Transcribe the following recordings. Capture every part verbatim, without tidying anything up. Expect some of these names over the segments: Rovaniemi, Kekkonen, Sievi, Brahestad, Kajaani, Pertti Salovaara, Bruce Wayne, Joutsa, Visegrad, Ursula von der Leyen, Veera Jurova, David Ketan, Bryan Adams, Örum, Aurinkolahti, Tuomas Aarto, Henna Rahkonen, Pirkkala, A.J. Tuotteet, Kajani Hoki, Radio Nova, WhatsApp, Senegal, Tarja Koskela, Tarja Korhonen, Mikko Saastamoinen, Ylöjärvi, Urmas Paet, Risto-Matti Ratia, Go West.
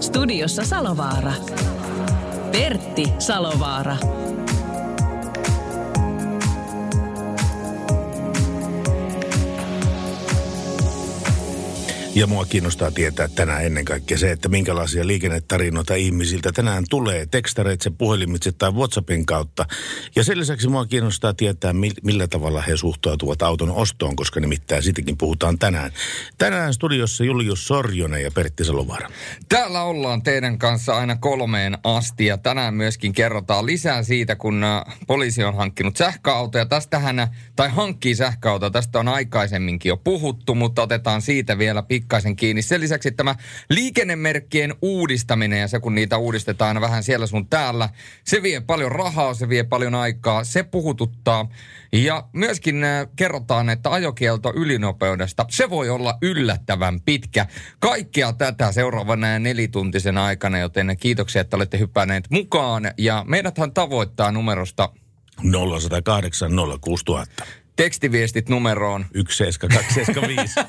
Studiossa Salovaara. Pertti Salovaara. Ja mua kiinnostaa tietää tänään ennen kaikkea se, että minkälaisia liikennetarinoita ihmisiltä tänään tulee tekstareitse, puhelimitse tai WhatsAppin kautta. Ja sen lisäksi mua kiinnostaa tietää, millä tavalla he suhtautuvat auton ostoon, koska nimittäin siitäkin puhutaan tänään. Tänään studiossa Julius Sorjonen ja Pertti Salovaara. Täällä ollaan teidän kanssa aina kolmeen asti ja tänään myöskin kerrotaan lisää siitä, kun poliisi on hankkinut sähköautoja. Tästähän, tai hankkii sähköautoja, tästä on aikaisemminkin jo puhuttu, mutta otetaan siitä vielä pikkuun. Kiinni. Sen lisäksi tämä liikennemerkkien uudistaminen ja se, kun niitä uudistetaan vähän siellä sun täällä, se vie paljon rahaa, se vie paljon aikaa, se puhututtaa. Ja myöskin kerrotaan, että ajokielto ylinopeudesta, se voi olla yllättävän pitkä. Kaikkea tätä seuraavana nelituntisen aikana, joten kiitoksia, että olette hyppäneet mukaan. Ja meidäthän tavoittaa numerosta nolla yksi nolla kahdeksan nolla kuusi nolla nolla nolla. Tekstiviestit numeroon yksi seitsemän kaksi seitsemän viisi.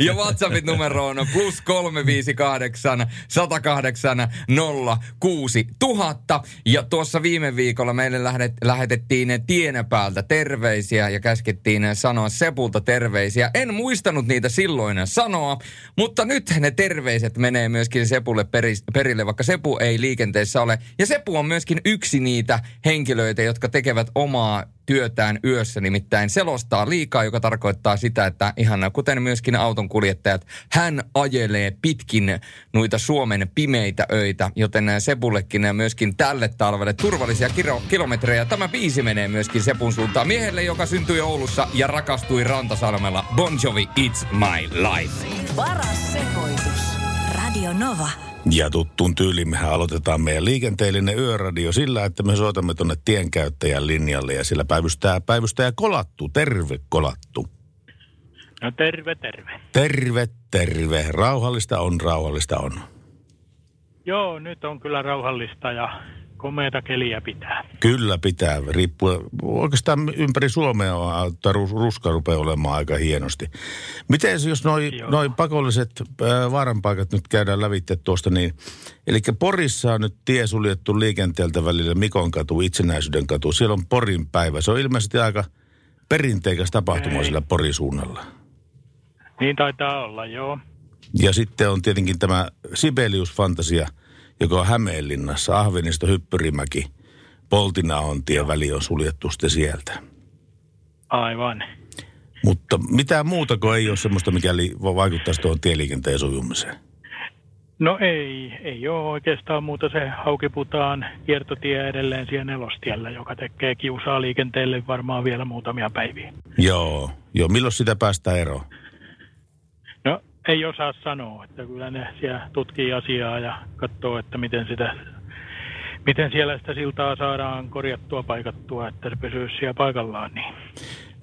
Ja WhatsAppit numeroon plus kolme viisi kahdeksan sata kahdeksan nolla kuusi tuhatta. Ja tuossa viime viikolla meille lähdet, lähetettiin Tienepäältä terveisiä ja käskettiin sanoa Sepulta terveisiä. En muistanut niitä silloin sanoa, mutta nyt ne terveiset menee myöskin Sepulle peris, perille, vaikka Sepu ei liikenteessä ole. Ja Sepu on myöskin yksi niitä henkilöitä, jotka tekevät omaa työtään yössä, nimittäin selostaa liikaa, joka tarkoittaa sitä, että ihan kuten myöskin auton kuljettajat, hän ajelee pitkin noita Suomen pimeitä öitä, joten Sepullekin myöskin tälle talvelle turvallisia kiro- kilometrejä. Tämä biisi menee myöskin Sepun suuntaan miehelle, joka syntyi Oulussa ja rakastui Rantasalmella. Bon Jovi, It's My Life. Paras sekoitus. Radio Nova. Ja tuttuun tyyliin mehän aloitetaan meidän liikenteellinen yöradio sillä, että me soitamme tuonne tienkäyttäjän linjalle ja sillä päivystää, päivystää Kolattu. Terve, Kolattu. No terve, terve. Terve, terve. Rauhallista on, rauhallista on. Joo, nyt on kyllä rauhallista ja komeata keliä pitää. Kyllä pitää. Riippuu, oikeastaan ympäri Suomea on, että ruska rupeaa olemaan aika hienosti. Miten jos noi, noi pakolliset vaaranpaikat nyt käydään lävitse tuosta niin? Eli Porissa on nyt tie suljettu liikenteeltä välillä Mikon katu, Itsenäisyyden katu. Siellä on Porin päivä. Se on ilmeisesti aika perinteikäs tapahtuma Ei. Sillä Porin suunnalla. Niin taitaa olla, joo. Ja sitten on tietenkin tämä Sibelius-fantasia, joka on Hämeenlinnassa, Sahvenisto, Hyppyrimäki, Poltina on tie, väli on suljettu sitten sieltä. Aivan. Mutta mitä muuta kuin ei ole semmoista, mikä li- vaikuttaisi tuohon tieliikenteen sujumiseen? No ei, ei ole oikeastaan muuta. Se Aukiputaan kiertotie edelleen siellä nelostiellä, joka tekee kiusaa liikenteelle varmaan vielä muutamia päiviä. Joo, joo. Milloin sitä päästään eroon? No. Ei osaa sanoa, että kyllä ne siellä tutkii asiaa ja katsoo, että miten, sitä, miten siellä sitä siltaa saadaan korjattua, paikattua, että se pysyisi siellä paikallaan. Niin.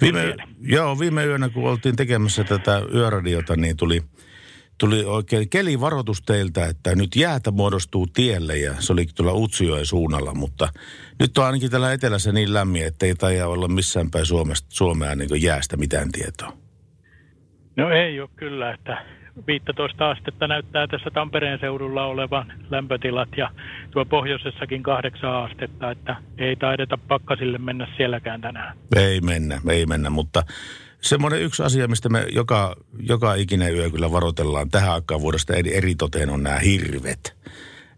Viime, joo, viime yönä kun oltiin tekemässä tätä yöradiota, niin tuli, tuli oikein kelivaroitus teiltä, että nyt jäätä muodostuu tielle ja se oli tuolla Utsjoen suunnalla, mutta nyt on ainakin täällä etelässä niin lämmin, että ei taida olla missään päin Suomesta, Suomea niin kuin jäästä mitään tietoa. No ei ole kyllä, että viisitoista astetta näyttää tässä Tampereen seudulla olevan lämpötilat ja tuo pohjoisessakin kahdeksan astetta, että ei taideta pakkasille mennä sielläkään tänään. Ei mennä, ei mennä, mutta semmoinen yksi asia, mistä me joka, joka ikinen yö kyllä varoitellaan tähän aikaan vuodesta eri toteen on nämä hirvet.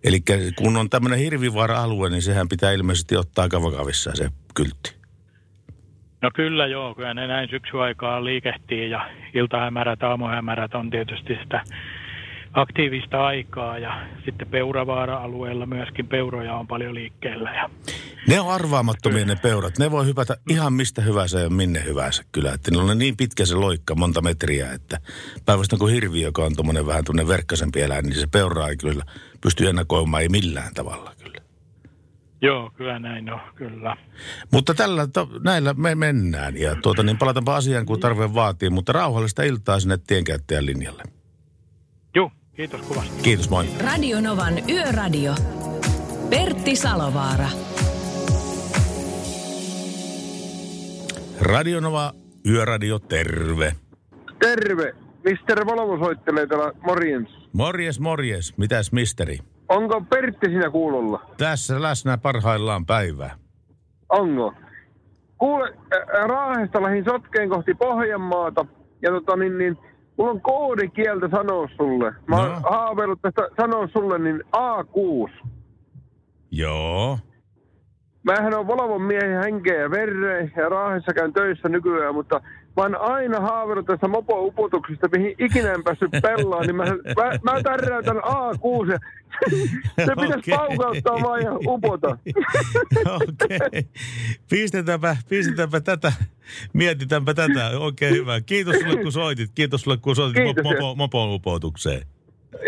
Eli kun on tämmöinen hirvivaara-alue, niin sehän pitää ilmeisesti ottaa aika vakavissaan se kyltti. No kyllä joo, kyllä ne näin syksy aikaa liikehtii ja iltahämärät, aamuhämärät on tietysti sitä aktiivista aikaa ja sitten Peuravaara-alueella myöskin peuroja on paljon liikkeellä. Ja ne on arvaamattomia ne peurat. Ne voi hypätä ihan mistä hyvänsä ja minne hyvänsä kyllä. Että niillä on niin pitkä se loikka, monta metriä, että päivästä kun hirvi, joka on tuommoinen vähän tuonne verkkaisempi eläin, niin se peuraa ei kyllä pysty ennakoimaan ei millään tavalla kyllä. Joo, kyllä näin on, kyllä. Mutta tällä, näillä me mennään ja tuota niin palataanpa asiaan, kun tarve vaatii, mutta rauhallista iltaa sinne tienkäyttäjän linjalle. Joo, kiitos kovasti. Kiitos, moi. Radio Novan Yöradio. Pertti Salovaara. Radio Nova Yöradio, terve. Terve. Mister Volvo soittelee täällä, morjens. Morjes, morjes. Mitäs misteri? Onko Pertti sinä kuulolla? Tässä läsnä parhaillaan päivää. Onko? Kuule, Raahesta lähdin sotkeen kohti Pohjanmaata. Ja tota niin, niin mulla on koodikieltä sanoa sulle. Mä no. oon haaveillut tästä sanoa sulle, niin A kuusi. Joo. Mähän on Volvon miehen henkeä ja verreen ja Raahessa käyn töissä nykyään, mutta mä oon aina haaveillut tästä mopo-uputuksesta, mihin ikinä en päässyt pellaan, niin mä, mä, mä tärräytän A kuusi. Se pitäisi okay. paukauttaa vaan ja upota. Okei. Okay. Pistetäänpä, pistetäänpä tätä. Mietitäänpä tätä. Oikein okay, hyvä. Kiitos sulle, kun soitit. Kiitos sulle, kun soitit mopo, mopon upotukseen.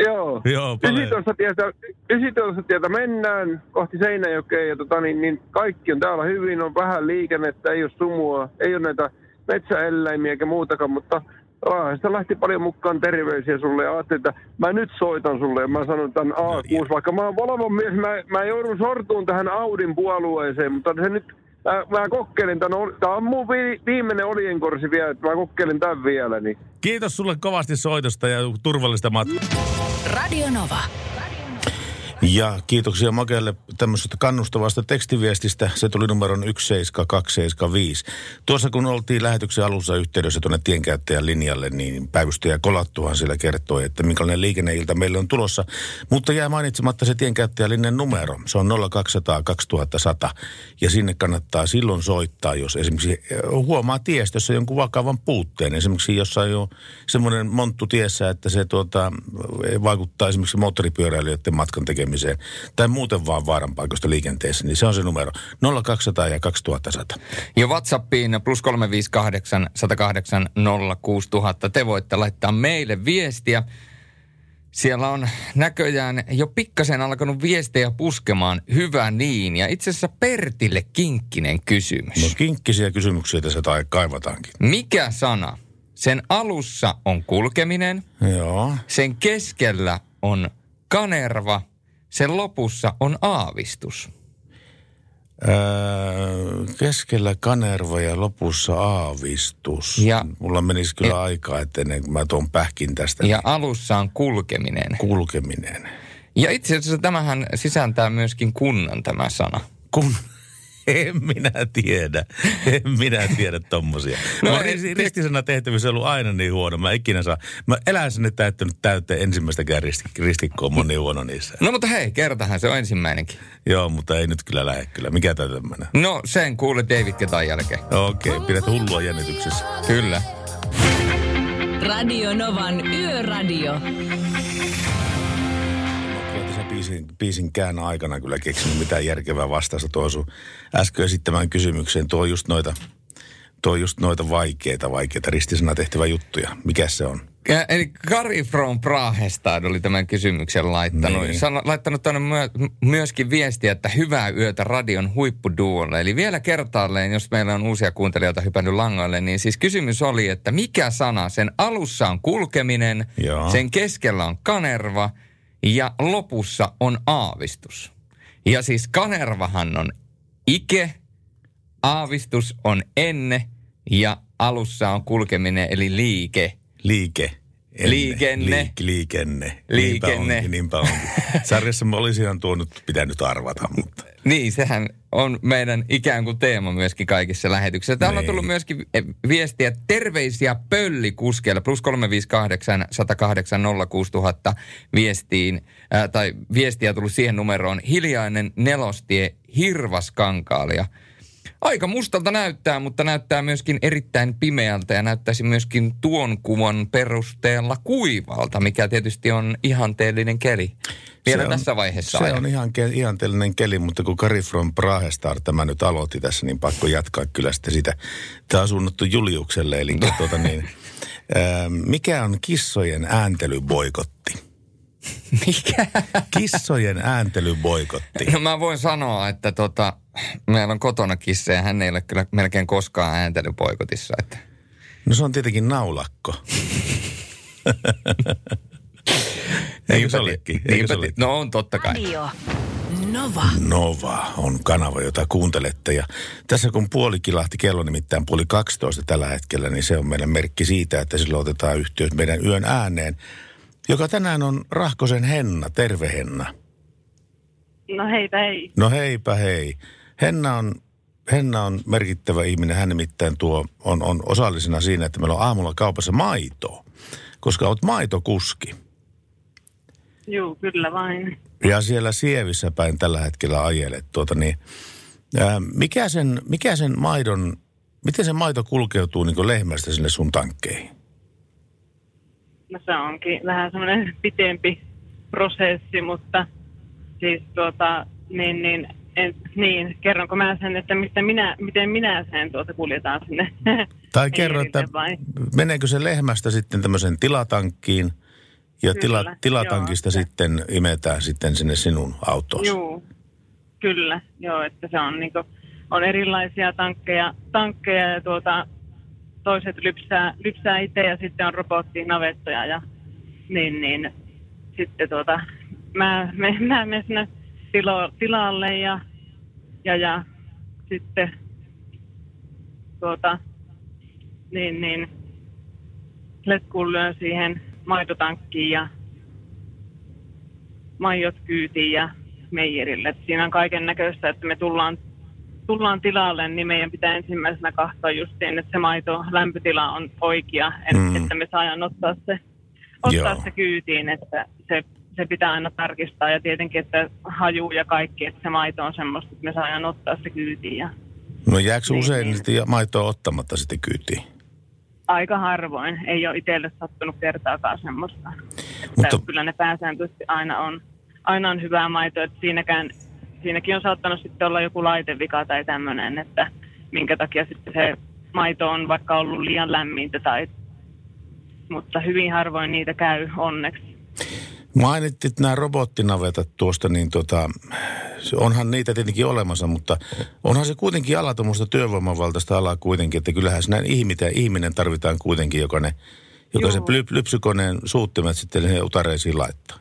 Joo. Joo, Ysitoista tietä, ysitoista tietä mennään kohti Seinäjokea ja tota, niin, niin kaikki on täällä hyvin. On vähän liikennettä, ei ole sumua, ei ole näitä metsäeläimiä eikä muutakaan, mutta Raahesta lähti paljon mukaan terveisiä sulle ja ajattelin, että mä nyt soitan sulle ja mä sanon tämän A kuusi, no, vaikka mä oon Volvon mies, mä, mä joudun sortuun tähän Audin puolueeseen, mutta se nyt, mä, mä kokkelin tämän, tämä on mun viimeinen oljenkorsi vielä, että mä kokkelin tämän vielä. Niin. Kiitos sulle kovasti soitosta ja turvallista matkaa. Radio Nova. Ja kiitoksia Makelle tämmöisestä kannustavasta tekstiviestistä. Se tuli numeron yksi seitsemän kaksi seitsemän viisi. Tuossa kun oltiin lähetyksen alussa yhteydessä tuonne tienkäyttäjän linjalle, niin päivystäjä Kolattuhan siellä kertoi, että minkälainen liikenneilta meille on tulossa. Mutta jää mainitsematta se tienkäyttäjän linjan numero. Se on nolla kaksi nolla nolla kaksi tuhatta sata. Ja sinne kannattaa silloin soittaa, jos esimerkiksi huomaa tiestössä jonkun vakavan puutteen. Esimerkiksi jossain on semmoinen monttu tiessä, että se tuota, vaikuttaa esimerkiksi moottoripyöräilijöiden matkan tekemiseen. Tai muuten vaan vaaranpaikoista liikenteessä, niin se on se numero nolla kaksi nolla nolla ja kaksi tuhatta sata. Ja WhatsAppiin plus kolme viisi kahdeksan sata kahdeksan nolla kuusi tuhatta. Te voitte laittaa meille viestiä. Siellä on näköjään jo pikkasen alkanut viestejä puskemaan. Hyvä niin. Ja itse asiassa Pertille kinkkinen kysymys. No kinkkisiä kysymyksiä tässä tai kaivataankin. Mikä sana? Sen alussa on kulkeminen. Joo. Sen keskellä on kanerva. Sen lopussa on aavistus. Öö, keskellä kanerva ja lopussa aavistus. Ja, mulla menisi kyllä ja, aikaa, että ennen kuin mä tuon pähkin tästä. Ja alussa on kulkeminen. Kulkeminen. Ja itse asiassa tämähän sisältää myöskin kunnan tämä sana. Kun... En minä tiedä. En minä tiedä tommosia. No, mä oon ristisanatehtävissä ollut aina niin huono. Mä ikinä saa. Mä elän sinne täyttänyt täyteen ensimmäistäkään ristik- ristikkoa. Mä oon niin huono niissä. No mutta hei, kertahan se on ensimmäinenkin. Joo, mutta ei nyt kyllä lähde kyllä. Mikä tää tämmönen? No sen kuule David Ketan jälkeen. Okei, okay, pidät hullua jännityksessä. Kyllä. Radio Novan Yöradio. Biisin, biisin käänä aikana kyllä keksinyt mitään järkevää vastausta tuo sun äsken esittämään kysymykseen. Tuo on just noita, tuo on just noita vaikeita, vaikeita ristisana tehtävä juttuja. Mikäs se on? Ja, eli Kari from Brahestad oli tämän kysymyksen laittanut. Niin. Sano, laittanut tänne myö, myöskin viestiä, että hyvää yötä radion huippuduolle. Eli vielä kertaalleen, jos meillä on uusia kuuntelijoita hypännyt langalle, niin siis kysymys oli, että mikä sana? Sen alussa on kulkeminen, joo, sen keskellä on kanerva, ja lopussa on aavistus. Ja siis kanervahan on ike, aavistus on enne ja alussa on kulkeminen eli liike. Liike. Enne. Liikenne. Liik, liikenne. Liikenne. Niinpä, niinpä onkin. Sarjassa mä olisin ihan tuonut pitänyt arvata, mutta... Niin, sehän on meidän ikään kuin teema myöskin kaikissa lähetyksissä. Täällä on tullut myöskin viestiä terveisiä pöllikuskeilla. Plus kolme viisi kahdeksan sata kahdeksan nolla kuusi tuhatta viestiin, äh, tai viestiä tullut siihen numeroon. Hiljainen nelostie Hirvas Kankaali. aika mustalta näyttää, mutta näyttää myöskin erittäin pimeältä ja näyttäisi myöskin tuon kuvan perusteella kuivalta, mikä tietysti on ihanteellinen keli. Vielä on, tässä vaiheessa Se ajan. on ihan ke- ihanteellinen keli, mutta kun Kari from Brahestad tämä nyt aloitti tässä, niin pakko jatkaa kyllä sitten sitä. Tämä on suunnattu Juliukselle, eli tuota niin, ää, mikä on kissojen ääntelyboikotti? Mikä? Kissojen ääntelyboikotti. No mä voin sanoa, että tota, meillä on kotona kissa ja hän ei ole kyllä melkein koskaan ääntelyboikotissa. Että. No se on tietenkin naulakko. Eikö se olekin? No on totta kai. Radio Nova. Nova on kanava, jota kuuntelette. Ja tässä kun puoli kilahti, kello nimittäin puoli kaksitoista tällä hetkellä, niin se on meidän merkki siitä, että silloin otetaan yhteyttä meidän yön ääneen. Joka tänään on Rahkosen Henna. Terve Henna. No heipä hei. No heipä hei. Henna on, Henna on merkittävä ihminen. Hän nimittäin tuo, on, on osallisena siinä, että meillä on aamulla kaupassa maitoa, koska olet maitokuski. Joo, kyllä vain. Ja siellä Sievissä päin tällä hetkellä ajelet. Tuota, niin, ää, mikä, sen, mikä sen maidon, miten se maito kulkeutuu niin kuin lehmästä sinne sun tankkeihin? No se onkin vähän semmoinen pitempi prosessi, mutta siis tuota, niin, niin, en, niin, kerronko mä sen, että mistä minä, miten minä sen tuota kuljetaan sinne. Tai kerro, että vai? Meneekö se lehmästä sitten tämmöisen tilatankkiin ja tila, tilatankista joo, sitten se. Imetään sitten sinne sinun autoon? Joo, kyllä, joo, että se on niinku, on erilaisia tankkeja, tankkeja ja tuota, toiset lypsää, lypsää itse ja sitten on robotti, navettoja ja niin, niin. Sitten tuota, mä, mä, mä menen sinne tilo, tilalle ja, ja, ja sitten tuota, niin, niin, letkuun lyön siihen maitotankkiin ja maidot kyytiin ja meijerille. Et siinä on kaiken näköistä, että me tullaan tullaan tilalle, niin meidän pitää ensimmäisenä katsoa justiin, että se maito lämpötila on oikea, mm. että me saadaan ottaa se, ottaa se kyytiin, että se, se pitää aina tarkistaa ja tietenkin, että haju ja kaikki, että se maito on semmoista, että me saadaan ottaa se kyytiin. Ja, no jääkö niin, usein niin. maitoa ottamatta sitten kyytiin? Aika harvoin. Ei ole itselle sattunut kertaakaan semmoista. Mutta kyllä ne pääsääntöisesti aina on, aina on hyvää maitoa, että siinäkään Siinäkin on saattanut sitten olla joku laitevika tai tämmöinen, että minkä takia sitten se maito on vaikka ollut liian lämmintä tai, mutta hyvin harvoin niitä käy onneksi. Mainittit nämä robottinavetat tuosta, niin tota, onhan niitä tietenkin olemassa, mutta onhan se kuitenkin ala tuommoista työvoimavaltaista alaa kuitenkin, että kyllähän se näin ihminen, ihminen tarvitaan kuitenkin, joka, ne, joka se lyp, lypsykoneen suuttimet sitten utareisiin laittaa.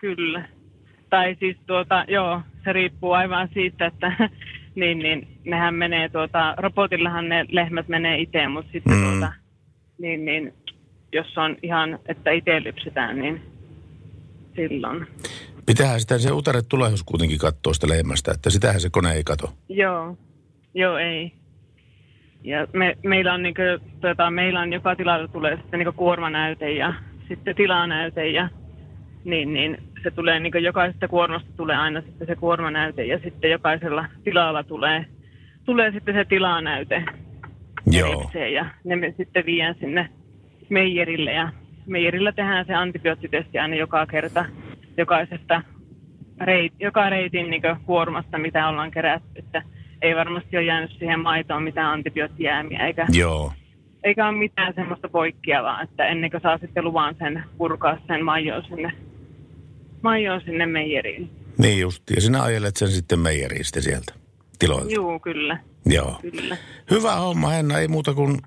Kyllä. Tai siis tuota, joo, se riippuu aivan siitä, että niin, niin, nehän menee tuota, robotillahan ne lehmät menee itse, mutta sitten mm. tuota, niin, niin, jos on ihan, että itse lypsetään, niin silloin. Pitäähän sitä se utaret tulehus kuitenkin katsoa sitä lehmästä, että sitähän se kone ei kato. Joo, joo ei. Ja me, meillä, on niinku, tuota, meillä on joka tilalla tulee sitten niinku kuormanäyte ja sitten tilanäyte ja niin, niin. Se tulee, niin kuin jokaisesta kuormasta tulee aina sitten se kuormanäyte ja sitten jokaisella tilalla tulee, tulee sitten se tilanäyte. Joo. Ja ne me sitten viedään sinne meijerille ja meijerillä tehdään se antibioottitesti aina joka kerta jokaisesta reit, joka reitin niin kuin kuormasta, mitä ollaan kerätty. Että ei varmasti ole jäänyt siihen maitoon mitään antibioottijäämiä eikä, eikä ole mitään semmoista poikkeavaa, että ennen kuin saa sitten luvan sen purkaa sen maidon sinne. Maijoon sinne meijeriin. Niin just, ja sinä ajelet sen sitten meijeriin sitten sieltä tiloilta. Joo, kyllä. Joo. Kyllä. Hyvä homma, Henna. Ei muuta kuin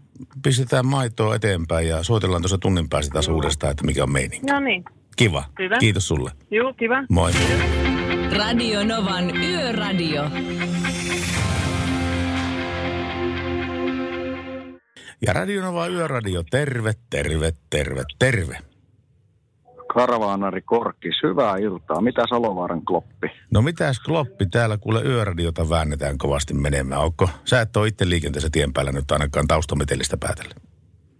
pistetään maitoa eteenpäin ja soitellaan tuossa tunnin päästä taas Joo. uudestaan, että mikä on meininki. No niin. Kiva. Hyvä. Kiitos sulle. Joo, kiva. Moi. Radio Novan Yöradio. Ja Radio Nova Yöradio. Terve, terve, terve, terve. Karavaanari Korkkis, hyvää iltaa. Mitä Salovaaran kloppi? No mitäs kloppi? Täällä kuule yöradiota väännetään kovasti menemään. Onko? Sä et ole itse liikenteessä tien päällä nyt ainakaan taustametelistä päätellä.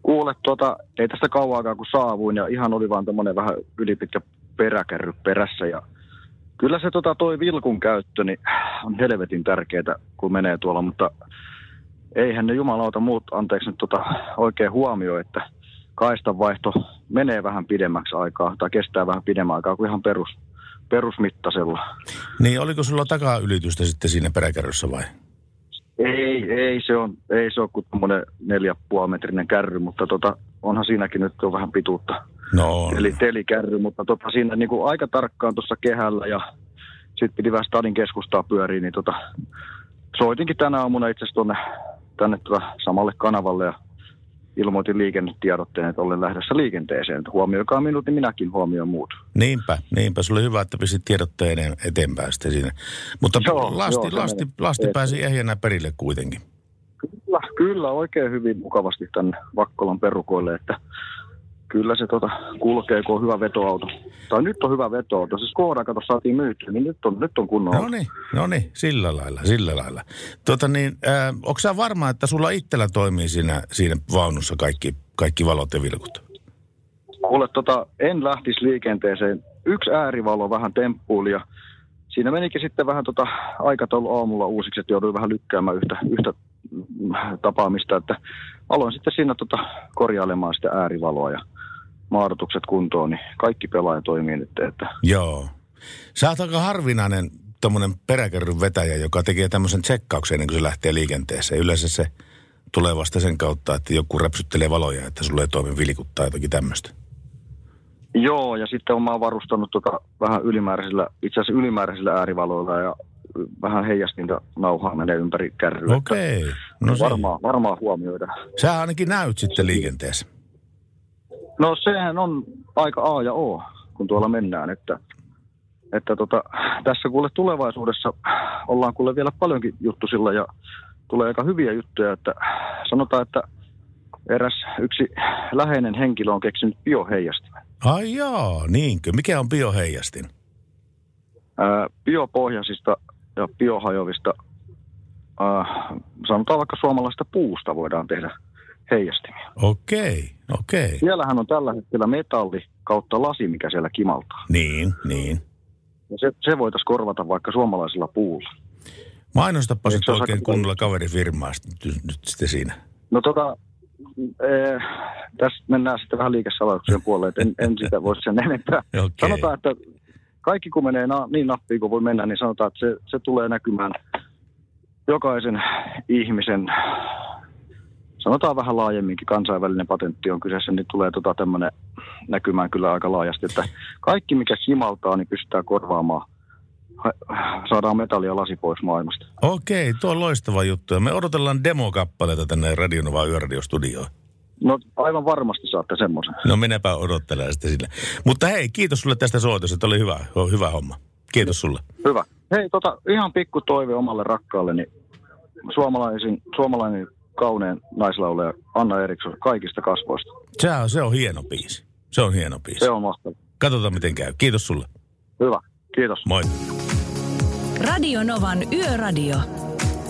Kuule, tuota, ei tästä kauan aikaa kun saavuin ja ihan oli vaan tämmöinen vähän ylipitkä peräkärry perässä ja Kyllä se tota, toi vilkun käyttö niin on helvetin tärkeää, kun menee tuolla, mutta eihän ne jumalauta muut, anteeksi nyt tota, oikein huomioi, että kaistanvaihto menee vähän pidemmäksi aikaa tai kestää vähän pidemmän aikaa kuin ihan perus, perusmittasella. Niin, oliko sulla takaa ylitystä sitten siinä peräkärryssä vai? Ei, ei se on, ei se on kuin tommoinen neljä puoli metrinen kärry, mutta tota, onhan siinäkin nyt on vähän pituutta. No on. Eli telikärry, mutta tota, siinä niin kuin aika tarkkaan tuossa kehällä ja sitten piti vähän stadin keskustaa pyöriin, niin tota, soitinkin tänä aamuna itse asiassa tuonne, tänne tota, samalle kanavalle ja ilmoitin liikennetiedotteen, että olen lähdössä liikenteeseen. Huomioikaa minut, niin minäkin huomioin muut. Niinpä, niinpä. Se oli hyvä, että pistit tiedotteen eteenpäin sitten siinä. Mutta joo, lasti, joo, lasti, lasti pääsi ehjänä perille kuitenkin. Kyllä, kyllä oikein hyvin mukavasti tänne Vakkolan perukoille, että kyllä se tota, kulkee, kun on hyvä vetoauto. Tai nyt on hyvä vetoauto. Se Skoda, kato, saatiin myytyä, niin nyt on, nyt on kunnon. No niin, no niin, sillä lailla, sillä lailla. Tota niin, äh, onko sä varma, että sulla itsellä toimii siinä, siinä vaunussa kaikki, kaikki valot ja vilkut? Kuule, tota, en lähtisi liikenteeseen. Yksi äärivalo vähän temppuili ja siinä menikin sitten vähän tota, aikataulu aamulla uusiksi, että jouduin vähän lykkäämään yhtä, yhtä tapaamista, että aloin sitten siinä tota, korjailemaan sitä äärivaloa ja maadotukset kuntoon, niin kaikki pelaaja toimii nyt. Että. Joo. Sä oot aika harvinainen tommonen peräkärryn vetäjä, joka tekee tämmöisen tsekkauksen ennen kuin se lähtee liikenteeseen. Yleensä se tulee vasta sen kautta, että joku räpsyttelee valoja, että sulle ei toimi vilkuttaa jotakin tämmöistä. Joo, ja sitten mä oon varustanut tota vähän ylimääräisillä, itse asiassa ylimääräisillä äärivaloilla ja vähän heijastinta nauhaa menee ympäri kärryä. Okei. Okay. No varmaan, varmaan huomioidaan. Sä ainakin näyt sitten liikenteessä. No sehän on aika A ja O, kun tuolla mennään, että, että tota, tässä kuule tulevaisuudessa ollaan kuule vielä paljonkin juttusilla ja tulee aika hyviä juttuja, että sanotaan, että eräs yksi läheinen henkilö on keksinyt bioheijastimen. Ai joo, niinkö? Mikä on bioheijastin? Ää, biopohjaisista ja biohajoavista, ää, sanotaan vaikka suomalaista puusta voidaan tehdä heijastimia. Okei, okei. Siellähän on tällä hetkellä metalli kautta lasi, mikä siellä kimaltaa. Niin, niin. Ja se, se voitaisiin korvata vaikka suomalaisella puulla. Mainostapa sitten oikein kunnolla kaverifirmaa nyt, nyt sitten siinä. No tota, ee, tässä mennään sitten vähän liikesalaisuuksien puolelle, että en, en sitä voi sen enempää. Okay. Sanotaan, että kaikki kun menee na- niin nappiin kuin voi mennä, niin sanotaan, että se, se tulee näkymään jokaisen ihmisen. Sanotaan vähän laajemminkin, kansainvälinen patentti on kyseessä, niin tulee tota tämmöinen näkymään kyllä aika laajasti, että kaikki mikä himaltaa, niin pystytään korvaamaan. Saadaan metallia lasi pois maailmasta. Okei, tuo on loistava juttu. Me odotellaan demokappaleita tänne Radio Nova yöradiostudioon. No aivan varmasti saatte semmoisen. No minäpä odottelen sitä sillä. Mutta hei, kiitos sulle tästä soitosta, että oli hyvä, hyvä homma. Kiitos sulle. Hyvä. Hei, tota, ihan pikku toive omalle rakkaalleni. Suomalaisin, suomalainen kaunein naislauleja Anna Eriksson kaikista kasvoista. Se on, se on hieno biisi. Se on hieno biisi. Se on mahtava. Katsotaan miten käy. Kiitos sulle. Hyvä. Kiitos. Moi. Radio Novan Yöradio.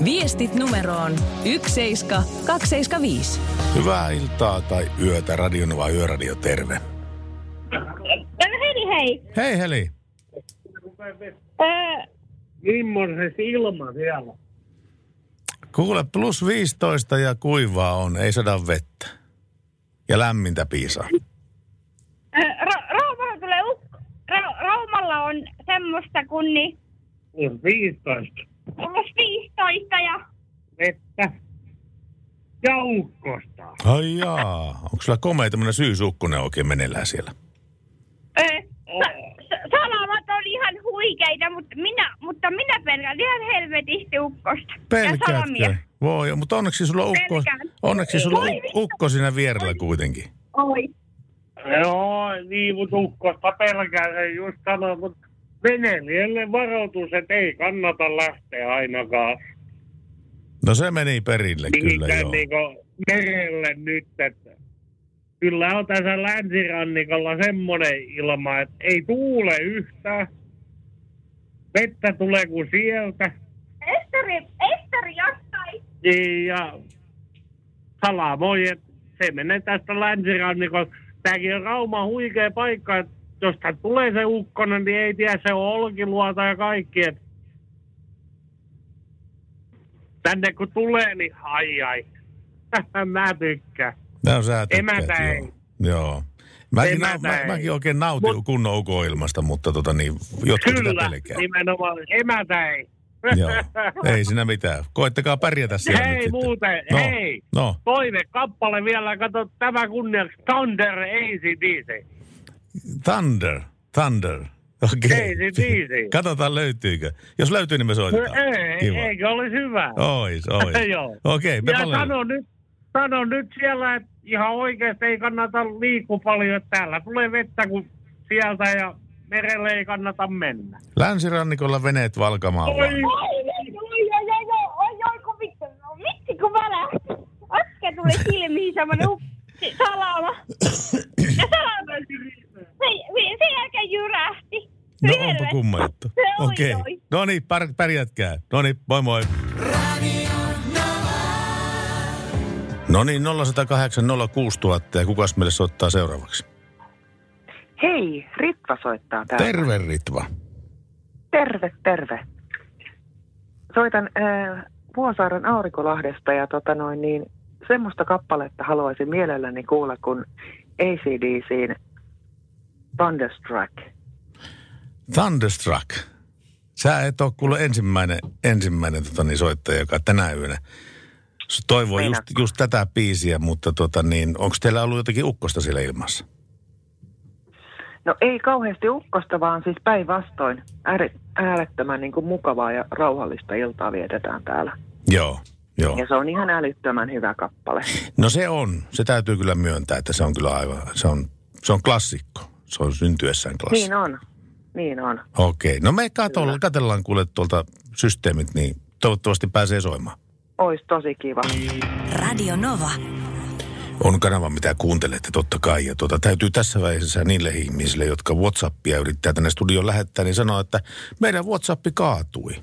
Viestit numeroon yksi seitsemän kaksi seitsemän viisi. Hyvää iltaa tai yötä. Radio Nova Yöradio, terve. Hei hei. Hei hei. Ää... Millainen ilma siellä? Kuule, plus viisitoista ja kuivaa on, ei sadan vettä. Ja lämmintä piisaa. Ra- Raumalla tulee ukko. Ra- Raumalla on semmoista kun niin... Plus viisitoista. Plus viisitoista ja... Vettä. Ja ukkosta. Ai jaa. Onko sulla komea tämmönen syysukkune oikein meneillään siellä? Öö, sa- salamat on ihan huikeita, mutta minä, mutta minä pelkään ihan helvetisti ukkosta. Pelkäätkö? Ja salamia. Voi, mutta onneksi sulla on ukko, onneksi sulla on ukko siinä vierellä kuitenkin. Oi. Joo, niin, mutta ukkosta pelkään. Ei just sanoa, mutta veneilijälle varoitus, että ei kannata lähteä ainakaan. No se meni perille niin, kyllä joo. Niin kuin merelle nyt, että... Kyllä on tässä länsirannikolla semmoinen ilma, että ei tuule yhtään. Vettä tulee kuin sieltä. Esteri, Esteri jostain. Niin ja salamoi, että se menee tästä länsirannikolla. Tämäkin on Rauman huikea paikka, että jos tää tulee se ukkonen, niin ei tiedä, se on olkiluota ja kaikki. Et tänne kun tulee, niin ai ai. Mä tykkään. No sä tykkäät, Emäntä joo. Ei. Joo. Mäkin, na- mä, mäkin oikein nautin Mut... kunnon ukoilmasta, mutta tota niin, jotkut kyllä, sitä pelkää. Kyllä, nimenomaan. Emäntä ei. Joo, ei siinä mitään. Koettakaa pärjätä siellä hei, nyt sitten. Muuten, no, hei muuten, toinen kappale vielä, kato tämä kunniaksi. Thunder, A C D C. Thunder, Thunder. Okei. Okay. Katsotaan löytyykö. Jos löytyy, niin me soitetaan. Ei, eikö olisi hyvä? Ois, ois. Okei, okay, me paljon. Ja sano nyt, sano nyt siellä, että ihan oikeasti ei kannata liikkua paljon. Täällä tulee vettä kuin sieltä ja... merelle ei kannata mennä. Länsirannikolla veneet valkamaan. Oi, oi, oi, oi, oi, oi, kun vittu. Vittu, kun välähti. Oske tuli silmiin semmoinen salama. Ja salama sen jälkeen jyrähti. No onpa kumma juttu. Okei. No niin, pärjätkää. No niin, moi moi. No niin, nolla yksi nolla kahdeksan nolla kuusi tuhatta ja kukas meille soittaa seuraavaksi? Hei, Ritva soittaa täällä. Terve Ritva. Terve, terve. Soitan äh, Vuosaaren Aurinkolahdesta ja tota noin niin, semmoista kappaletta haluaisin mielelläni kuulla kuin A C D C:n Thunderstruck. Thunderstruck. Sä et ole kuullut ensimmäinen, ensimmäinen tota niin, soittaja, joka tänä yönä toivoo just, just tätä biisiä, mutta tota niin, onko teillä ollut jotakin ukkosta siellä ilmassa? No ei kauheasti ukkosta, vaan siis päinvastoin äärettömän niin kuin mukavaa ja rauhallista iltaa vietetään täällä. Joo, joo. Ja se on ihan älyttömän hyvä kappale. No se on. Se täytyy kyllä myöntää, että se on kyllä aivan, se on, se on klassikko. Se on syntyessään klassikko. Niin on, niin on. Okei, no me katsellaan, katsellaan kuule tuolta systeemit, niin toivottavasti pääsee soimaan. Ois tosi kiva. Radio Nova. On kanava, mitä kuuntelette totta kai. Ja tuota, täytyy tässä vaiheessa niille ihmisille, jotka WhatsAppia yrittää tänne studioon lähettää, niin sanoa, että meidän WhatsApp kaatui.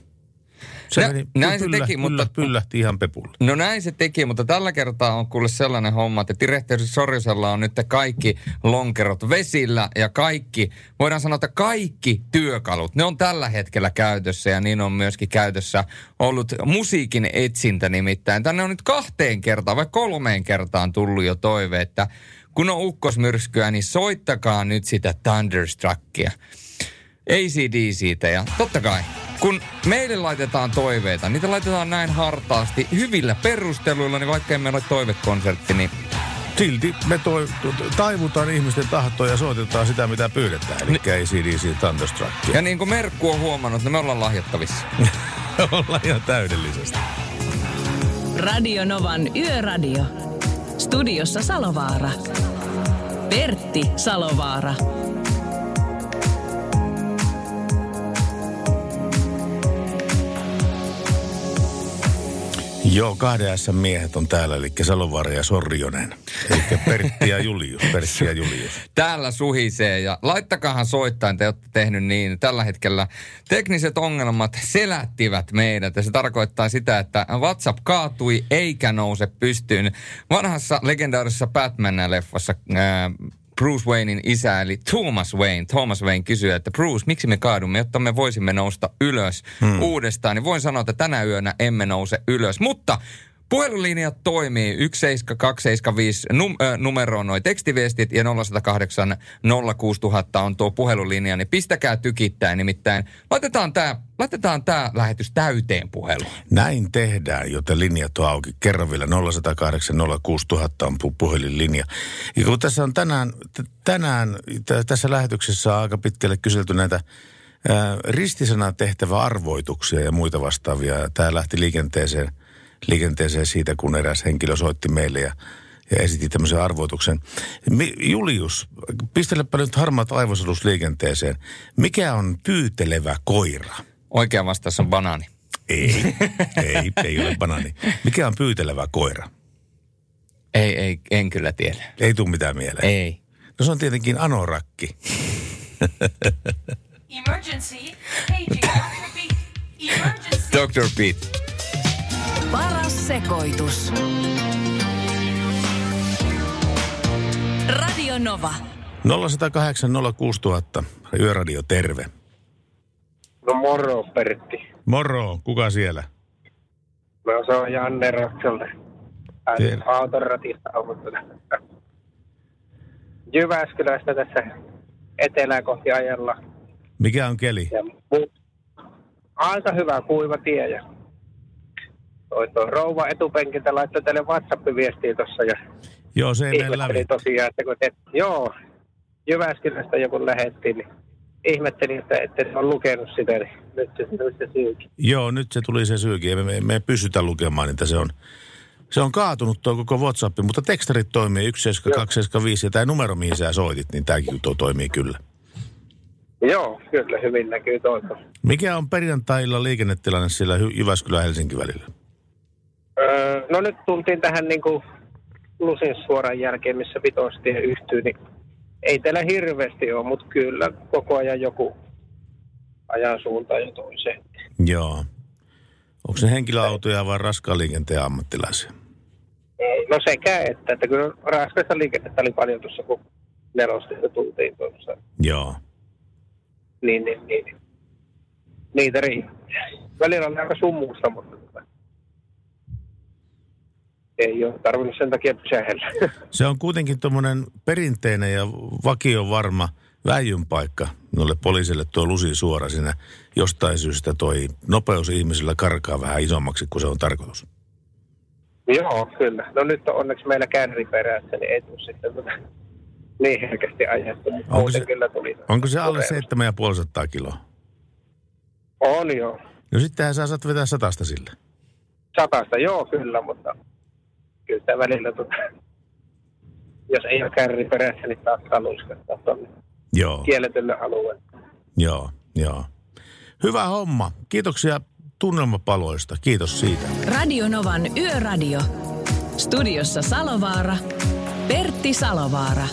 Se Nä, niin, näin pyllä, se teki, pyllä, mutta... pyllähti ihan pepulle. No näin se teki, mutta tällä kertaa on kuule sellainen homma, että Direkteri Sorjosella on nyt kaikki lonkerot vesillä ja kaikki, voidaan sanoa, että kaikki työkalut, ne on tällä hetkellä käytössä ja niin on myöskin käytössä ollut musiikin etsintä nimittäin. Tänne on nyt kahteen kertaan vai kolmeen kertaan tullut jo toive, että kun on ukkosmyrskyä, niin soittakaa nyt sitä Thunderstruckia. A C D C:tä ja totta kai. Kun meille laitetaan toiveita, niitä laitetaan näin hartaasti, hyvillä perusteluilla, niin vaikka emme ole toivekonsertti, niin... Silti me toi, taivutaan ihmisten tahtoa ja soitetaan sitä, mitä pyydetään, eli A C D C Thunderstruckia. Ja niin kuin Merkku on huomannut, että me ollaan lahjattavissa. Ollaan ihan täydellisesti. Radio Novan Yöradio. Studiossa Salovaara. Pertti Salovaara. Joo, kahden ässän miehet on täällä, eli Salovaara ja Sorjonen. Eli Pertti ja Julius, Pertti ja Julius. Täällä suhisee ja laittakahan soittain, te olette tehnyt niin. Tällä hetkellä tekniset ongelmat selättivät meidät ja se tarkoittaa sitä, että WhatsApp kaatui eikä nouse pystyyn. Vanhassa legendaarisessa Batman-leffassa ää, Bruce Waynein isä, eli Thomas Wayne. Thomas Wayne kysyy, että Bruce, miksi me kaadumme, jotta me voisimme nousta ylös hmm. uudestaan. Niin voin sanoa, että tänä yönä emme nouse ylös. Mutta puhelulinjat toimii. yksi seitsemän kaksi seitsemän viisi num- numeroon noi tekstiviestit ja nolla yksi nolla kahdeksan nolla kuusi tuhatta on tuo puhelulinja. Niin pistäkää tykittäin nimittäin. Laitetaan tämä laitetaan tää lähetys täyteen puheluun. Näin tehdään, joten linjat on auki. Kerran vielä nolla yksi nolla kahdeksan nolla kuusi tuhatta on puhelinlinja. Ja kun tässä on tänään, tänään t- tässä lähetyksessä aika pitkälle kyselty näitä äh, ristisanaa tehtävä arvoituksia ja muita vastaavia. Tämä lähti liikenteeseen. liikenteeseen siitä, kun eräs henkilö soitti meille ja, ja esitti tämmöisen arvoituksen. Mi, Julius, pistelepä nyt harmaat aivosadus liikenteeseen. Mikä on pyytelevä koira? Oikea vastaus on banaani. Ei, ei, ei ole banaani. Mikä on pyytelevä koira? Ei, ei, en kyllä tiedä. Ei tule mitään mieleen? Ei. No se on tietenkin anorakki. Emergency. Hey, doctor Beat. Emergency. doctor Beat. Paras sekoitus. Radio Nova. nolla yksi nolla kahdeksan nolla kuusi nolla nolla nolla, Yöradio, terve. No moro, Pertti. Moro, kuka siellä? No se on Janne Rokselta. Autonratista ammuttuja. Jyväskylästä tässä etelää kohti ajalla. Mikä on keli? Aika hyvä kuiva tie ja toi rouva etupenkiltä laittoi teille WhatsApp-viestiä tuossa ja joo, se ei mene läpi. Tosiaan, että kun te, joo, Jyväskylästä joku lähetti, niin ihmettelin, että ette ole lukenut sitä, niin nyt se tuli se syyki. Joo, nyt se tuli se syyki. Me, me, me pysytään lukemaan, että se on, se on kaatunut tuo koko WhatsApp, mutta tekstarit toimii yksi seitsemän kaksi seitsemän viisi, ja tämä numero, mihin sä soitit, niin tämäkin tuo toimii kyllä. Joo, kyllä hyvin näkyy toivottavasti. Mikä on perjantai-illan liikennetilanne sillä Jyväskylä-Helsinki välillä? Öö, no nyt tultiin tähän niin kuin Lusin suoran jälkeen, missä vitostie yhtyy, niin ei teillä hirveästi ole, mutta kyllä koko ajan joku ajan suuntaan ja toiseen. Joo. Onko ne henkilöautoja vai raskaan liikenteen ammattilaisia? No sekä, että, että kyllä raskasta liikennettä oli paljon tuossa, kun nelostista tultiin tuossa. Joo. Niin, niin, niin. Niitä riittää. Välillä on aika sumusta, mutta ei ole tarvinnut sen takia pysähellä. Se on kuitenkin tuommoinen perinteinen ja vakiovarma väijynpaikka noille poliisille tuo Lusin suora siinä. Jostain syystä toi nopeus ihmisillä karkaa vähän isommaksi kuin se on tarkoitus. Joo, kyllä. No nyt on onneksi meillä kärri perässä, niin ei tule sitten tota, niin herkästi ajettu. Onko se, kyllä tuli onko se alle seitsemän pilkku viisi kiloa? On joo. No sittenhän sä saat vetää satasta sillä. Satasta, joo kyllä, mutta kyllä sitä välillä, tuota, jos ei ole kärri perässä, niin saattaa luiskattaa tuonne kielletylle alueelle. Joo, joo. Hyvä homma. Kiitoksia tunnelmapaloista. Kiitos siitä. Radio Novan Yöradio. Studiossa Salovaara. Pertti Salovaara.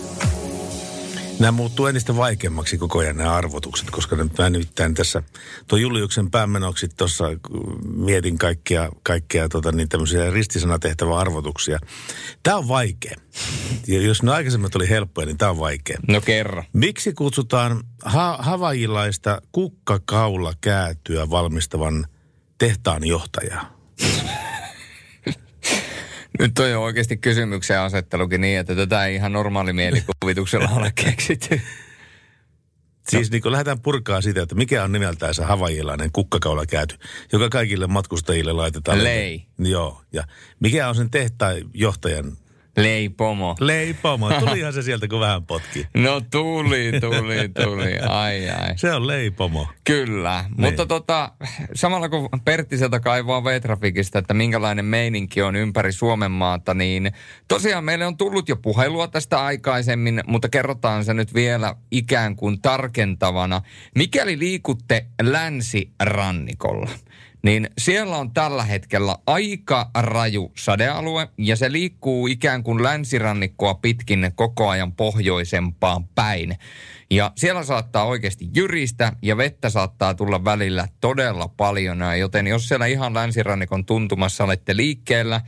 Nämä muuttuu entistä vaikeammaksi koko ajan nämä arvotukset, koska mä nimittäin tässä tuo Juliuksen päämenoksi tuossa mietin kaikkia, kaikkia tota, niin tämmöisiä ristisanatehtävä arvotuksia. Tämä on vaikea. Ja jos ne aikaisemmat oli helppoja, niin tämä on vaikea. No kerran. Miksi kutsutaan ha- havaijilaista kukkakaula käätyä valmistavan tehtaan johtajaa? Nyt toi on oikeasti kysymyksen asettelukin niin, että tätä ei ihan normaali mielikuvituksella ole keksitty. Siis niin kun lähdetään purkaa sitä, että mikä on nimeltään se havaijilainen kukkakaula käyty, joka kaikille matkustajille laitetaan. Lei. Joo, ja mikä on sen tehtaanjohtajan? Leipomo. Leipomo, tulihan se sieltä kun vähän potki. No tuli, tuli, tuli, ai ai. Se on leipomo. Kyllä, niin. Mutta tota, samalla kun Pertti sieltä kaivaa V-trafikista, että minkälainen meininki on ympäri Suomen maata, niin tosiaan meille on tullut jo puhelua tästä aikaisemmin, mutta kerrotaan se nyt vielä ikään kuin tarkentavana. Mikäli liikutte länsirannikolla, niin siellä on tällä hetkellä aika raju sadealue ja se liikkuu ikään kuin länsirannikkoa pitkin koko ajan pohjoisempaan päin. Ja siellä saattaa oikeasti jyristä ja vettä saattaa tulla välillä todella paljon, joten jos siellä ihan länsirannikon tuntumassa olette liikkeellä,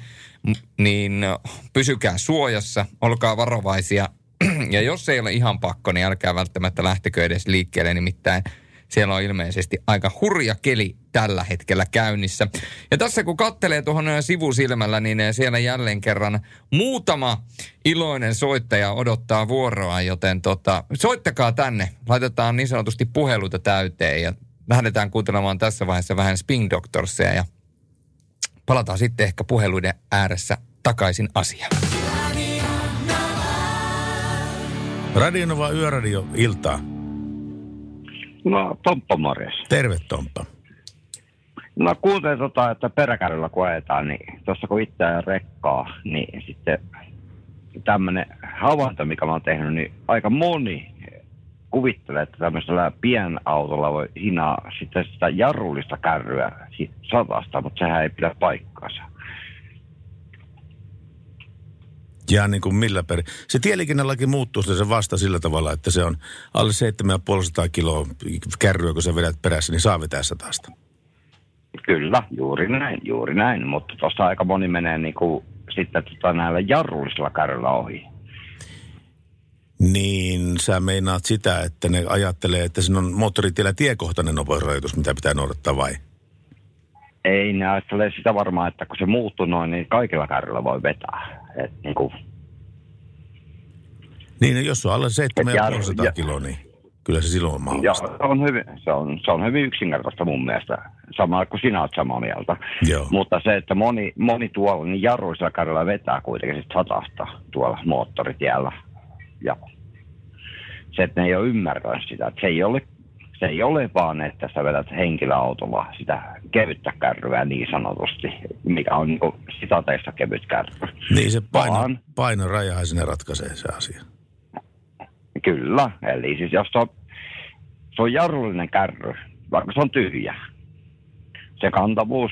niin pysykää suojassa, olkaa varovaisia. Ja jos ei ole ihan pakko, niin älkää välttämättä lähtekö edes liikkeelle, nimittäin siellä on ilmeisesti aika hurja keli tällä hetkellä käynnissä. Ja tässä kun katselee tuohon sivusilmällä, niin siellä jälleen kerran muutama iloinen soittaja odottaa vuoroa, joten tota, soittakaa tänne. Laitetaan niin sanotusti puheluita täyteen ja lähdetään kuuntelemaan tässä vaiheessa vähän Spin Doctorsia ja palataan sitten ehkä puheluiden ääressä takaisin asiaan. Radio Nova Yöradio, iltaa. No, Tomppa morjes. Terve, Tomppa. No, kuulee tota, että peräkärryllä kun ajetaan, niin tuossa kun itse ajan rekkaa, niin sitten tämmöinen havainto, mikä mä oon tehnyt, niin aika moni kuvittelee, että tämmöisellä pienautolla voi hinaa sitten sitä jarrullista kärryä siitä satasta, mutta sehän ei pidä paikkaansa. Ja niin kuin millä perin. Se tieliikennellakin muuttuu se vasta sillä tavalla, että se on alle seitsemän pilkku viisi kiloa kärryä, kun sä vedät perässä, niin saa vetää satasta. Kyllä, juuri näin, juuri näin. Mutta tuossa aika moni menee niin kuin sitten tota näillä jarrullisilla kärryillä ohi. niin sä meinaat sitä, että ne ajattelee, että siinä on moottoritiellä tiekohtainen nopeusrajoitus, mitä pitää noudattaa vai? Ei, ne ajattelee sitä varmaan, että kun se muuttuu noin, niin kaikilla kärryillä voi vetää. Et niin, kuin... niin, jos on alle seitsemänsataa ja... kiloa, niin kyllä se silloin on mahdollista. Joo, se on hyvin, se on, se on hyvin yksinkertaista mun mielestä. Samaa kuin sinä olet samaa mieltä. Joo. Mutta se, että moni, moni tuolla niin jarruisella kärryillä vetää kuitenkin sit satasta tuolla moottoritiellä. Ja se, että ne ei ole ymmärtänyt sitä, että se ei ole, se ei ole vaan, että sä vedät henkilöautolla sitä kevyttä kärryä niin sanotusti, mikä on niin kuin sitateissa kevyt kärry. Niin se paino, painorajahan sinne ratkaisee se asia. Kyllä, eli siis jos se on, se on jarrullinen kärry, vaikka se on tyhjä, se kantavuus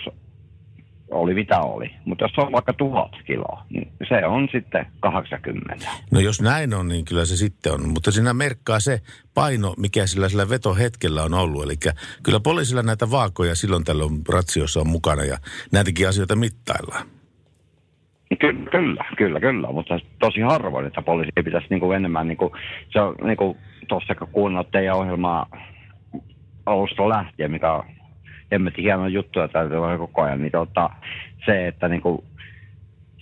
oli mitä oli, mutta jos se on vaikka tuhat kiloa, niin se on sitten kahdeksankymmentä. No jos näin on, niin kyllä se sitten on, mutta siinä merkkaa se paino, mikä sillä, sillä vetohetkellä on ollut. Eli kyllä poliisilla näitä vaakoja silloin tällöin ratsiossa on mukana ja näitäkin asioita mittaillaan. Ky- kyllä, kyllä, kyllä, mutta tosi harvoin, että poliisi pitäisi niinku enemmän, niinku, se on niinku tuossa kun kuunnellut teidän ohjelmaa alusta lähtien, mikä on hemmetin hienoa juttuja täytyy olla koko ajan, niin tota, se, että niinku,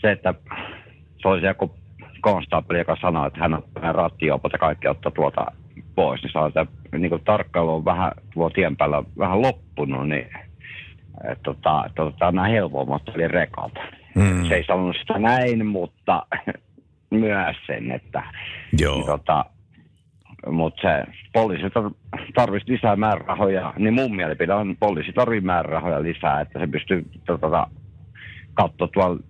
se, että se olisi joku konstaapeli, joka sanoo, että hän on rattijuopot ja kaikki ottaa tuota pois, niin saa, että niinku tarkkailu on vähän tuo tien päällä vähän loppunut, niin että tota, tota, nämä helpommat oli rekalta. Mm. Se ei sanonut sitä näin, mutta myös sen, että niin tota, mutta se poliisi tarvitsisi lisää määrärahoja, niin mun mielipide on, poliisi tarvitsee määrärahoja lisää, että se pystyy tota, katsoa tuolla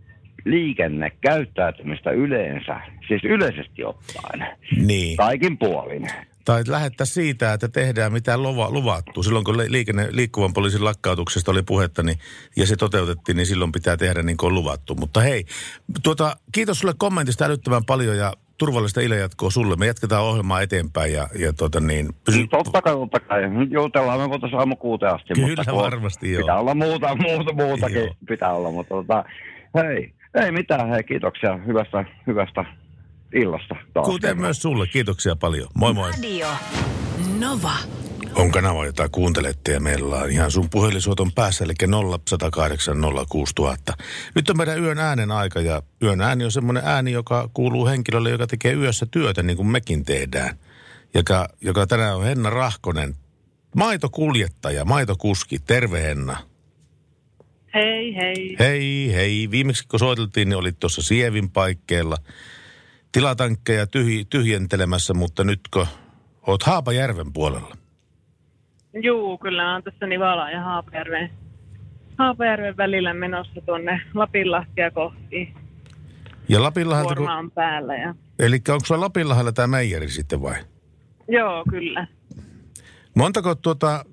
liikennekäyttäytymistä yleensä, siis yleisesti ottaen, niin. Kaikin puolin. Tai lähettää siitä, että tehdään mitä luvattu. Silloin kun liikenne, liikkuvan poliisin lakkautuksesta oli puhetta niin, ja se toteutettiin, niin silloin pitää tehdä niin kuin on luvattu. Mutta hei, tuota, kiitos sulle kommentista älyttömän paljon ja turvallista ilojatkoa sulle. Me jatketaan ohjelmaa eteenpäin ja, ja tuota niin... Pysy... Totta kai, totta kai. Jutellaan me voitaisiin aamu kuuteen asti. Kyllä mutta varmasti joo. Pitää olla muuta, muuta, muutakin joo. Pitää olla, mutta tota, hei, ei mitään, hei, kiitoksia hyvästä, hyvästä. Illasta. Kuten myös sulle. Kiitoksia paljon. Moi moi. Radio Nova. On kanava, jota kuuntelette ja meillä on ihan sun puhelisuoton päässä, eli nolla yksi nolla kahdeksan nolla kuusi nolla nolla nolla. Nyt on meidän yön äänen aika ja yön ääni on semmoinen ääni, joka kuuluu henkilölle, joka tekee yössä työtä niin kuin mekin tehdään. Joka, joka tänään on Henna Rahkonen, maitokuljettaja, maitokuski. Terve Henna. Hei hei. Hei hei. Viimeksi kun soiteltiin, niin olit tuossa Sievin paikkeilla. Tilatankkeja tyhj- tyhjentelemässä, mutta nytkö oot Haapajärven puolella? Juu, kyllä mä oon tässä Nivalan ja Haapajärven, Haapajärven välillä menossa tuonne Lapinlahtia kohti. Ja Lapinlahdelta... Kuorma on päällä ja... Elikkä onko sulla Lapinlahdella tää meijeri sitten vai? Joo, kyllä. Montako tuota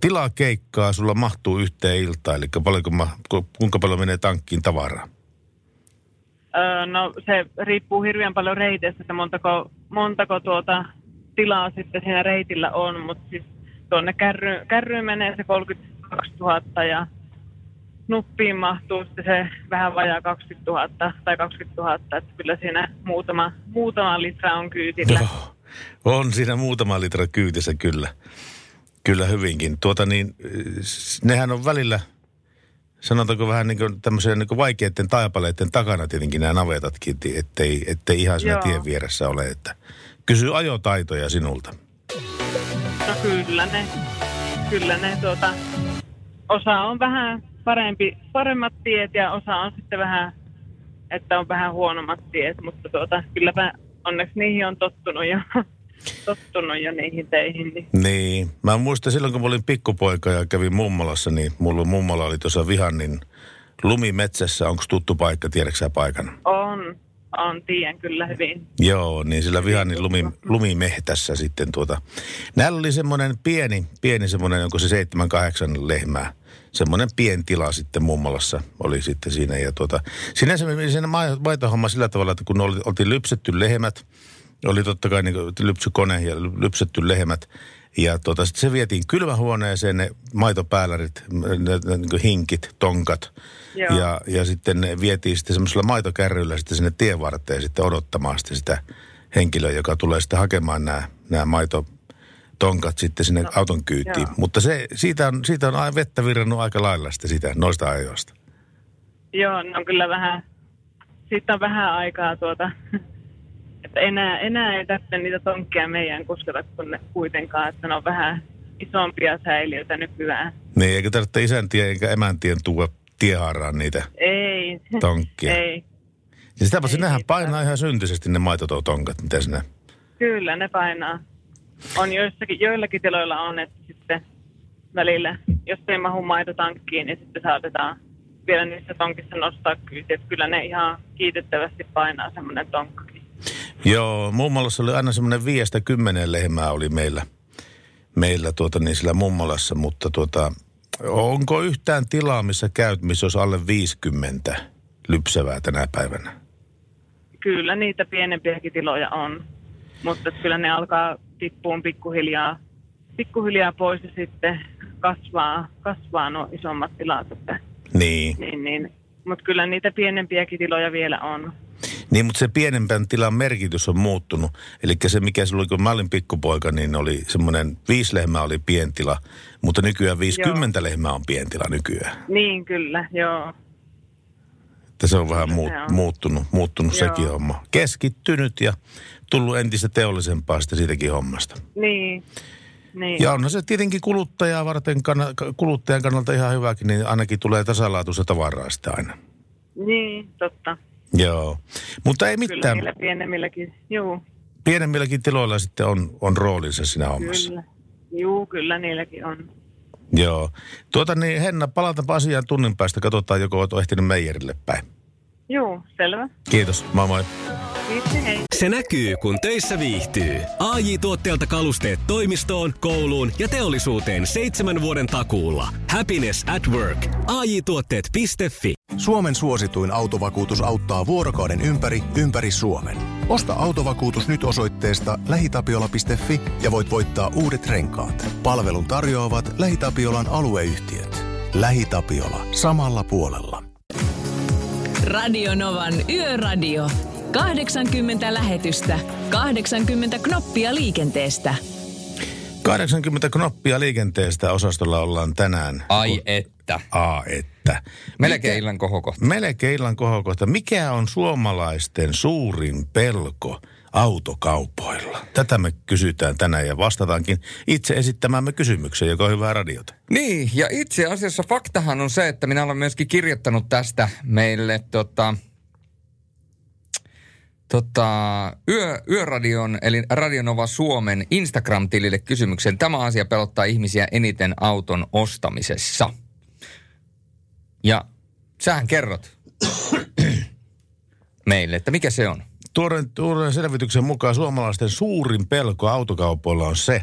tilakeikkaa sulla mahtuu yhteen iltaan? Elikkä paljonko ma... kuinka paljon menee tankkiin tavaraa? No se riippuu hirveän paljon reiteistä, että montako, montako tuota tilaa sitten siinä reitillä on, mutta siis tuonne kärry, kärryyn menee se kolmekymmentäkaksituhatta ja nuppiin mahtuu sitten se vähän vajaa kaksikymmentätuhatta tai kaksikymmentätuhatta, että kyllä siinä muutama, muutama litra on kyytillä. Joo, on siinä muutama litra kyytissä kyllä, kyllä hyvinkin. Tuota niin, nehän on välillä... Sanotaanko vähän niin kuin tämmöisen niin kuin vaikeiden taipaleiden takana tietenkin nämä navetatkin, ettei, ettei ihan siinä tien vieressä ole, että kysy ajotaitoja sinulta. No kyllä ne, kyllä ne tuota, osa on vähän parempi, paremmat tiet ja osa on sitten vähän, että on vähän huonommat tiet, mutta tuota, kylläpä onneksi niihin on tottunut jo. Tottunut jo niihin teihin. Niin. niin. Mä muistan silloin, kun mä olin pikkupoika ja kävin mummolassa, niin mulla mummola oli tuossa Vihannin lumimetsässä. Onko tuttu paikka, tiedätkö sä paikan? On, on, tiedän kyllä hyvin. Joo, niin sillä Vihannin lumi, lumimehtässä sitten tuota. Näillä oli semmoinen pieni, pieni semmoinen, onko se seitsemän, kahdeksan lehmää. Semmoinen pientila sitten mummolassa oli sitten siinä. Ja tuota, sinänsä siinä maitohomma sillä tavalla, että kun oli, oltiin lypsetty lehmät, oli totta kai niin lypsykone ja lypsetty lehmät. Ja tuota, sitten se vietiin kylmähuoneeseen ne maitopäälärit, ne, ne, ne hinkit, tonkat. Ja, ja sitten ne vietiin sitten semmoisella maitokärryllä sitten sinne tien varteen sitten odottamaan sitten sitä henkilö, joka tulee sitten hakemaan nämä, nämä maitotonkat sitten sinne no, auton kyytiin. Joo. Mutta se, siitä, on, siitä on vettä virrannut aika lailla sitten sitä, noista ajoista. Joo, no kyllä vähän, siitä on vähän aikaa tuota, että enää, enää ei tarvitse niitä tonkkia meidän kuskata kun kuitenkaan, että ne on vähän isompia säiliöitä nykyään. Niin, eikä tarvitse isäntien eikä emäntien tuua tiehaaraan niitä ei, tonkkia. Ei. Ja sitäpä sinähän painaa ihan syntisesti ne maitotonkat, mitä sinä? Kyllä, ne painaa. On joissakin, joillakin tiloilla on, että sitten välillä, jos ei mahu maitotankkiin, niin sitten saatetaan vielä niissä tonkissa nostaa kyyti. Että kyllä ne ihan kiitettävästi painaa semmoinen tonkkakin. Joo, mummolassa oli aina semmoinen viiestä kymmeneen lehmää oli meillä, meillä tuota niin sillä mummolassa, mutta tuota, onko yhtään tilaa, missä käyt, missä olisi alle viisikymmentä lypsävää tänä päivänä? Kyllä niitä pienempiäkin tiloja on, mutta kyllä ne alkaa tippuun pikkuhiljaa, pikkuhiljaa pois ja sitten kasvaa, kasvaa nuo isommat tilat. Että, niin. niin, niin. Mutta kyllä niitä pienempiäkin tiloja vielä on. Niin, mutta se pienempän tilan merkitys on muuttunut. Eli se, mikä silloin, kun mä olin pikkupoika, niin oli semmoinen viisi lehmää oli pientila, mutta nykyään viisikymmentä joo. lehmää on pientila nykyään. Niin, kyllä, joo. Että se on vähän muut, se on. muuttunut, muuttunut sekin homma. Keskittynyt ja tullut entistä teollisempaa sitä siitäkin hommasta. Niin, niin. Ja onhan se tietenkin kuluttajaa varten, kuluttajan kannalta ihan hyväkin, niin ainakin tulee tasalaatuista tavaraa sitä aina. Niin, totta. Joo, mutta ei mitään. Kyllä niillä pienemmilläkin, juu. Pienemmilläkin tiloilla sitten on, on roolinsa siinä hommassa. Kyllä, juu, kyllä niilläkin on. Joo. Tuota niin, Henna, palataanpa asiaan tunnin päästä. Katsotaan, joko olet ehtinyt meijerille päin. Joo, selvä. Kiitos, moi moi. Kiitos, hei. Se näkyy, kun töissä viihtyy. A J-tuotteelta kalusteet toimistoon, kouluun ja teollisuuteen seitsemän vuoden takuulla. Happiness at work. A J tuotteet piste fi. Suomen suosituin autovakuutus auttaa vuorokauden ympäri, ympäri Suomen. Osta autovakuutus nyt osoitteesta lähitapiola piste fi ja voit voittaa uudet renkaat. Palvelun tarjoavat LähiTapiolan alueyhtiöt. LähiTapiola. Samalla puolella. Radio Novan Yöradio. kahdeksankymmentä lähetystä. kahdeksankymmentä knoppia liikenteestä. kahdeksankymmentä knoppia liikenteestä osastolla ollaan tänään. Ai että. A että. Melkein Mikä, illan kohokohta. Melkein illan kohokohta. Mikä on suomalaisten suurin pelko autokaupoilla? Tätä me kysytään tänään ja vastataankin itse esittämäämme kysymykseen, joka on hyvää radiota. Niin, ja itse asiassa faktahan on se, että minä olen myöskin kirjoittanut tästä meille tota... Tota, yö, Yöradion, eli Radio Nova Suomen Instagram-tilille kysymyksen. Tämä asia pelottaa ihmisiä eniten auton ostamisessa. Ja sähän kerrot meille, että mikä se on? Tuoreen, tuoreen selvityksen mukaan suomalaisten suurin pelko autokaupoilla on se,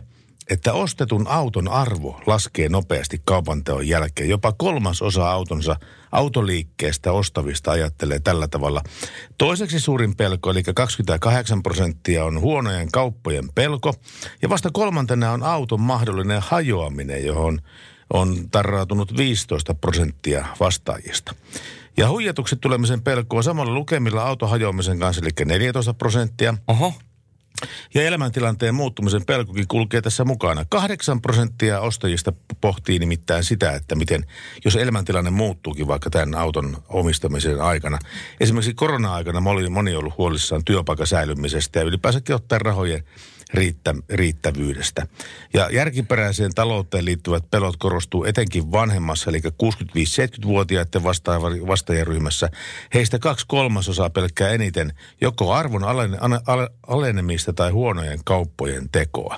että ostetun auton arvo laskee nopeasti kaupanteon jälkeen. Jopa kolmasosa autonsa autoliikkeestä ostavista ajattelee tällä tavalla. Toiseksi suurin pelko, eli kaksikymmentäkahdeksan prosenttia on huonojen kauppojen pelko. Ja vasta kolmantena on auton mahdollinen hajoaminen, johon on tarrautunut viisitoista prosenttia vastaajista. Ja huijatuksi tulemisen pelko on samalla lukemilla auton hajoamisen kanssa, eli neljätoista prosenttia. Oho. Ja elämäntilanteen muuttumisen pelkokin kulkee tässä mukana. Kahdeksan prosenttia ostajista pohtii nimittäin sitä, että miten, jos elämäntilanne muuttuukin vaikka tämän auton omistamisen aikana. Esimerkiksi korona-aikana moni on ollut huolissaan työpaikan säilymisestä ja ylipäänsäkin ottaa rahojen riittä, riittävyydestä. Ja järkiperäiseen talouteen liittyvät pelot korostuu etenkin vanhemmassa, eli kuusikymmentäviisi-seitsemänkymmentävuotiaiden vastaajaryhmässä. Heistä kaksi kolmasosaa pelkkää eniten joko arvon alen, ale, alenemista tai huonojen kauppojen tekoa.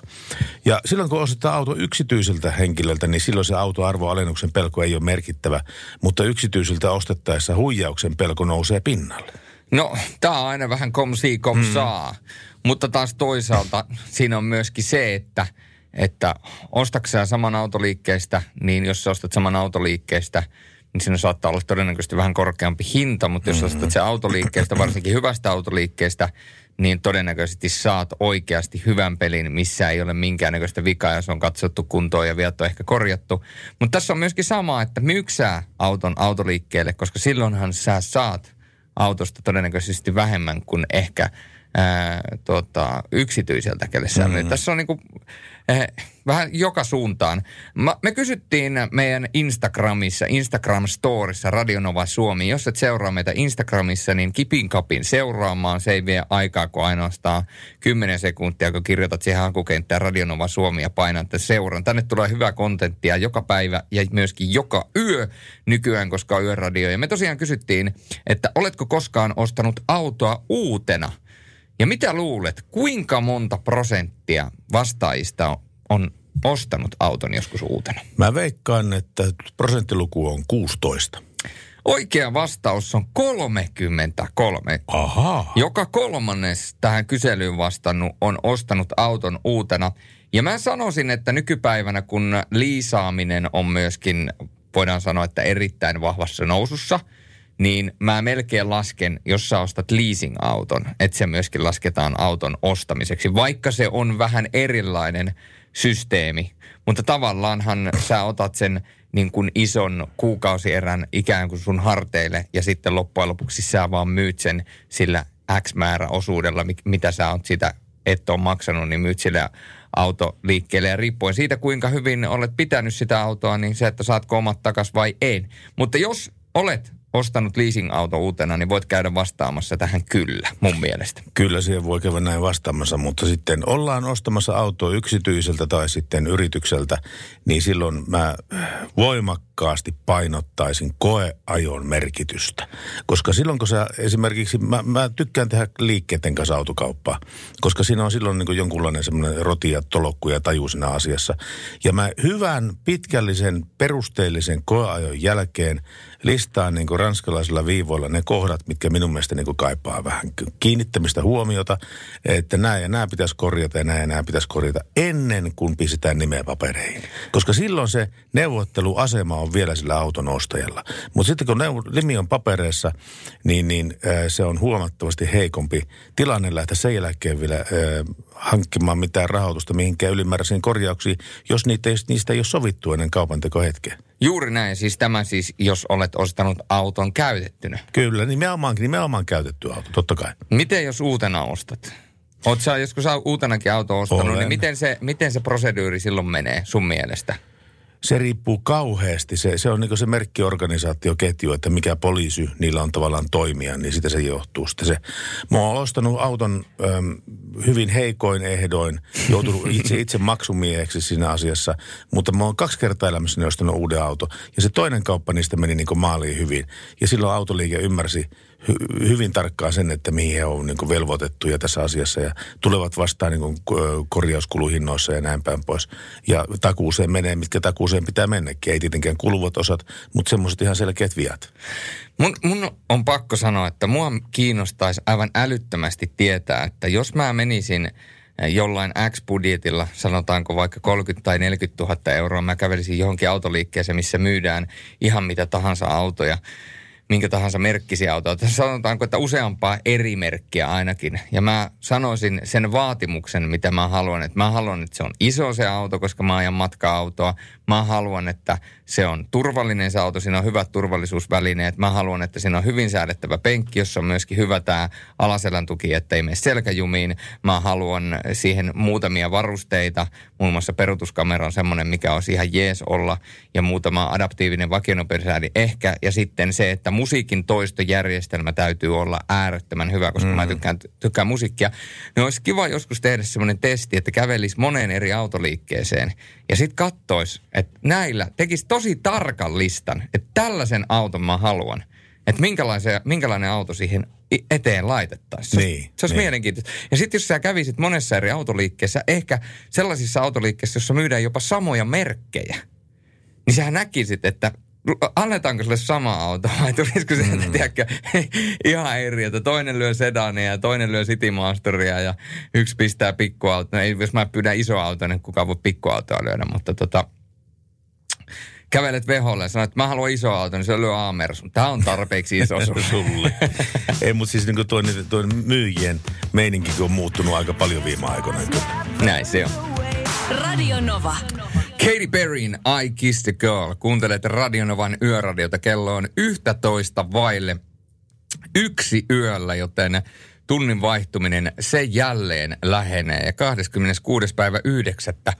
Ja silloin kun ostetaan auto yksityiseltä henkilöltä, niin silloin se autoarvoalennuksen pelko ei ole merkittävä, mutta yksityisiltä ostettaessa huijauksen pelko nousee pinnalle. No, tämä on aina vähän kom sii kom saa. Mm. Mutta taas toisaalta siinä on myöskin se, että, että ostaksä saman autoliikkeestä, niin jos sä ostat saman autoliikkeestä, niin siinä saattaa olla todennäköisesti vähän korkeampi hinta, mutta jos mm-hmm. ostat se autoliikkeestä, varsinkin hyvästä autoliikkeestä, niin todennäköisesti saat oikeasti hyvän pelin, missä ei ole minkäännäköistä vikaa ja se on katsottu kuntoon ja viat on ehkä korjattu. Mutta tässä on myöskin sama, että myyksää auton autoliikkeelle, koska silloinhan sä saat autosta todennäköisesti vähemmän kuin ehkä ää, tota, yksityiseltä, kelle se mm-hmm. Tässä on niin kuin, eh, vähän joka suuntaan. Ma, me kysyttiin meidän Instagramissa, Instagram-storissa, Radio Nova Suomi. Jos et seuraa meitä Instagramissa, niin kipin kapin seuraamaan. Se ei vie aikaa kuin ainoastaan kymmenen sekuntia, kun kirjoitat siihen hakukenttään Radio Nova Suomi ja painat seuran. Tänne tulee hyvää kontenttia joka päivä ja myöskin joka yö nykyään, koska on yöradio. Ja me tosiaan kysyttiin, että oletko koskaan ostanut autoa uutena? Ja mitä luulet, kuinka monta prosenttia vastaajista on ostanut auton joskus uutena? Mä veikkaan, että prosenttiluku on kuusitoista. Oikea vastaus on kolmekymmentäkolme. Ahaa. Joka kolmannes tähän kyselyyn vastannut on ostanut auton uutena. Ja mä sanoisin, että nykypäivänä kun liisaaminen on myöskin, voidaan sanoa, että erittäin vahvassa nousussa, niin mä melkein lasken, jos sä ostat leasing-auton, että se myöskin lasketaan auton ostamiseksi, vaikka se on vähän erilainen systeemi. Mutta tavallaanhan sä otat sen niin kuin ison kuukausierän ikään kuin sun harteille ja sitten loppujen lopuksi sä vaan myyt sen sillä X määrä osuudella, mitä sä oot sitä, et ole maksanut, niin myyt sillä autoliikkeelle ja riippuen siitä, kuinka hyvin olet pitänyt sitä autoa, niin se, että saatko omat takas vai ei. Mutta jos olet ostanut leasing-auto uutena, niin voit käydä vastaamassa tähän kyllä, mun mielestä. Kyllä siihen voi käydä näin vastaamassa, mutta sitten ollaan ostamassa autoa yksityiseltä tai sitten yritykseltä, niin silloin mä voimakkaasti painottaisin koeajon merkitystä. Koska silloin, kun sä esimerkiksi, mä, mä tykkään tehdä liikkeiden kanssa autokauppaa, koska siinä on silloin niin kuin jonkunlainen semmoinen roti ja tolokku ja taju siinä asiassa. Ja mä hyvän, pitkällisen, perusteellisen koeajon jälkeen listaan niin kuin ranskalaisilla viivoilla ne kohdat, mitkä minun mielestä niin kuin kaipaa vähän kiinnittämistä huomiota, että nämä ja nämä pitäisi korjata ja nämä ja nämä pitäisi korjata ennen kuin pistetään nimeä papereihin. Koska silloin se neuvotteluasema on vielä sillä auton ostajalla. Mutta sitten kun neuv- nimi on papereissa, niin, niin äh, se on huomattavasti heikompi tilanne lähteä sen jälkeen vielä äh, hankkimaan mitään rahoitusta mihinkään ylimääräisiin korjauksiin, jos niitä ei, niistä ei ole sovittu ennen kaupantekohetkeä. Juuri näin, siis tämä siis, jos olet ostanut auton käytettynä. Kyllä, nimenomaan, nimenomaan käytetty auto, totta kai. Miten jos uutena ostat? Oot sä, joskus sä uutenakin auto ostanut, Olen. niin miten se, miten se proseduuri silloin menee sun mielestä? Se riippuu kauheasti. Se, se on niin kuin se merkkiorganisaatioketju, että mikä poliisi niillä on tavallaan toimia, niin sitä se johtuu. Sitten se, mä oon ostanut auton äm, hyvin heikoin ehdoin, joutunut itse, itse maksumieheksi siinä asiassa, mutta mä oon kaksi kertaa elämässäni ostanut uuden auto. Ja se toinen kauppa niistä meni niin kuin maaliin hyvin. Ja silloin autoliike ymmärsi hy, hyvin tarkkaan sen, että mihin he on niin kuin velvoitettuja tässä asiassa ja tulevat vastaan niin kuin korjauskuluhinnoissa ja näin päin pois. Ja takuuseen menee, mitkä takuuseen pitää mennäkin. Ei tietenkään kuluvat osat, mutta semmoiset ihan selkeät viat. Mun, mun on pakko sanoa, että mua kiinnostaisi aivan älyttömästi tietää, että jos mä menisin jollain X-budjetilla, sanotaanko vaikka kolmekymmentä tai neljäkymmentä tuhatta euroa, mä kävelisin johonkin autoliikkeeseen, missä myydään ihan mitä tahansa autoja, minkä tahansa merkkisiä autoja. Sanotaanko, että useampaa eri merkkiä ainakin. Ja mä sanoisin sen vaatimuksen, mitä mä haluan. Että mä haluan, että se on iso se auto, koska mä ajan matka-autoa. Mä haluan, että se on turvallinen se auto. Siinä on hyvät turvallisuusvälineet. Mä haluan, että siinä on hyvin säädettävä penkki, jossa on myöskin hyvä tämä alaselän tuki, ettei mene selkäjumiin. Mä haluan siihen muutamia varusteita. Muun muassa peruutuskamera on semmoinen, mikä on ihan jees olla. Ja muutama adaptiivinen vakionopeussäädin ehkä. Ja sitten se, että musiikin toistojärjestelmä täytyy olla äärettömän hyvä, koska mm-hmm. mä tykkään, tykkään musiikkia. No olisi kiva joskus tehdä semmoinen testi, että kävelisi moneen eri autoliikkeeseen ja sitten kattois, että näillä tekisi tosi tarkan listan, että tällaisen auton mä haluan. Että minkälainen auto siihen eteen laitettaisiin. Se, niin, se olisi niin. Mielenkiintoista. Ja sitten jos sä kävisit monessa eri autoliikkeessä, ehkä sellaisissa autoliikkeissä, jossa myydään jopa samoja merkkejä, niin sä näkisit, että annetaanko sille sama auto vai tulisiko sieltä, mm. tiedäkö, ihan eri, että toinen lyö sedania ja toinen lyö citymasteria ja yksi pistää pikkuautoa. No, jos mä pyydän iso auto, niin kukaan voi pikkuautoa lyödä, mutta tota, kävelet veholle ja sanot, että mä haluan iso auto, niin se lyö A-Mersun. Tää on tarpeeksi iso sulle. Ei, mutta siis niin kuin toi, toi myyjien meininki on muuttunut aika paljon viime aikoina. Näin se on. Radio Nova. Katy Perryn I Kissed a Girl. Kuuntelet Radio Novan yöradiota. Kello on yksitoista vaille yksi yöllä, joten tunnin vaihtuminen, se jälleen lähenee. Ja kahdeskymmeneskuudes päivä yhdeksättä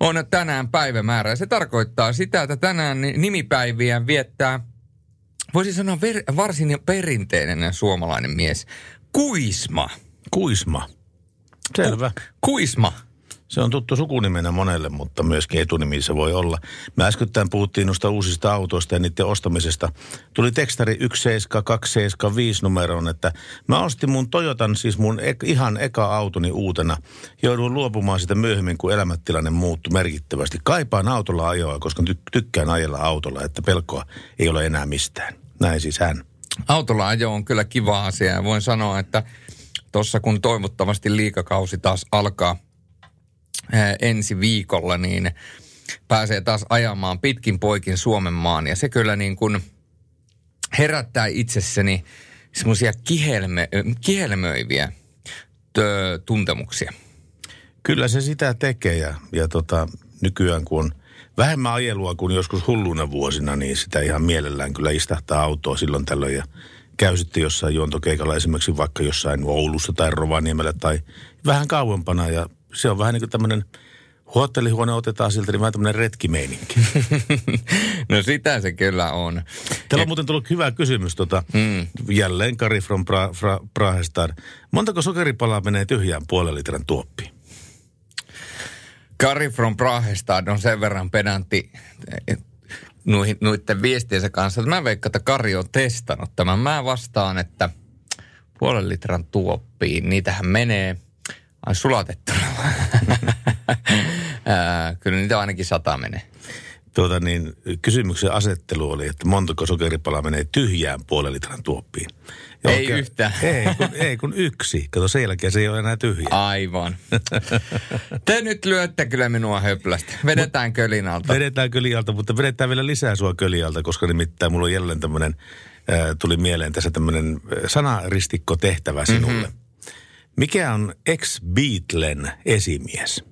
on tänään päivämäärä. Ja se tarkoittaa sitä, että tänään nimipäiviä viettää, voisi sanoa ver- varsin perinteinen suomalainen mies. Kuisma. Kuisma. Selvä. Ku- Kuisma. Se on tuttu sukunimenä monelle, mutta myöskin etunimi se voi olla. Me äskettäin puhuttiin noista uusista autoista ja niiden ostamisesta. Tuli tekstari yksi seitsemän kaksi seitsemän viisi numeroon, että mä ostin mun Toyotan, siis mun ek, ihan eka autoni uutena. Jouduin luopumaan sitä myöhemmin, kun elämäntilanne muuttui merkittävästi. Kaipaan autolla ajoa, koska ty- tykkään ajella autolla, että pelkoa ei ole enää mistään. Näin siis hän. Autolla ajo on kyllä kiva asia ja voin sanoa, että tuossa kun toivottavasti liigakausi taas alkaa ensi viikolla, niin pääsee taas ajamaan pitkin poikin Suomen maan. Ja se kyllä niin kuin herättää itsessäni semmoisia kihelme, kihelmöiviä tö, tuntemuksia. Kyllä se sitä tekee. Ja, ja tota, nykyään kun on vähemmän ajelua kuin joskus hulluna vuosina, niin sitä ihan mielellään kyllä istahtaa autoa silloin tällöin. Ja käy sitten jossain juontokeikalla esimerkiksi vaikka jossain Oulussa tai Rovaniemellä tai vähän kauempana ja se on vähän niin kuin tämmöinen, hotellihuone otetaan siltä, niin vähän tämmöinen retkimeininki. No sitä se kyllä on. Täällä on muuten tullut hyvä kysymys, tota, mm. jälleen Kari from Bra- Fra- Brahestad. Montako sokeripalaa menee tyhjään puolen litran tuoppiin? Kari from Brahestad on sen verran pedantti noiden viestiensä kanssa, että mä veikkaan, että Kari on testannut tämän. Mä vastaan, että puolen litran tuoppiin, niitähän menee. Ai sulatettuna. Kyllä niitä ainakin sata menee. Tuota niin, kysymyksen asettelu oli, että montako sokeripala menee tyhjään puolen litran tuoppiin. Ja ei oikein, yhtään. Ei kun, ei kun yksi. Kato, sen jälkeen se ei ole enää tyhjä. Aivan. Te nyt lyötte kyllä minua höplästä. Vedetään Mut, kölinalta. Vedetään kölinalta, mutta vedetään vielä lisää sua kölinalta, koska nimittäin mulla on jälleen tämmöinen, äh, tuli mieleen tässä tämmöinen sanaristikko tehtävä sinulle. Mm-hmm. Mikä on ex-Beatlen esimies?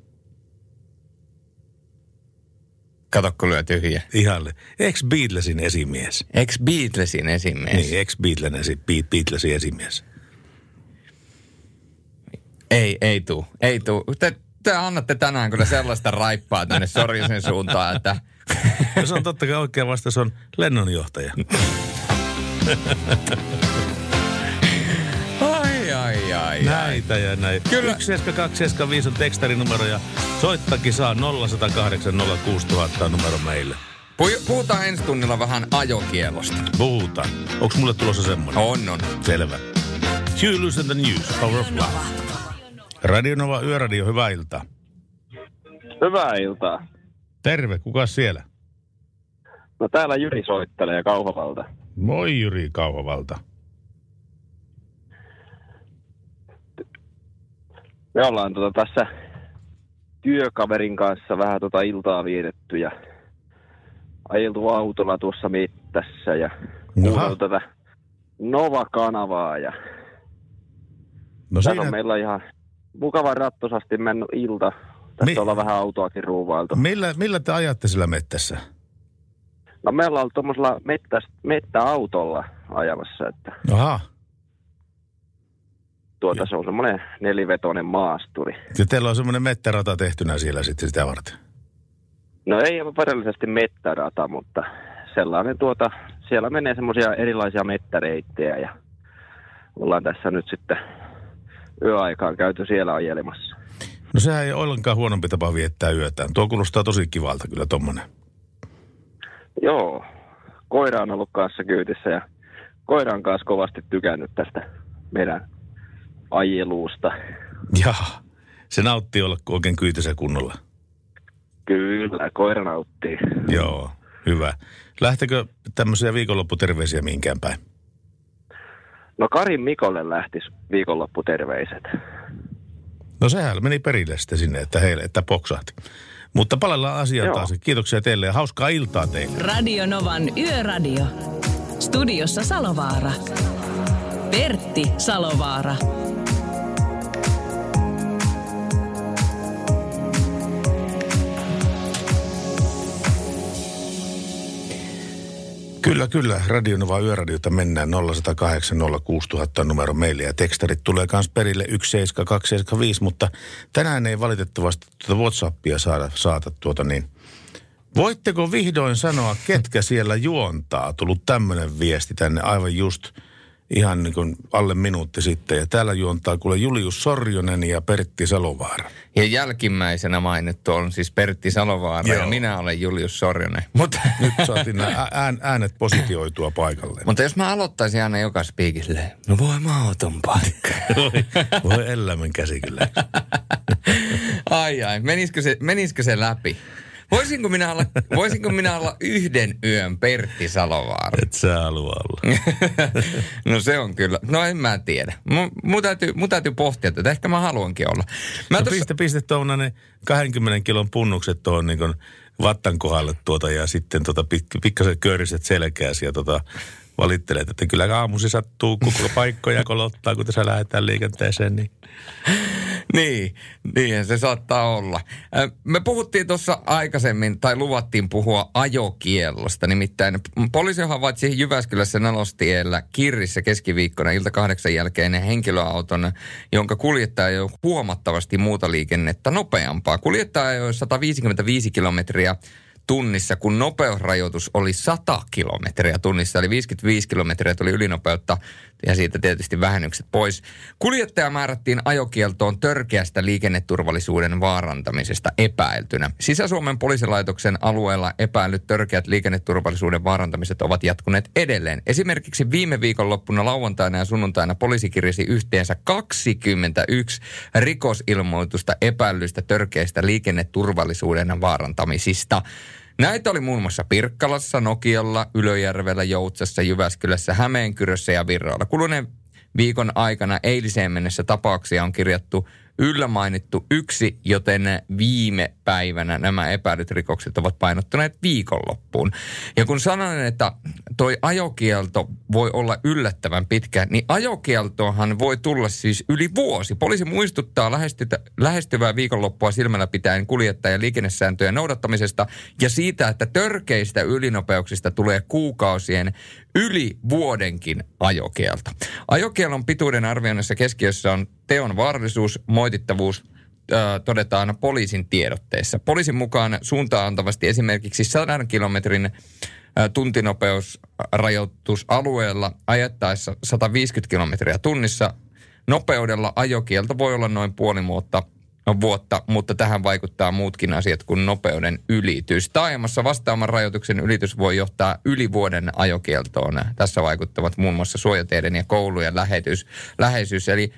Kato, kun lyö tyhjä. Ihalle. Ex-Beatlesin esimies. Ex-Beatlesin esimies. Niin, ex-Beatlen esi- Beatlesin esimies. Ei, ei tuu. Ei tuu. Te, te annatte tänään kyllä sellaista raippaa tänne Sorjosen suuntaan, että... Se on totta kai oikein vasta, se on lennonjohtaja. Ai, ai, näitä ai. Ja näitä. Kyllä. yksi seitsemän kaksi seitsemän viisi on tekstarinumero ja soittakin saa nolla yksi nolla kahdeksan nolla kuusi nolla nolla nolla numero meille. Puhutaan ensi tunnilla vähän ajokielosta. Puhutaan. Onks mulle tulossa semmoinen? On, on. Selvä. Julius and the News, Power of Love. Radio Nova, Yöradio, hyvää iltaa. Hyvää iltaa. Terve, kuka siellä? No täällä Jyri soittelee Kauhavalta. Moi Jyri Kauhavalta. Me ollaan tota tässä työkaverin kanssa vähän tota iltaa vietetty ja ajeltu autolla tuossa mettässä ja kuunneltu tätä Nova-kanavaa. Ja no siinä... on meillä ihan mukava rattosasti mennyt ilta. Tässä Mi... ollaan vähän autoakin ruuvailtu. Millä, millä te ajatte sillä mettässä? No me ollaan tuommoisella mettäautolla ajamassa. Että... Aha. Tuota, se on semmoinen nelivetoinen maasturi. Ja teillä on semmoinen mettärata tehtynä siellä sitten sitä varten? No ei ole varallisesti mettärata, mutta sellainen tuota, siellä menee semmoisia erilaisia mettäreittejä ja ollaan tässä nyt sitten yöaikaan käyty siellä ajelemassa. No sehän ei ollenkaan huonompi tapa viettää yötään. Tuo kuulostaa tosi kivalta kyllä tommonen. Joo, koira on ollut kanssa kyytissä ja koiran kanssa kovasti tykännyt tästä meidän ajeluusta. Jaha, se nauttii olla oikein kyytisä kunnolla. Kyllä, koira nauttii. Joo, hyvä. Lähtekö tämmöisiä viikonlopputerveisiä mihinkään päin? No Karin Mikolle lähtis viikonlopputerveiset. No sehän meni perille sitten sinne, että heille, että poksahti. Mutta palellaan asiaan Joo. taas. Kiitoksia teille ja hauskaa iltaa teille. Radio Novan Yöradio. Studiossa Salovaara. Pertti Salovaara. Kyllä, kyllä. Radio Nova Yöradiota mennään nolla yksi nolla kahdeksan nolla kuusi nolla nolla nolla numero meille ja tekstarit tulee myös perille yksi seitsemän kaksi seitsemän viisi, mutta tänään ei valitettavasti tuota WhatsAppia saada, saata tuota niin. Voitteko vihdoin sanoa, ketkä siellä juontaa? Tullut tämmöinen viesti tänne aivan just ihan niin kuin alle minuutti sitten. Ja täällä juontaa kuule Julius Sorjonen ja Pertti Salovaara. Ja jälkimmäisenä mainittu on siis Pertti Salovaara. Joo. Ja minä olen Julius Sorjonen. Mut nyt saatiin nämä äänet positioitua paikalle. Mutta jos mä aloittaisin aina joka spiikille. No voi mahdoton paikka. voi voi elämän käsi kyllä. ai ai, menisikö se, menisikö se läpi? Voisinko minä, olla, voisinko minä olla yhden yön Pertti Salovaara? Et sä halua olla. No se on kyllä. No en mä tiedä. Mun, mun, täytyy, mun täytyy pohtia tätä. Ehkä mä haluankin olla. Mä no tossa... piste, piste tuona ne kahdenkymmenen kilon punnukset tuohon niin kuin vattan kohdalle tuota ja sitten tuota pik, pikkasen kööriset selkääsi ja tuota valittelet, että kyllä aamusi sattuu, koko paikkoja kolottaa, kun tässä lähdetään liikenteeseen, niin... Niin, niin se saattaa olla. Me puhuttiin tuossa aikaisemmin, tai luvattiin puhua ajokiellosta. Nimittäin poliisi havaitsi Jyväskylässä Nelostiellä Kirrissä keskiviikkona ilta kahdeksan jälkeen henkilöauton, jonka kuljettaja ei ole huomattavasti muuta liikennettä nopeampaa. Kuljettaja ei ole sata viisikymmentäviisi kilometriä tunnissa, kun nopeusrajoitus oli sata kilometriä tunnissa, eli viisikymmentäviisi kilometriä tuli ylinopeutta ja siitä tietysti vähennykset pois. Kuljettaja määrättiin ajokieltoon törkeästä liikenneturvallisuuden vaarantamisesta epäiltynä. Sisä-Suomen poliisilaitoksen alueella epäillyt törkeät liikenneturvallisuuden vaarantamiset ovat jatkuneet edelleen. Esimerkiksi viime viikonloppuna lauantaina ja sunnuntaina poliisi kirjasi yhteensä kaksikymmentäyksi rikosilmoitusta epäillystä törkeistä liikenneturvallisuuden vaarantamisista. Näitä oli muun muassa Pirkkalassa, Nokialla, Ylöjärvellä, Joutsassa, Jyväskylässä, Hämeenkyrössä ja Virralla. Kuluneen viikon aikana eiliseen mennessä tapauksia on kirjattu yllä mainittu yksi, joten viime päivänä nämä epäilyt rikokset ovat painottuneet viikonloppuun. Ja kun sanoin, että toi ajokielto voi olla yllättävän pitkä, niin ajokieltohan voi tulla siis yli vuosi. Poliisi muistuttaa lähestyvää viikonloppua silmällä pitäen kuljettajan liikennesääntöjen noudattamisesta ja siitä, että törkeistä ylinopeuksista tulee kuukausien yli vuodenkin ajokielto. Ajokielon pituuden arvioinnissa keskiössä on teon vaarallisuus, moitittavuus ö, todetaan poliisin tiedotteessa. Poliisin mukaan suuntaan antavasti esimerkiksi sadan kilometrin ö, tuntinopeusrajoitusalueella ajettaessa sata viisikymmentä kilometriä tunnissa. Nopeudella ajokielto voi olla noin puoli vuotta, vuotta, mutta tähän vaikuttaa muutkin asiat kuin nopeuden ylitys. Taajamassa vastaavan rajoituksen ylitys voi johtaa yli vuoden ajokieltoon. Tässä vaikuttavat muun muassa suojateiden ja koulujen lähetys, läheisyys, eli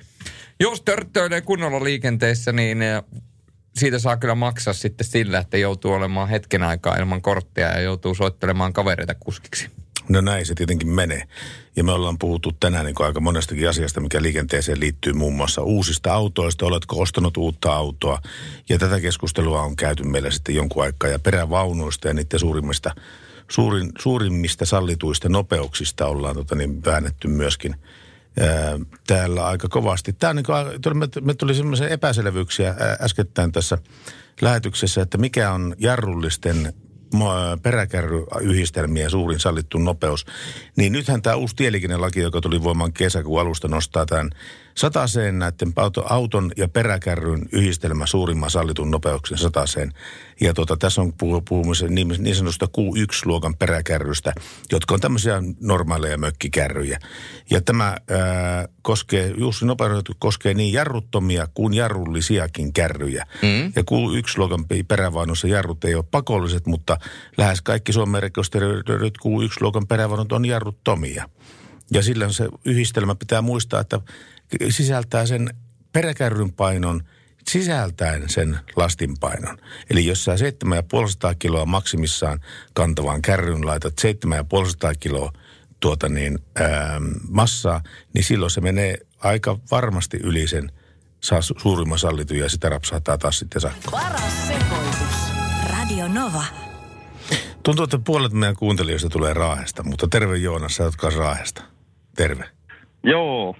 jos törttöilee kunnolla liikenteessä, niin siitä saa kyllä maksaa sitten sillä, että joutuu olemaan hetken aikaa ilman korttia ja joutuu soittelemaan kavereita kuskiksi. No näin se tietenkin menee. Ja me ollaan puhuttu tänään niin kuin aika monestakin asiasta, mikä liikenteeseen liittyy muun muassa uusista autoista. Oletko ostanut uutta autoa? Ja tätä keskustelua on käyty meillä sitten jonkun aikaa. Ja perävaunuista ja niiden suurimmista, suurin, suurimmista sallituista nopeuksista ollaan tota niin, väännetty myöskin. Täällä aika kovasti. Tämä on niin kuin, me tuli semmoisia epäselvyyksiä äskettäin tässä lähetyksessä, että mikä on jarrullisten peräkärryyhdistelmien suurin sallittu nopeus. Niin nythän tämä uusi tieliikennelaki, joka tuli voimaan kesäkuun alusta, nostaa tämän sataseen näiden auton ja peräkärryn yhdistelmä suurimman sallitun nopeuksen sataseen. Ja tuota, tässä on puhumisen niin sanotusta Q yksi luokan peräkärrystä, jotka on tämmöisiä normaaleja mökkikärryjä. Ja tämä ää, koskee, Jussi nopeus koskee niin jarruttomia kuin jarrullisiakin kärryjä. Mm. Ja Q yksi luokan perävaunussa jarrut ei ole pakolliset, mutta lähes kaikki Suomen rekisteröidyt Q yksi luokan perävaunut on jarruttomia. Ja silloin se yhdistelmä pitää muistaa, että sisältää sen peräkärryn painon sisältäen sen lastin painon. Eli jos sä seitsemän pilkku viisi kiloa maksimissaan kantavaan kärryn laitat seitsemän pilkku viisi kiloa tuota niin, ää, massaa, niin silloin se menee aika varmasti yli sen saa suurimman sallitun ja sitä rapsahtaa taas sitten sakko. Paras sekoitus. Radio Nova. Tuntuu, että puolet meidän kuuntelijoista tulee Raahesta, mutta terve Joonas, sä oot kanssa Raahesta. Terve. Joo.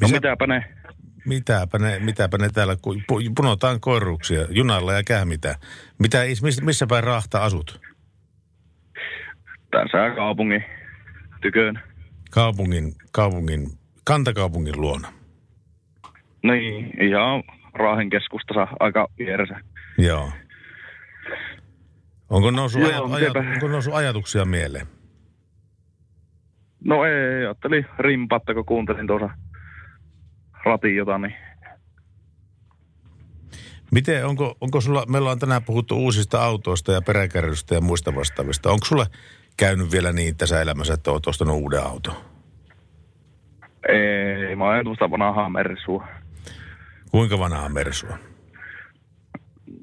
No Sä, mitäpä ne? Mitäpä ne, mitäpä ne täällä, kun punotaan koiruuksia junalla ja kähmitään. Mitä, missä päin Raahta asut? tämän sääkaupungin tyköön. Kaupungin, kaupungin, kantakaupungin luona. Niin, ihan Raahen keskustassa aika vieressä. Joo. Onko noussut, Joo, ajat, ajat, onko noussut ajatuksia mieleen? No ei, ajattelin rimpaatta, kun kuuntelin tuossa ratiota, niin... Miten, onko, onko sulla, meillä on tänään puhuttu uusista autoista ja peräkärrystä ja muista vastaavista. Onko sulla käynyt vielä niin tässä elämässä, että olet ostanut uuden auton? Ei, mä oon tuosta vanhaa Mersua. Kuinka vanhaa Mersua?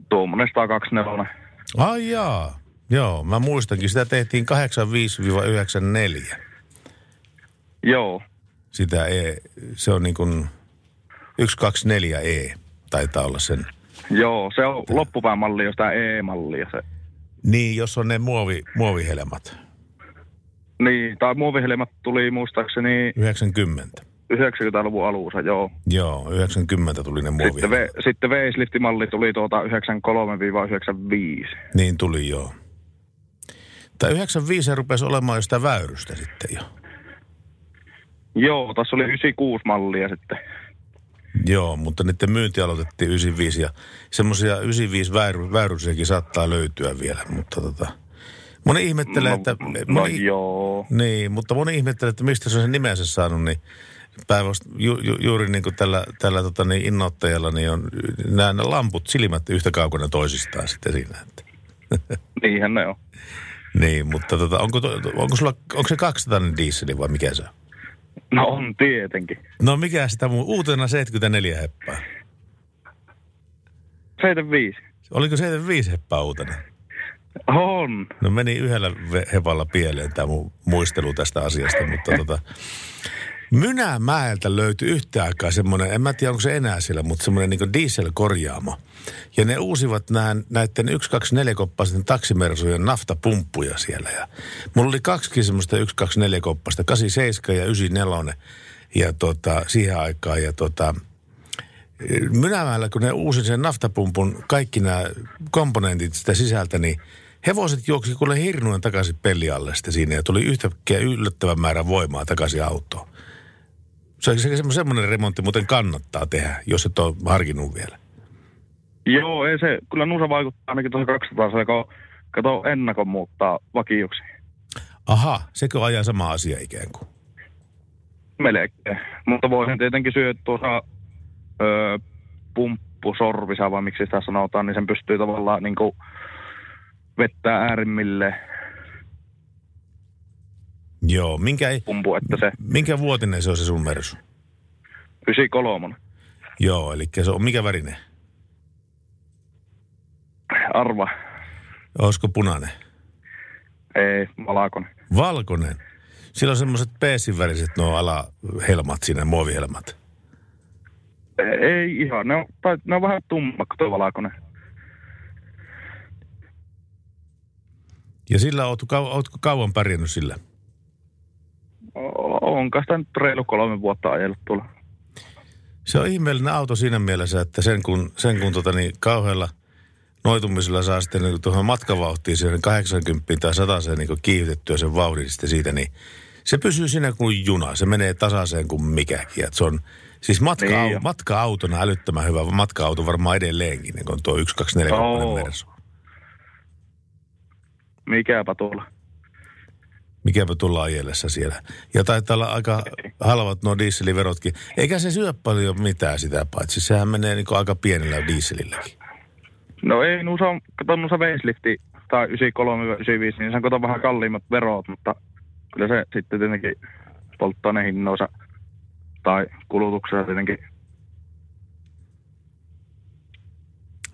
Tuommoinen sata kaksikymmentäneljä. Ai jaa, joo, mä muistankin. Sitä tehtiin kahdeksankymmentäviisi yhdeksänkymmentäneljä. Joo. Sitä E, se on niin kuin yksi kaksi neljä E. Taitaa olla sen. Joo, se on loppupäämalli, jos tämä E-malli. Se. Niin, jos on ne muovi, muovihelmat. Niin, tai muovihelmat tuli muistaakseni... yhdeksänkymmentä. yhdeksänkymmentäluvun alussa, joo. Joo, yhdeksänkymmentä tuli ne muovihelmat. Sitten, ve, sitten faceliftimalli tuli tuota yhdeksänkymmentäkolme yhdeksänkymmentäviisi. Niin tuli, joo. Tai yhdeksänkymmentäviisi rupesi olemaan jo sitä väyrystä sitten jo. Joo, tässä oli yhdeksänkymmentäkuusi mallia sitten. Joo, mutta niiden myynti aloitettiin yhdeksänkymmentäviisi ja semmoisia yhdeksänkymmentäviisi väyry, väyrysiäkin saattaa löytyä vielä, mutta tota... Moni ihmettelee, no, että... Moni, no joo. Niin, mutta moni ihmettelee, että mistä se on sen nimensä saanut, niin päivästä ju, ju, juuri niin kuin tällä, tällä tota, niin innoittajalla, niin on nämä lamput, silmät yhtä kaukana toisistaan sitten siinä. Että. Niinhän ne on. Niin, mutta tota, onko, to, onko, sulla, onko se kaksisatainen dieseli vai mikä se on? No on tietenkin. No mikä sitä muu? Uutena seitsemänkymmentäneljä heppaa. seitsemänkymmentäviisi. Oliko seitsemänkymmentäviisi heppaa uutena? On. No meni yhdellä hepalla pieleen tämä mun muistelu tästä asiasta, mutta tota... Mynämäeltä löytyi yhtä aikaa semmoinen, en mä tiedä onko se enää siellä, mutta semmoinen niin kuin dieselkorjaamo. Ja ne uusivat näin, näiden yksi kaksi neljä koppaisten taksimersujen naftapumppuja siellä. Ja mulla oli kaksikin semmoista yksi kaksi neljä koppaista, kahdeksankymmentäseitsemän ja yhdeksänkymmentäneljä. Ja tota, siihen aikaan ja tota, Mynämäellä, kun ne uusin sen naftapumpun, kaikki nämä komponentit sitä sisältä, niin hevoset juoksi kuule hirnuen takaisin pelialle sitten siinä. Ja tuli yhtäkkiä yllättävän määrän voimaa takaisin autoon. Se on semmoinen remontti muuten kannattaa tehdä, jos et ole harkinnut vielä. Joo, ei se. Kyllä Nusa vaikuttaa ainakin tuossa kaksisataa, kun kato ennakon muuttaa vakioksi. Aha, sekö ajaa sama asia ikään kuin? Melkein. Mutta voisin tietenkin syödä tuossa öö, pumppusorvisa, vai miksi sitä sanotaan, niin sen pystyy tavallaan niin kuin vettää äärimmilleen. Joo, minkä, Pumpu, että se... minkä vuotinen se on se sun Mersu? yhdeksänkymmentäkolme. Joo, eli se on mikä värinen? Arva. Olisiko punainen? Ei, valkoinen. Valkoinen? Sillä on semmoiset peesin väriset nuo alahelmat siinä, muovihelmat. Ei ihan, ne on, ne on vähän tummakko tuo valkoinen. Ja sillä ootko, ootko kauan pärjännyt sillä? Onko sitä nyt reilu kolme vuotta ajellut tulla? Se on ihmeellinen auto siinä mielessä, että sen kun, sen kun tota niin kauhealla noitumisella saa sitten niin tuohon matkavauhtiin siihen kahdeksankymmentä tai sata niin kiihytettyä sen vauhdin sitten siitä, niin se pysyy siinä kuin juna. Se menee tasaiseen kuin mikäkin. Et se on siis matka, niin matka-autona älyttömän hyvä matka-auto varmaan edelleenkin, niin kuin tuo yksi kaksi neljä Mersu. Mikäpä tuolla? Mikäpä tulla ajellessa siellä. Ja taitaa olla aika halvat nuo dieseliverotkin. Eikä se syö paljon mitään sitä paitsi. Sehän menee niin aika pienellä dieselilläkin. No ei, no se on, kato, no se facelifti, tai yhdeksänkymmentäkolme yhdeksänkymmentäviisi, niin se on kato vähän kalliimmat verot, mutta kyllä se sitten tietenkin polttaa ne hinnoissa tai kulutuksessa tietenkin.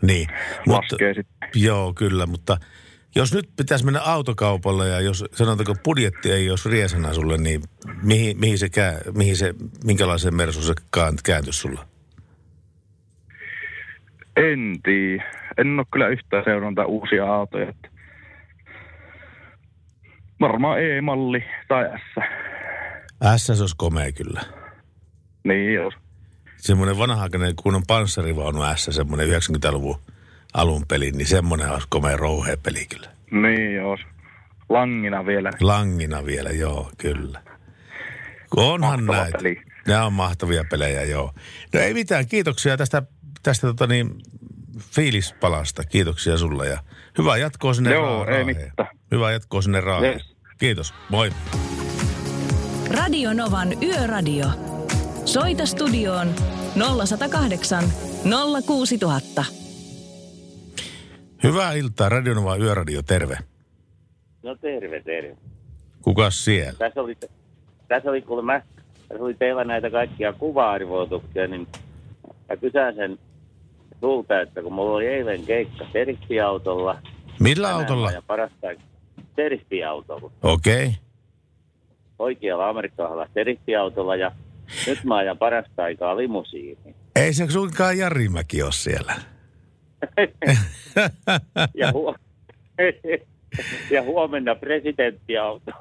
Niin. Laskee sitten. Joo, kyllä, mutta... Jos nyt pitäisi mennä autokaupalle ja jos sanotaanko budjetti ei olisi riesana sulle, niin mihin, mihin se, kää, mihin se, minkälaiseen Mersuun se kääntyisi sulla? En tiedä. En ole kyllä yhtään seurannut uusia autoja. Varmaan E-malli tai S. S se olisi komea kyllä. Niin jos. Semmoinen vanha-aikainen kunnon panssarivaunu S, semmoinen yhdeksänkymmentäluvun alun peliin, niin semmoinen olisi komea rouhea peli kyllä. Niin, jos. Langina vielä. Langina vielä, joo, kyllä. Onhan näitä. Nämä on mahtavia pelejä, joo. No ei mitään, kiitoksia tästä, tästä tota niin, fiilispalasta. Kiitoksia sulle ja hyvää jatkoa sinne Raaheen. Joo, ei mitään. Hyvää jatkoa sinne Raaheen. Yes. Kiitos, moi. Radio Novan Yöradio. Soita studioon nolla yksi nolla kahdeksan nolla kuusi nolla nolla nolla. Hyvää iltaa, Radio Nova Yöradio, terve. No terve, terve. Kukas siellä? Tässä oli, tässä oli kuulemma, tässä oli teillä näitä kaikkia kuva-arvoituksia, niin mä kysän sen sulta, että kun mulla oli eilen keikka seriffiautolla. Millä tänään autolla? Ja parasta seriffiautolla. Okei. Okay. Oikealla amerikkalaisella seriffiautolla ja nyt mä ajan parasta aikaa limusiini. Ei se suinkaan Jarimäki ole siellä. ja, huom- ja huomenna presidenttiauto.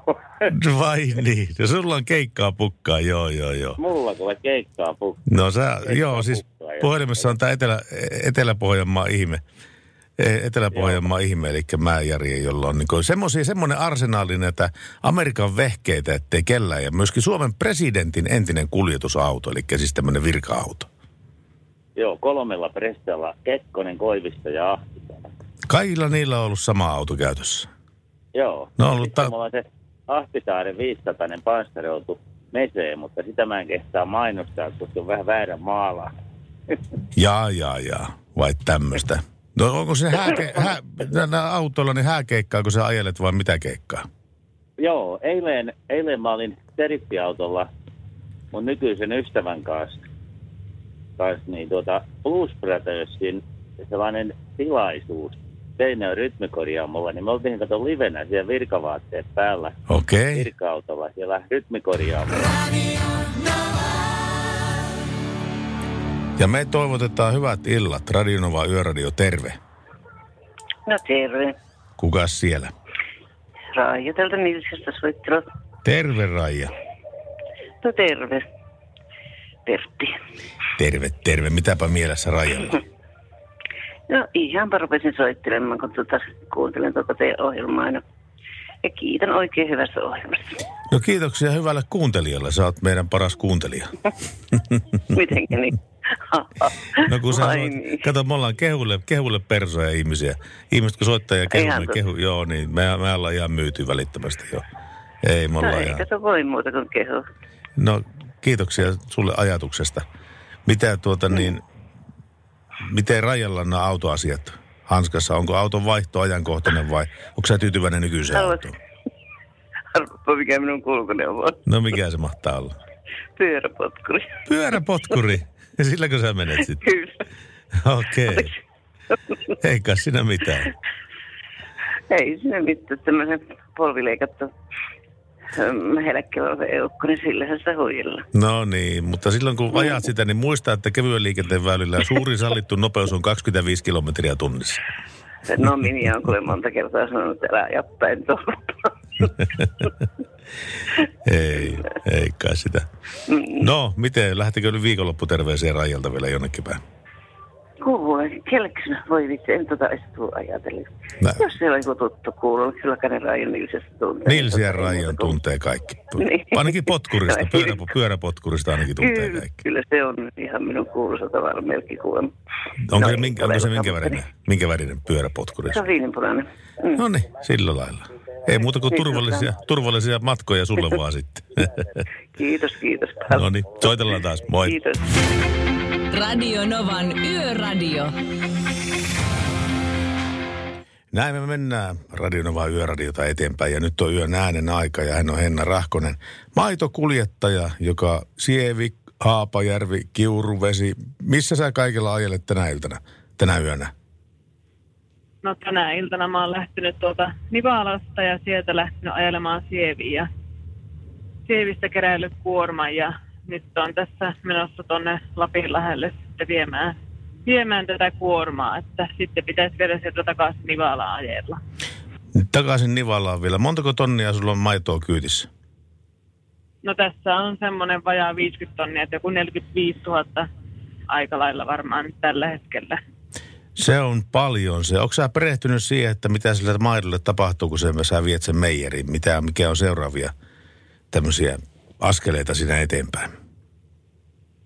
Vai niin. No, sulla on keikkaa pukkaa, joo, joo, joo. Mulla tulee keikkaa pukkaa. No sä, keikkaa joo, siis pukkaa, puhelimessa on tämä Etelä, Etelä-Pohjanmaa ihme. Etelä-Pohjanmaa ihme, eli mä Jari, jolla on niin semmoisia, semmoinen arsenaali näitä Amerikan vehkeitä, ettei kellään. Ja myöskin Suomen presidentin entinen kuljetusauto, eli siis tämmöinen virka-auto. Joo, kolmella Prestalla, Kekkonen, Koivisto ja Ahtinen. Kaikilla niillä on ollut sama auto käytössä. Joo. No on ollut ta- mulla on se Ahtisaaren viisisatainen panssaroitu meseen, mutta sitä mä en kehtaa mainostaa, kun se on vähän väärä maala. Jaa, jaa, jaa. Vai tämmöistä. No onko se hääke- hä- autolla, niin hääkeikkaa, kun sä ajelet vai mitä keikkaa? Joo, eilen, eilen mä olin seriffiautolla mun nykyisen ystävän kanssa. Niin tuota Blues Brothersin sellainen tilaisuus Seinäjoen rytmikorjaamolla, niin me oltiin kato livenä siellä virkavaatteet päällä. Okei. Virka-autolla siellä rytmikorjaamolla. Ja me toivotetaan hyvät illat. Radio Nova Yöradio, terve. No terve. Kukas siellä? Raija tältä Nilsistä soittelut. Terve Raija. No terve. Pertti. Terve, terve. Mitäpä mielessä Rajalla? No ihanpa rupesin soittelemaan, kun tuota, kuuntelen tuota teidän ohjelmaa. No. Ja kiitän oikein hyvästä ohjelmasta. No kiitoksia hyvälle kuuntelijalle. Sä oot meidän paras kuuntelija. Mitenkä niin? No kun sä oot, kato, me ollaan kehulle, kehulle persoja ihmisiä. Ihmiset, kun soittaa ja kehumme, kehu, joo, niin me, me ollaan ihan myyty välittömästi jo. Ei, me ollaan no, ihan... Kato, voi muuta kuin kehu. No... Kiitoksia sulle ajatuksesta. Mitä tuota niin, miten Rajalla nämä autoasiat hanskassa? Onko auton vaihto ajankohtainen vai onko sä tyytyväinen nykyiseen autoon? Arvoa, mikä minun kulkuneuvo on. No mikä se mahtaa olla? Pyöräpotkuri. Pyöräpotkuri? Ja silläkö sä menet sitten? Kyllä. Okei. Okay. Eikä sinä mitään. Ei sinä mitään. Tämmöisen polvileikattu. Helkkelä on eukko, niin sillähän sitä huijilla. No niin, mutta silloin kun ajaat sitä, niin muista, että kevyen liikenteen väylillä suurin sallittu nopeus on kaksikymmentäviisi kilometriä tunnissa. No minä on kuin monta kertaa sanonut, että älä jäppäin tuolla. Ei, ei kai sitä. No, miten? Lähtikö nyt viikonlopputerveeseen Rajalta vielä jonnekin päin? Kuule, kelleksä voi vitsi, en tota estuu ajatella. Näin. Jos siellä on tuttu kuulunut, silläkään ne Rajan Nilsiässä tuntee. Nilsiän Rajan tuntee kaikki. Niin. Ainakin potkurista, pyörä, pyöräpotkurista ainakin tuntee kyllä, kaikki. Kyllä se on ihan minun kuuluisa tavalla melkein kuulemma. Onko no, se, minkä, onko se minkä, värinen, minkä värinen pyöräpotkurista? Se on viininpunainen. Mm. No niin, sillä lailla. Ei muuta kuin turvallisia, turvallisia matkoja sulle vaan sitten. Kiitos, kiitos. No niin, soitellaan taas. Moi. Kiitos. Radio Novan Yöradio. Näin me mennään Radio Novan Yöradiota eteenpäin ja nyt on yön äänen aika ja hän on Henna Rahkonen. Maitokuljettaja, joka Sievi, Haapajärvi, Kiuruvesi. Missä sä kaikilla ajelet tänä iltana, tänä yönä? No tänä iltana mä oon lähtenyt tuolta Nivalasta ja sieltä lähtenyt ajelemaan Sieviä. Sievistä keräillyt kuorman ja... Nyt on tässä menossa tuonne Lapinlahdelle sitten viemään, viemään tätä kuormaa, että sitten pitäisi vielä sieltä takaisin Nivalaan ajella. Takaisin Nivalaan vielä. Montako tonnia sulla on maitoa kyytissä? No tässä on semmoinen vajaa viisikymmentä tonnia, että joku neljäkymmentäviisituhatta aikalailla varmaan tällä hetkellä. Se on paljon se. Onko sä perehtynyt siihen, että mitä sillä maidolle tapahtuu, kun sä viet sen meijeriin? Mitä, mikä on seuraavia tämmöisiä askeleita sinä eteenpäin?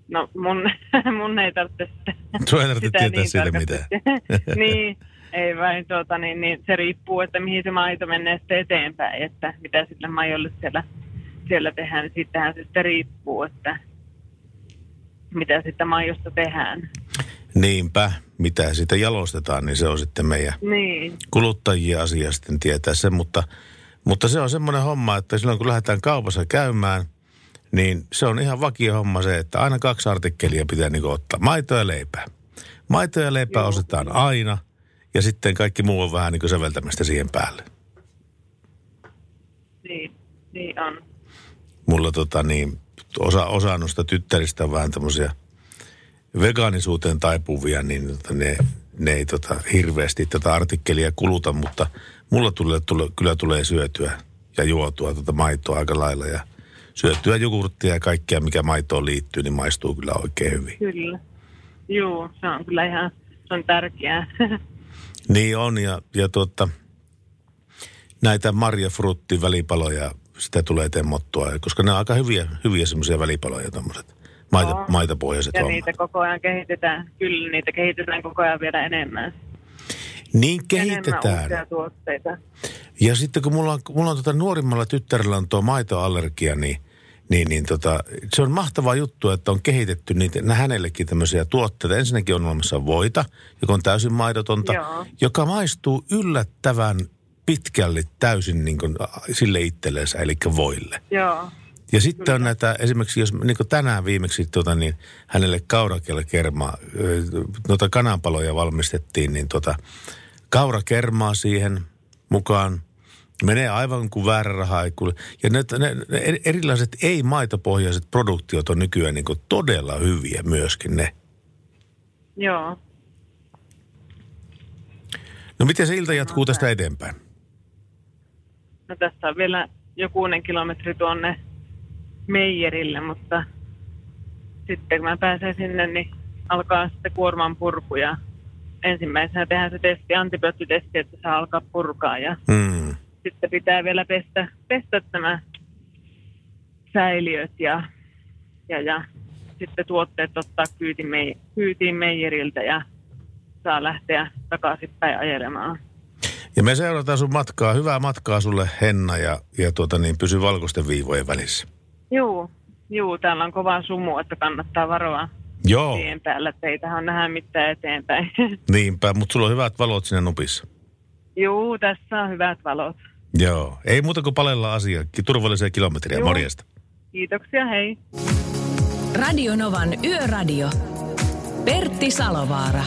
No mun, mun ei tarvitse sitä. Sua ei tarvitse tietää niin sille mitään. Niin, ei vain tuota, niin, niin se riippuu, että mihin se maito menee sitten eteenpäin, että mitä sillä maidolle siellä, siellä tehdään. Siitähän se sitten riippuu, että mitä sitä maidosta tehdään. Niinpä, mitä sitä jalostetaan, niin se on sitten meidän niin. kuluttajien asia sitten tietää sen, mutta, mutta se on semmoinen homma, että silloin kun lähdetään kaupassa käymään, niin se on ihan vakio homma se, että aina kaksi artikkelia pitää niin ottaa, maitoa ja leipää. Maitoa ja leipää Joo. ostetaan aina ja sitten kaikki muu on vähän niin kuin säveltämistä siihen päälle. Niin, niin on. Mulla tota niin, osa, osa noista tyttäristä on vähän tämmöisiä vegaanisuuteen taipuvia, niin ne, ne ei tota, hirveästi tätä artikkelia kuluta, mutta mulla tulee, tule, kyllä tulee syötyä ja juotua tota maitoa aika lailla ja syötyä jogurttia ja kaikkea, mikä maitoon liittyy, niin maistuu kyllä oikein hyvin. Kyllä. Joo, se on kyllä ihan, se on tärkeää. Niin on, ja, ja tuota, näitä marjafruuttivälipaloja, sitä tulee temmottua, koska ne on aika hyviä, hyviä semmoisia välipaloja tommoset. Maita, no. Maitapohjaiset ja hommat. Niitä koko ajan kehitetään. Kyllä, niitä kehitetään koko ajan vielä enemmän. Niin kehitetään. Enemmän uusia tuotteita. Ja sitten kun mulla on, mulla on tota nuorimmalla tyttärellä on tuo maitoallergia, niin, niin, niin tota, se on mahtava juttu, että on kehitetty niitä, hänellekin tämmöisiä tuotteita. Ensinnäkin on olemassa voita, joka on täysin maidotonta, Joo. joka maistuu yllättävän pitkälle täysin niin kuin sille itsellensä, eli voille. Joo. Ja sitten on näitä, esimerkiksi jos niin kuin tänään viimeksi tuota, niin hänelle kaurakerma, noita kananpaloja valmistettiin, niin tuota, kaurakermaa siihen mukaan menee aivan kuin väärä raha. Ja ne, ne erilaiset ei-maitopohjaiset produktiot on nykyään niin kuin todella hyviä myöskin ne. Joo. No miten se ilta jatkuu no, tästä eteenpäin? No tässä on vielä jokunen kilometri tuonne meijerille, mutta sitten kun mä pääsen sinne, niin alkaa sitten kuorman purku ja ensimmäisenä tehdään se testi, antibioottitesti, että saa alkaa purkaa ja mm. sitten pitää vielä pestä, pestä nämä säiliöt ja, ja, ja sitten tuotteet ottaa kyytiin, mei, kyytiin meijeriltä ja saa lähteä takaisinpäin ajelemaan. Ja me seurataan sun matkaa, hyvää matkaa sulle Henna ja, ja tuota niin, pysy valkoisten viivojen välissä. Juu, juu, täällä on kova sumu, että kannattaa varoa Joo. tien päällä, että ei tähän nähdä mitään eteenpäin. Niinpä, mutta sulla on hyvät valot sinne nupissa. Juu, tässä on hyvät valot. Joo, ei muuta kuin palella asiaa. Turvallisia kilometriä, Juu. morjesta. Kiitoksia, hei. Radio Novan Yöradio. Pertti Salovaara.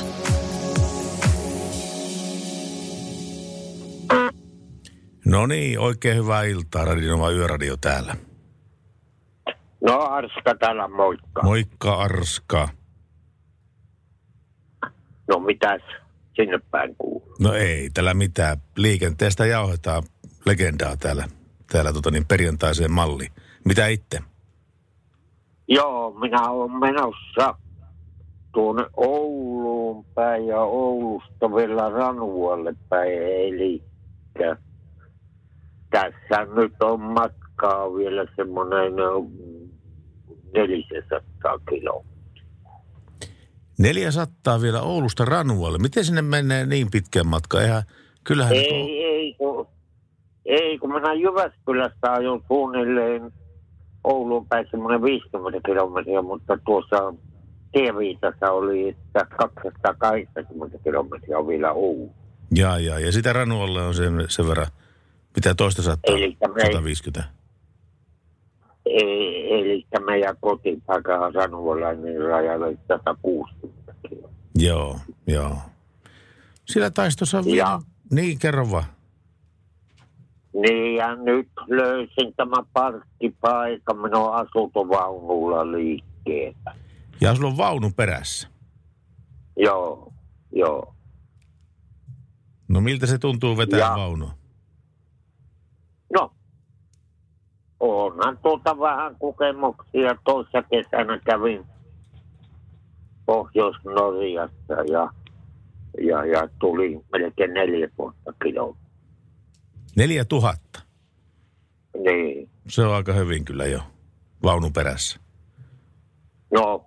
No niin, oikein hyvää iltaa. Radio Novan Yöradio täällä. No Arska täällä, moikka. Moikka Arska. No mitäs sinne päin kuuluu? No ei täällä mitään. Liikenteestä jauhetaan legendaa täällä, täällä tota niin, perjantaiseen malliin. Mitä itse? Joo, minä olen menossa tuonne Ouluun päin ja Oulusta vielä Ranualle päin. Eli tässä nyt on matkaa vielä semmoinen neljäsataa kilometriä. neljäsataa vielä Oulusta Ranualle. Miten sinne menee niin pitkän matkan? Eihän, kyllähän ei, on... ei, kun, ei, kun minä Jyväskylästä ajoin suunnilleen Ouluun päin semmoinen viisikymmentä kilometriä, mutta tuossa tieviitassa oli, että kaksisataakahdeksankymmentä kilometriä on vielä Oulu. Jaa, jaa, ja sitä Ranualle on sen, sen verran, mitä toista sattaa, sataviisikymmentä. Ei, eli meidän kotipaikkaan Ranuolainen rajalle sata kuusikymmentä kiloa. Joo, joo. Sillä taistossa vielä... Niin, kerro vaan. Niin, ja nyt löysin tämän parkkipaikan. Minä olen asuntovaunulla liikkeellä. Ja sulla on vaunu perässä? Joo, joo. No miltä se tuntuu vetää ja... vaunua? No. Onhan tuota vähän kokemuksia. Toissa kesänä kävin Pohjois-Norjassa ja ja, ja tuli melkein neljä vuotta kiloa. Neljä tuhatta? Niin. Se on aika hyvin kyllä jo, vaunun perässä. No,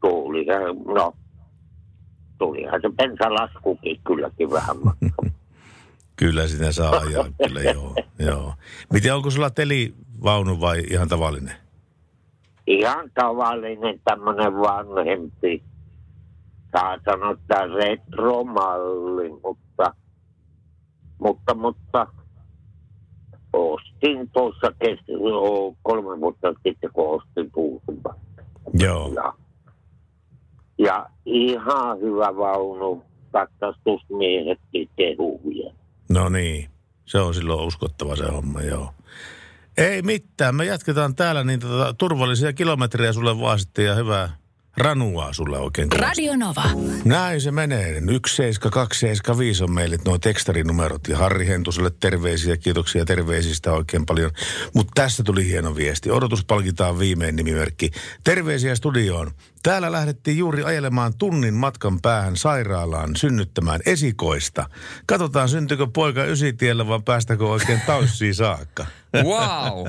tulihan, no, tulihan se bensalaskukin kylläkin vähän matkaa. Kyllä sitä saa ajaa, kyllä joo, joo. Miten, onko sulla telivaunu vai ihan tavallinen? Ihan tavallinen, tämmönen vanhempi. Saa sanoa tää retromalli, mutta, mutta, mutta ostin tuossa keski- kolme vuotta sitten, kun ostin puutuva. Joo. Ja, ja ihan hyvä vaunu, katsastusmiehetkin kehuja. No niin, se on silloin uskottava se homma, joo. Ei mitään, me jatketaan täällä, niin tota, turvallisia kilometrejä sulle vaan sitten ja hyvää ranuaa sulle oikein. Radio Nova. Näin se menee. yksi seitsemän kaksi seitsemän viisi on meille nuo tekstarinumerot ja Harri Hentuselle terveisiä, kiitoksia terveisistä oikein paljon. Mutta tässä tuli hieno viesti. Odotus palkitaan viimein nimimerkki. Terveisiä studioon. Täällä lähdettiin juuri ajelemaan tunnin matkan päähän sairaalaan synnyttämään esikoista. Katsotaan, syntyykö poika ysitiellä, vaan päästäkö oikein taussiin saakka. Wow.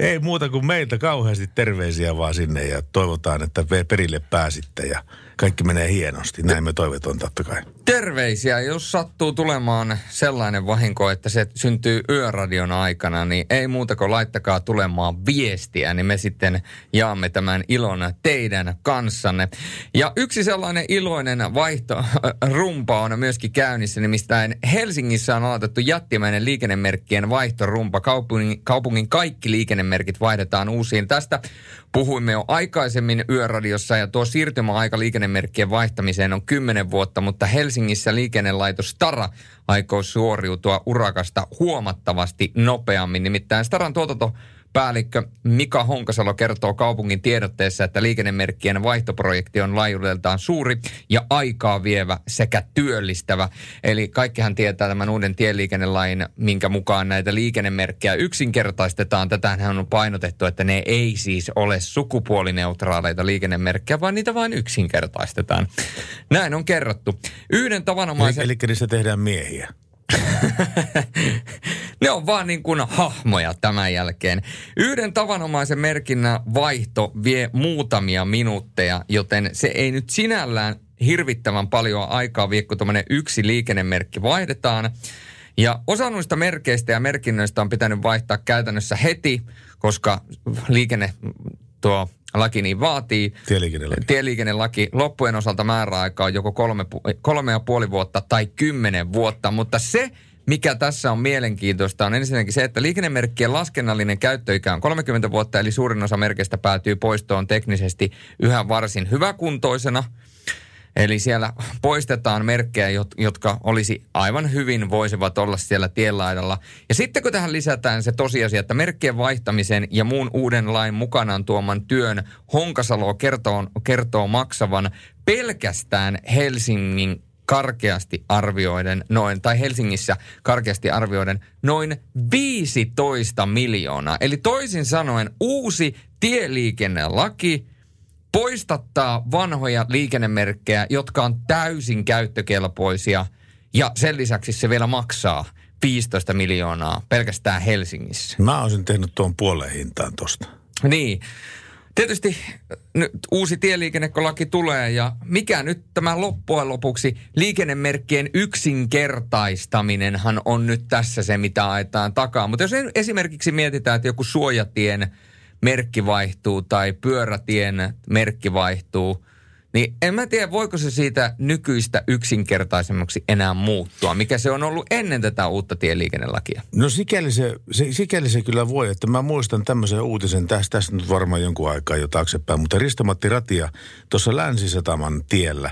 Ei muuta kuin meiltä kauheasti terveisiä vaan sinne ja toivotaan, että perille pääsitte ja kaikki menee hienosti. Näin me toivotaan totta kai. Terveisiä. Jos sattuu tulemaan sellainen vahinko, että se syntyy yöradion aikana, niin ei muuta kuin laittakaa tulemaan viestiä, niin me sitten jaamme tämän ilon teidän kanssanne. Ja yksi sellainen iloinen vaihto rumpa on myöskin käynnissä, nimittäin Helsingissä on aloitettu jättimäinen liikennemerkkien vaihtorumpa. Kaupungin, kaupungin kaikki liikennemerkit vaihdetaan uusiin. Tästä puhuimme jo aikaisemmin yöradiossa ja tuo siirtymäaika liikennemerkkien vaihtamiseen on kymmenen vuotta, mutta Helsingissä liikennelaitos Stara aikoo suoriutua urakasta huomattavasti nopeammin. Nimittäin Staran tuotantopäällikkö Mika Honkasalo kertoo kaupungin tiedotteessa, että liikennemerkkien vaihtoprojekti on laajuudeltaan suuri ja aikaa vievä sekä työllistävä. Eli kaikkihan tietää tämän uuden tieliikennelain, minkä mukaan näitä liikennemerkkejä yksinkertaistetaan. Tätähän on painotettu, että ne ei siis ole sukupuolineutraaleita liikennemerkkejä, vaan niitä vain yksinkertaistetaan. Näin on kerrottu. Yhden tavanomaisen... Eli, eli niistä tehdään miehiä. Ne on vaan niin kuin hahmoja tämän jälkeen. Yhden tavanomaisen merkinnän vaihto vie muutamia minuutteja, joten se ei nyt sinällään hirvittävän paljon aikaa vie, kun tuommoinen yksi liikennemerkki vaihdetaan. Ja osa noista merkeistä ja merkinnöistä on pitänyt vaihtaa käytännössä heti, koska liikenne tuo... Laki niin vaatii. Tieliikennelaki. Tieliikennelaki. Loppujen osalta määräaika on joko kolme, kolme ja puoli vuotta tai kymmenen vuotta. Mutta se, mikä tässä on mielenkiintoista, on ensinnäkin se, että liikennemerkkien laskennallinen käyttöikä on kolmekymmentä vuotta, eli suurin osa merkeistä päätyy poistoon teknisesti yhä varsin hyväkuntoisena. Eli siellä poistetaan merkkejä, jotka olisi aivan hyvin, voisivat olla siellä tienlaidalla. Ja sitten kun tähän lisätään se tosiasia, että merkkien vaihtamisen ja muun uuden lain mukanaan tuoman työn Honkasalo kertoo, kertoo maksavan pelkästään Helsingin karkeasti arvioiden noin, tai Helsingissä karkeasti arvioiden noin viisitoista miljoonaa. Eli toisin sanoen uusi tieliikennelaki poistattaa vanhoja liikennemerkkejä, jotka on täysin käyttökelpoisia, ja sen lisäksi se vielä maksaa viisitoista miljoonaa pelkästään Helsingissä. Mä olisin tehnyt tuon puoleen hintaan tosta. Niin. Tietysti nyt uusi tieliikennelaki tulee, ja mikä nyt tämä loppujen lopuksi, liikennemerkkien yksinkertaistaminenhan on nyt tässä se, mitä ajetaan takaa. Mutta jos esimerkiksi mietitään, että joku suojatien merkki vaihtuu tai pyörätien merkki vaihtuu, niin en mä tiedä, voiko se siitä nykyistä yksinkertaisemmaksi enää muuttua, mikä se on ollut ennen tätä uutta tieliikennelakia. No sikäli se, se, sikäli se kyllä voi, että mä muistan tämmöisen uutisen, tässä, tässä nyt varmaan jonkun aikaa jo taaksepäin, mutta Risto-Matti Ratia tuossa Länsisataman tiellä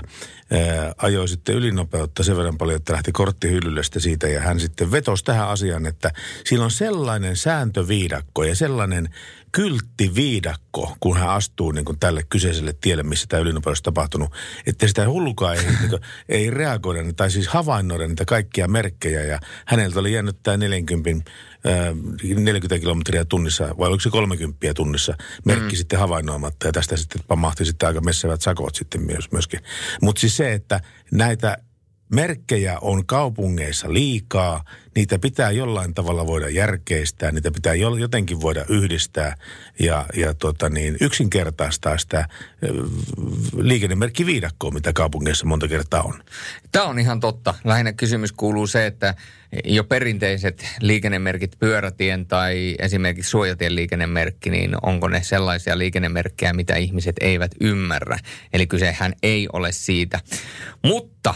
ää, ajoi sitten ylinopeutta sen verran paljon, että lähti korttihyllylle siitä, ja hän sitten vetosi tähän asiaan, että sillä on sellainen sääntöviidakko ja sellainen kylttiviidakko, kun hän astuu niin kuin tälle kyseiselle tielle, missä tämä ylinopeus on tapahtunut, että sitä hullukaan ei, niin kuin, ei reagoida, tai siis havainnoida niitä kaikkia merkkejä, ja häneltä oli jäänyt tämä neljäkymmentä kilometriä tunnissa, vai oliko se kolmekymmentä tunnissa, merkki mm. sitten havainnoimatta, ja tästä sitten pamahti sitten aika messävät sakot sitten myös, myöskin. Mutta siis se, että näitä Merkkejä on kaupungeissa liikaa, niitä pitää jollain tavalla voida järkeistää, niitä pitää jotenkin voida yhdistää ja, ja tota niin, yksinkertaistaa sitä liikennemerkkiviidakkoa, mitä kaupungeissa monta kertaa on. Tämä on ihan totta. Lähinnä kysymys kuuluu se, että jo perinteiset liikennemerkit, pyörätien tai esimerkiksi suojatien liikennemerkki, niin onko ne sellaisia liikennemerkkejä, mitä ihmiset eivät ymmärrä. Eli kysehän ei ole siitä. Mutta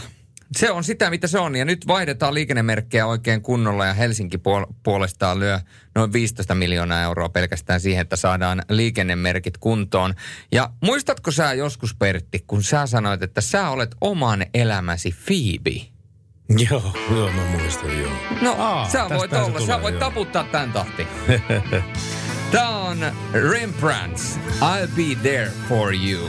se on sitä, mitä se on. Ja nyt vaihdetaan liikennemerkkejä oikein kunnolla ja Helsinki puolestaan lyö noin viisitoista miljoonaa euroa pelkästään siihen, että saadaan liikennemerkit kuntoon. Ja muistatko sä joskus, Pertti, kun sä sanoit, että sä olet oman elämäsi Phoebe? Joo, joo, mä muistan, joo. No, Aa, sä voit olla, tulee, sä voit joo. taputtaa tämän tahtiin. Tää on Rembrandts, I'll be there for you.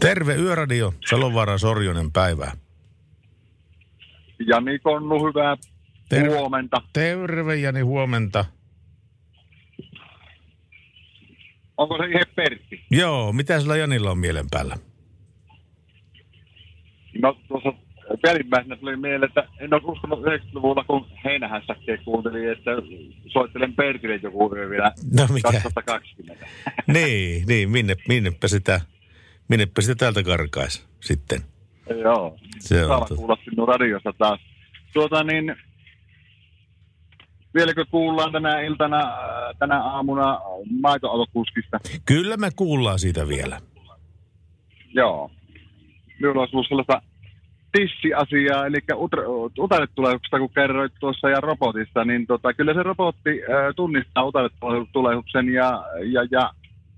Terve Yöradio, Salovaara, Sorjonen, päivää. Ja Mikon, hyvää terve, huomenta. Terve Jani, huomenta. Onko se ihan Pertti? Joo, mitä sillä Janilla on mielen päällä? No tuossa perimmäisenä tuli mieleen, että en ole uskonut yhdeksänkymmentäluvulla, kun heinähässäkkiä kuuntelin, että soittelen Pertille joku yö vielä no, kaksituhattakaksikymmentä. niin, niin minne, minnepä sitä... Minnepä sitä täältä karkaisi sitten. Joo. Se on to... kuulla sinun radiosta taas. Tuota niin, vieläkö kuullaan tänä iltana, tänä aamuna maitoautokuskista? Kyllä me kuullaan siitä vielä. Joo. Minulla on ollut sellaista tissiasiaa, eli utaretulehuksesta, kun kerroit tuossa ja robotista, niin tota, kyllä se robotti äh, tunnistaa utaretulehuksen ja, ja, ja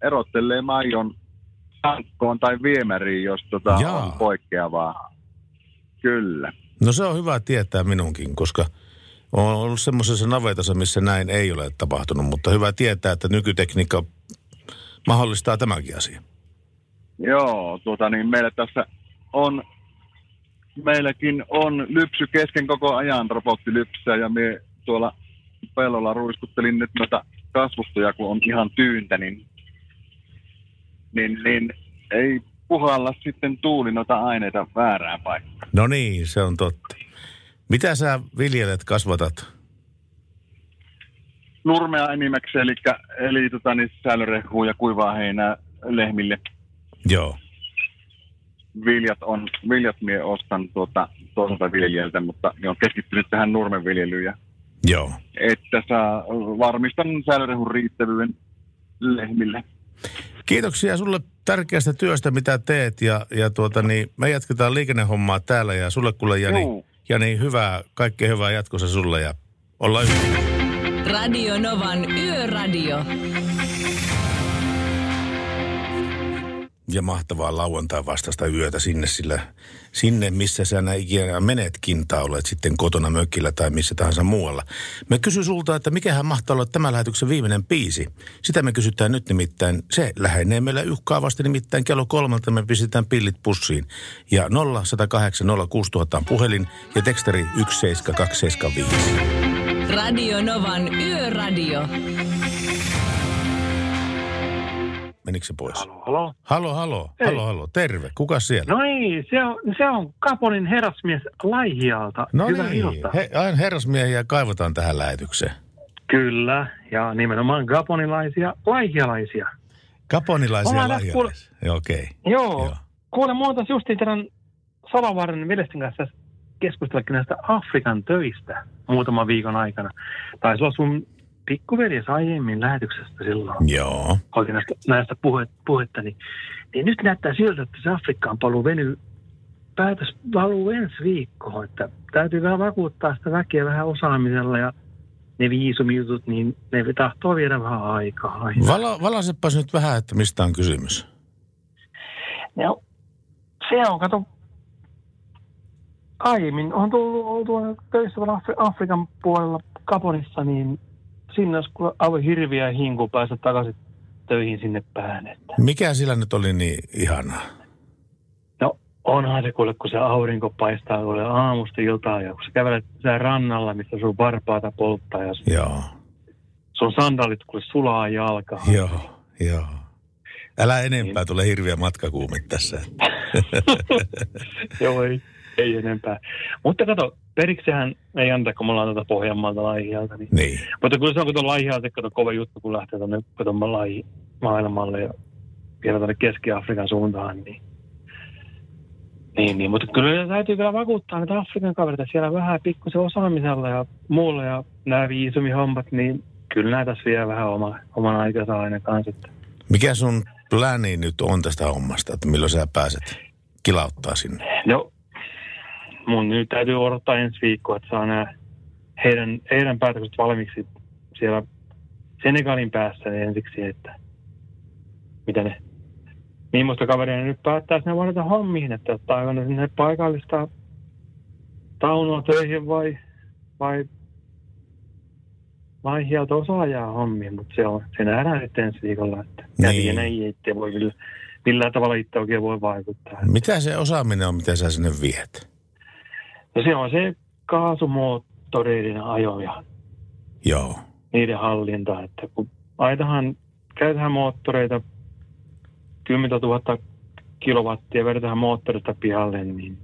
erottelee maidon tankkoon tai viemäriin, jos tota on poikkeavaa. Kyllä. No se on hyvä tietää minunkin, koska olen ollut semmoisessa navetassa, missä näin ei ole tapahtunut, mutta hyvä tietää, että nykytekniikka mahdollistaa tämänkin asian. Joo, tuota niin meillä tässä on, meilläkin on lypsy kesken koko ajan, robotti lypsää, ja me tuolla pellolla ruiskuttelin nyt noita kasvustoja, kun on ihan tyyntä, niin Niin, niin ei puhalla sitten tuuli noita aineita väärään paikkaan. No niin, se on totta. Mitä sä viljelet, kasvatat? Nurmea enimmäkseen, eli, eli tota, niin säilörehua ja kuivaa heinää lehmille. Joo. Viljat on, viljat mie ostan tuota, toiselta viljelijältä, mutta ne on keskittynyt tähän nurmenviljelyyn. Ja, joo. Että saa varmistan säilörehun riittävyyden lehmille. Kiitoksia sulle tärkeästä työstä, mitä teet, ja, ja tuota, niin me jatketaan liikennehommaa täällä, ja sulle kuule, Jani, Jani hyvää, kaikkea hyvää jatkossa sulle, ja ollaan yhdessä. Radio Novan Yöradio. Ja mahtavaa lauantain vastaista yötä sinne, sillä sinne, missä sä nää ikinä menetkin, tai olet sitten kotona, mökillä tai missä tahansa muualla. Me kysyn sulta, että mikähän mahtaa olla tämän lähetyksen viimeinen biisi. Sitä me kysytään nyt nimittäin. Se lähenee meillä uhkaavasti nimittäin kello kolmelta. Me pistetään pillit pussiin. Ja nolla yksi nolla kahdeksan nolla kuusi nolla nolla nolla on puhelin ja teksteri yksi seitsemän kaksi seitsemän viisi. Radio Novan Yöradio. Menikö se pois? Halo, halo. Halo, halo, halo, halo. Terve. Kuka siellä? No niin, se on, se on Kaponin herrasmies Laihialta. No hyvä niin, He, aina herrasmiehiä kaivataan tähän lähetykseen. Kyllä, ja nimenomaan kaponilaisia laihialaisia. Kaponilaisia laihialaisia, okei. Okay. Joo, Joo, Kuule, minua taas justiin tämän Salovaaran Velestin kanssa keskustellakin näistä Afrikan töistä muutaman viikon aikana. Taisi olla sun pikkuveljes aiemmin lähetyksestä silloin. Joo. Oltiin näistä, näistä puhetta. Niin, niin nyt näyttää siltä, että se Afrikkaan paluu venyy. Päätös valuu ensi viikkoon, että täytyy vähän vakuuttaa sitä väkeä vähän osaamisella ja ne viisumijutut, niin ne tahtoo viedä vähän aikaa. Vala, valaisepas nyt vähän, että mistä on kysymys. No, se on, kato, aiemmin on tullut oltua töissä Afrikan puolella Kaponissa, niin sinne olisi aivan hirviä hinku päästä takaisin töihin sinne päin. Että. Mikä sillä nyt oli niin ihanaa? Onhan se kuule, kun se aurinko paistaa kuule aamusta jotain, ja kun sä kävelet siellä rannalla, missä sun varpaata polttaa, ja sun, joo. sun sandalit kuule sulaa jalkaan. Joo, joo. Älä enempää, niin. Tulee hirviä matkakuumit tässä. Joo, ei, ei enempää. Mutta kato, periksehän ei anta, kun me ollaan tuota Pohjanmaalta Laihialta. Niin. niin. Mutta kyllä se on kato Laihialta, kato kova juttu, kun lähtee tuonne kato maailmalle ja vielä tuonne Keski-Afrikan suuntaan, niin Niin, niin, mutta kyllä täytyy vielä vakuuttaa näitä Afrikan kavereita siellä vähän pikkusen osaamisella ja muulla ja nämä viisumihommat, niin kyllä nämä tässä vielä vähän oma, oman aikansa aina kanssa. Mikä sun pläni nyt on tästä hommasta, että milloin sä pääset kilauttaa sinne? No, mun nyt täytyy odottaa ensi viikkoa, että saa nämä heidän, heidän päätökset valmiiksi siellä Senegalin päässä niin ensiksi, että mitä ne... Niin muista kaveria nyt päättäisi ne valita hommiin, että ottaa aivan sinne paikallista taunoa töihin vai, vai laihialta osaajaa hommiin, mutta se on, se nähdään nyt ensi viikolla, että niin. Ei itse voi millä, millään tavalla itse oikein voi vaikuttaa. Mitä se osaaminen on, mitä sä sinne viet? No se on se kaasumoottoreiden ajo ja joo. niiden hallinta, että kun aitahan, käytähän moottoreita kymmenentuhatta kilowattia vedetään moottorista pihalle, niin,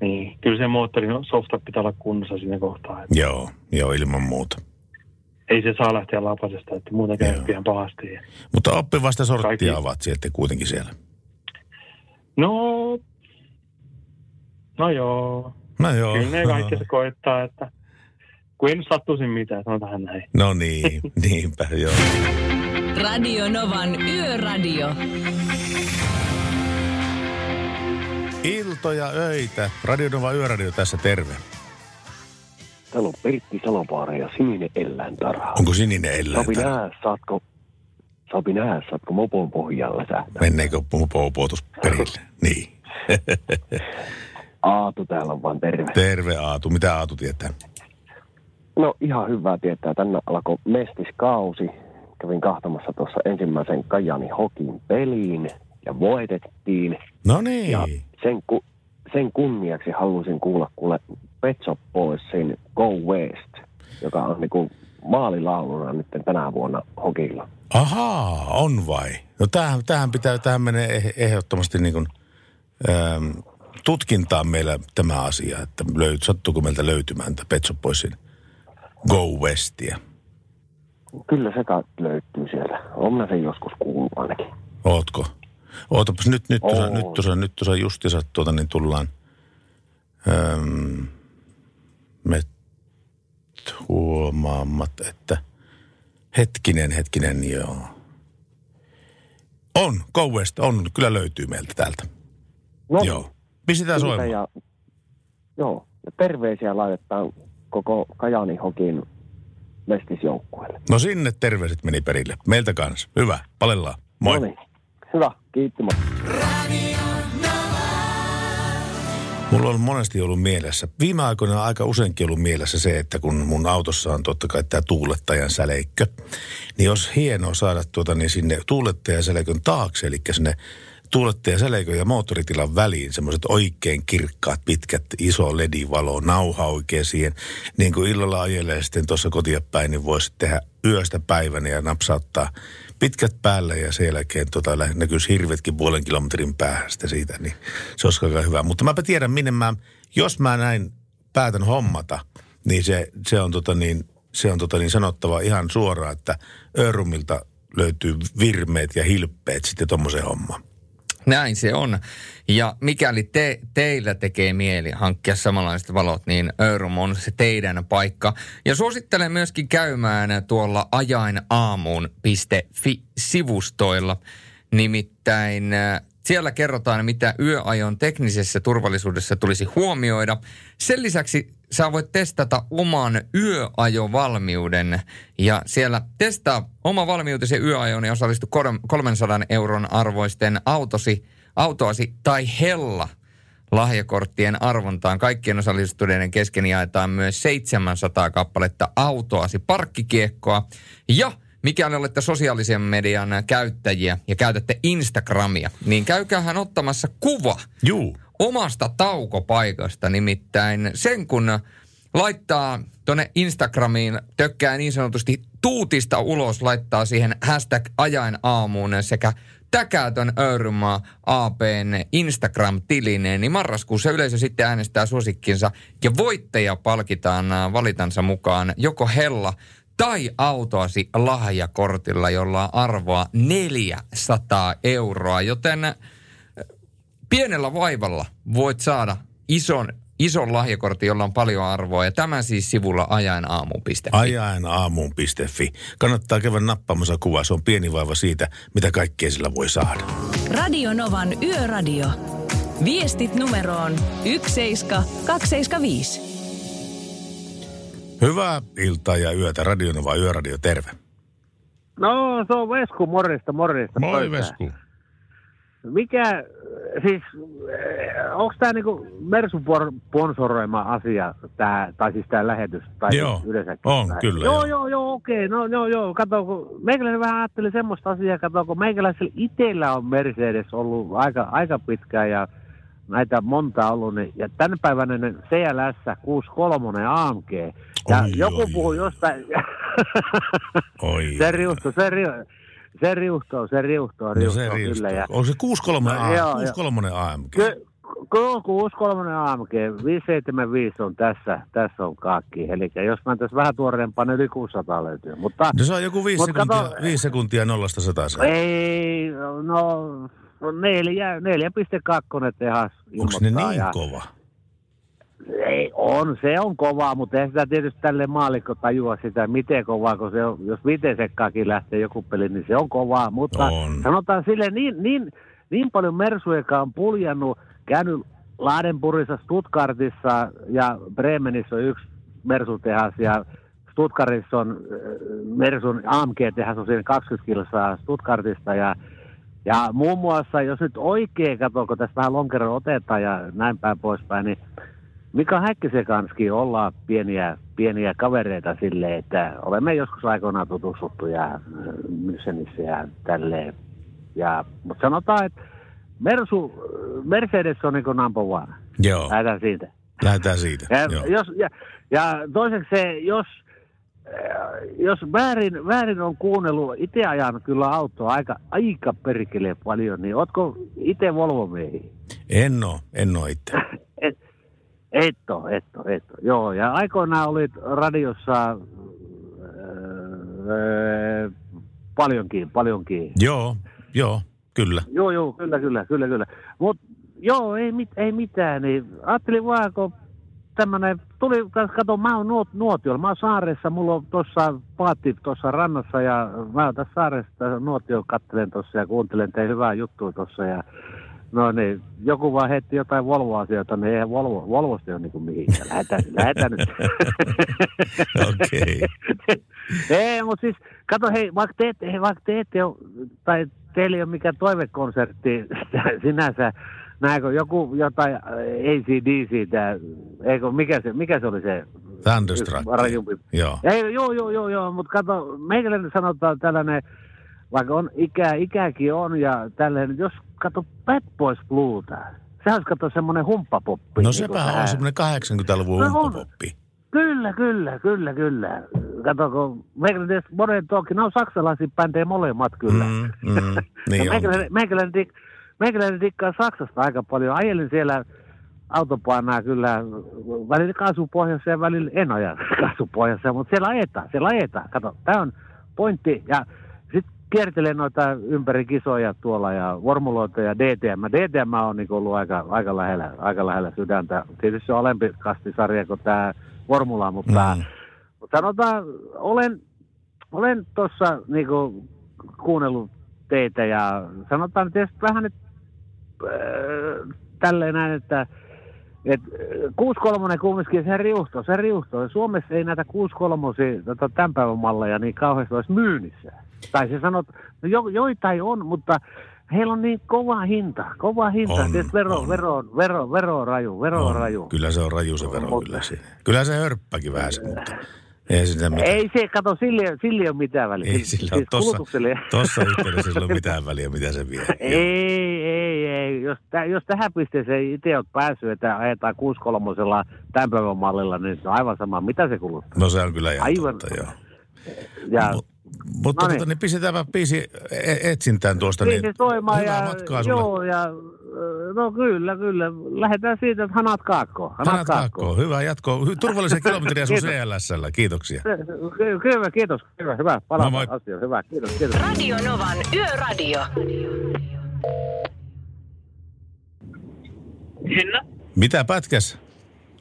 niin kyllä se moottorin softa pitää olla kunnossa siinä kohtaa. Että joo, joo, ilman muuta. Ei se saa lähteä lapasesta, että muuten käy pian pahasti. Mutta oppivasta sorttia kaikki ovat sieltä kuitenkin siellä. No, no joo. No joo. Kyllä ne kaikki se koittaa, että kun ei nyt sattuisi mitään, sanotaan näin. No niin, niinpä joo. Radio Novan Yöradio. Iltoja, öitä. Radio Novan Yöradio tässä, terve. Täällä on Pertti Salovaara ja Sininen Eläintarha. Onko Sininen Eläintarha? Sabi nää, saatko, Sabi nää, saatko mopon pohjalla sähtää? Menneekö mopoupotus perille? Niin. Aatu täällä on vaan, terve. Terve Aatu. Mitä Aatu tietää? No ihan hyvää tietää. Tänne alkoi mestiskausi. Kävin kahtamassa tuossa ensimmäisen Kajani Hokin peliin ja voitettiin. No niin. Ja sen, ku, sen kunniaksi halusin kuulla kuule Pet Shop Boysin Go West, joka on niinku maalilauluna nyt tänä vuonna Hokilla. Ahaa, on vai? No tämähän, tämähän pitää, tähän menee ehdottomasti niin kuin, äm, tutkintaan meillä tämä asia, että löyt, sattuuko meiltä löytymään tämä Pet Shop Boysin Go Westia. Kyllä se löytyy sieltä. On minä sen joskus kuullut ainakin. Ootko? Ootapas nyt, nyt tuossa, nyt tuossa, nyt tuossa justiinsa tuota, niin tullaan. Öm, me huomaamat, että hetkinen, hetkinen, joo. On, Go West, on, kyllä löytyy meiltä täältä. No, joo. Pistetään soimaan. Ja, joo, ja terveisiä laitetaan koko Kajani Hokin mestisjoukkueelle. No sinne terveiset meni perille. Meiltä kanssa. Hyvä. Palellaan. Moi. No niin. Hyvä. Kiitti. Moi. Mulla on monesti ollut mielessä, viime aikoina aika useinkin ollut mielessä se, että kun mun autossa on totta kai tämä tuulettajan säleikkö, niin olisi hienoa saada tuota niin sinne tuulettajan säleikön taakse, eli sinne tuulettajan säleikön ja moottoritilan väliin semmoiset oikein kirkkaat, pitkät, iso ledivalo, nauha oikein siihen. Niin kuin illalla ajelee sitten tuossa kotia päin, niin voisi tehdä yöstä päivänä ja napsauttaa pitkät päälle ja sen jälkeen tota, näkyisi hirvetkin puolen kilometrin päästä siitä, niin se olisi aika hyvä. Mutta mäpä tiedän, minne mä, jos mä näin päätän hommata, niin se, se on, tota niin, se on tota niin sanottava ihan suoraan, että Örumilta löytyy virmeet ja hilppeet sitten tommoseen hommaan. Näin se on. Ja mikäli te, teillä tekee mieli hankkia samanlaiset valot, niin Örum on se teidän paikka. Ja suosittelen myöskin käymään tuolla ajainaamuun piste fi-sivustoilla. Nimittäin siellä kerrotaan, mitä yöajon teknisessä turvallisuudessa tulisi huomioida. Sen lisäksi sä voit testata oman yöajovalmiuden ja siellä testaa oma valmiutesi yöajoon ja osallistu kolmesataa euron arvoisten autosi, autoasi tai hella lahjakorttien arvontaan. Kaikkien osallistuneiden kesken jaetaan myös seitsemänsataa kappaletta autoasi parkkikiekkoa ja mikäli olette sosiaalisen median käyttäjiä ja käytätte Instagramia, niin käykäähän ottamassa kuva Juu. omasta taukopaikasta. Nimittäin sen kun laittaa tuonne Instagramiin, tökkää niin sanotusti tuutista ulos, laittaa siihen hashtag ajainaamuun sekä täkää ton Örymaa A P:n Instagram-tilineen, niin marraskuussa yleisö sitten äänestää suosikkinsa ja voittaja palkitaan valitansa mukaan joko hella tai autoasi lahjakortilla, jolla on arvoa neljäsataa euroa. Joten pienellä vaivalla voit saada ison, ison lahjakortin, jolla on paljon arvoa. Ja tämä siis sivulla ajainaamuun piste fi. ajainaamuun piste fi. Kannattaa käydä nappaamassa kuvaa. Se on pieni vaiva siitä, mitä kaikkea sillä voi saada. Radio Novan Yöradio. Viestit numeroon yksi seitsemän kaksi seitsemän viisi. Hyvää iltaa ja yötä. Radio Nova Yöradio, terve. No, se on Vesku, morjesta, morjesta. Moi pöytään. Vesku. Mikä, siis, onko tämä niinku Mersun sponsoroima asia, tää, tai siis tämä lähetys? Tai joo, yleensäkin, on tai. Kyllä. Joo, joo, joo, okei, no joo, joo, kato, kun meikäläinen vähän ajatteli semmoista asiaa, kato, kun meikäläisellä itsellä on Mercedes ollut aika, aika pitkään ja näitä monta ollut, niin, ja tämän päivänä C L S kuusikymmentäkolme A M G. Ja oi, joku oi, puhui oi. jostain... oi, se riuhtoo, se riuhtoo, se riuhtoo, se riuhtoo, no, se riuhtoo kyllä. Ja... onko se kuusikymmentäkolme A M G? Kyllä, kuusikymmentäkolme A M G, viisi seitsemän viisi on tässä, tässä on kaikki. Eli jos mä tässä vähän tuoreempaan, yli kuusisataa löytyy. Mutta, no se on joku viisi sekuntia, kato... sekuntia nollasta sataa. Ei, no... No neljä, neljä piste kakkonen tehas ilmoittaa. Onko ne niin ja... kova? Ei, on, se on kovaa, mutta ei sitä tietysti tälleen maalikko tajua sitä, miten kovaa, kun se on, jos miten sekkaakin lähtee joku peli, niin se on kovaa. Mutta on. Sanotaan silleen, niin, niin, niin paljon Mersuekaan on puljannut, käynyt Lahdenburgissa, Stuttgartissa ja Bremenissä on yksi Mersutehas ja Stuttgartissa on Mersun A M G-tehas on siinä kaksikymmentä kilsaa Stuttgartista ja Ja muun muassa, jos nyt oikein katsoo, kun tässä vähän lonkeroa otetaan ja näin päin poispäin, niin Mika Häkkisen kanssakin ollaan pieniä, pieniä kavereita silleen, että olemme joskus aikoinaan tutustuttu ja Myssenissä ja tälleen. Ja, mutta sanotaan, että Mersu, Mercedes on niin kuin number one. Joo. Lähdetään siitä. Lähdetään siitä, ja, jos, ja, ja toiseksi se, jos... Jos väärin, väärin on kuunnellut, itse ajan kyllä autoa aika, aika perkeleen paljon, niin ootko itse Volvo-miehiä? En oo, en oo itse. et, et oo, et oo, et oo. Joo, ja aikoinaan olit radiossa öö, paljonkin, paljonkin. Joo, joo, kyllä. Joo, joo, kyllä, kyllä, kyllä, kyllä. Mut joo, ei, mit, ei mitään, niin ajattelin vaan, kun... Tämmönen, tuli, kato, mä oon nuot, nuotiolla, mä oon saaressa, mulla on tuossa paatti tuossa rannassa ja mä oon tässä saaressa nuotiolla, katselen tuossa ja kuuntelen teidän hyvää juttua tuossa ja no niin, joku vaan heitti jotain Volvo-asioita, niin eihän Volvo, Volvosta ole niinku mihinkään, lähetään, lähetään nyt. Okei. Ei, mutta siis, kato, hei, vaikka te ette, vaikka te ette ole, tai teillä ei ole mikään toivekonsertti sinänsä, näinkö joku jotain A C D C tää, eikö, mikä se, mikä se oli se? Thunderstruck. Joo. Ei, joo, joo, joo, joo, mutta kato, meikäläinen sanotaan tällainen, vaikka on ikää, ikääkin on ja tällainen, jos kato Bad Boys Blueta, sehän olisi kato semmoinen humppapoppi. No sepä niin on semmoinen kahdeksankymmentäluvun no, humppapoppi. Kyllä, kyllä, kyllä, kyllä. Kato, kun meikäläinen monen toki, ne on saksalaisia bändejä molemmat kyllä. Mm, mm, niin meikäläinen, meikäläinen Meikäläinen tikkaa Saksasta aika paljon. Ajelin siellä autopaanaa kyllä. Välillä kaasupohjassa ja välillä en aja kaasupohjassa. Mutta siellä ajetaan, siellä ajetaan. Kato, tämä on pointti. Ja sitten kiertelee noita ympäri kisoja tuolla ja vormuloita ja D T M. D T M on niin ollut aika, aika, lähellä, aika lähellä sydäntä. Tietysti se on alempi kastisarja kuin tämä vormula, mutta, mm. mutta sanotaan, olen, olen tuossa niin kuunnellut teitä ja sanotaan tietysti vähän nyt äh, tälleen näin, että et kuusi kolme kumminkin se riuhtoi, se riuhtoi. Suomessa ei näitä kuusi kolme tämän päivän malleja niin kauheasti olisi myynnissä. Tai se sanot, no jo, joitain on, mutta heillä on niin kova hinta, kova hinta. On, siis vero, on. Vero, vero, vero on raju, vero on raju. Kyllä se on raju se vero, mutta, kyllä siinä. Kyllä se hörppäkin vähän se, mutta ei sitä mitään. Ei se, kato, sille, sille ei ole mitään väliä. Ei sillä siis ole, tuossa yhteydessä sillä ei ole mitään väliä, mitä se vie. Ei, ei, ei. Jos, jos tähän pisteeseen itse olet päässyt, että ajetaan kuusi kolmosella tämän päivän mallilla, niin se on aivan sama, mitä se kuluttaa. No se on kyllä ihan aivan totta, joo. Ja... Mut, Mutta no niin. Mutta, niin pistetäänpä biisi etsintään tuosta, niin hyvää matkaa sulle. Joo, ja no kyllä, kyllä. Lähdetään siitä, että hanat kaakkoon. Hanat, hanat kaakkoon, hyvää jatkoa. Turvallisia kilometriä sun C L S:llä, kiitoksia. Kyllä, kiitos. Hyvä, hyvä. Palataan no, asiaan. Hyvä, kiitos, kiitos. Radio Novan Yöradio. Henna? Mitä pätkäs?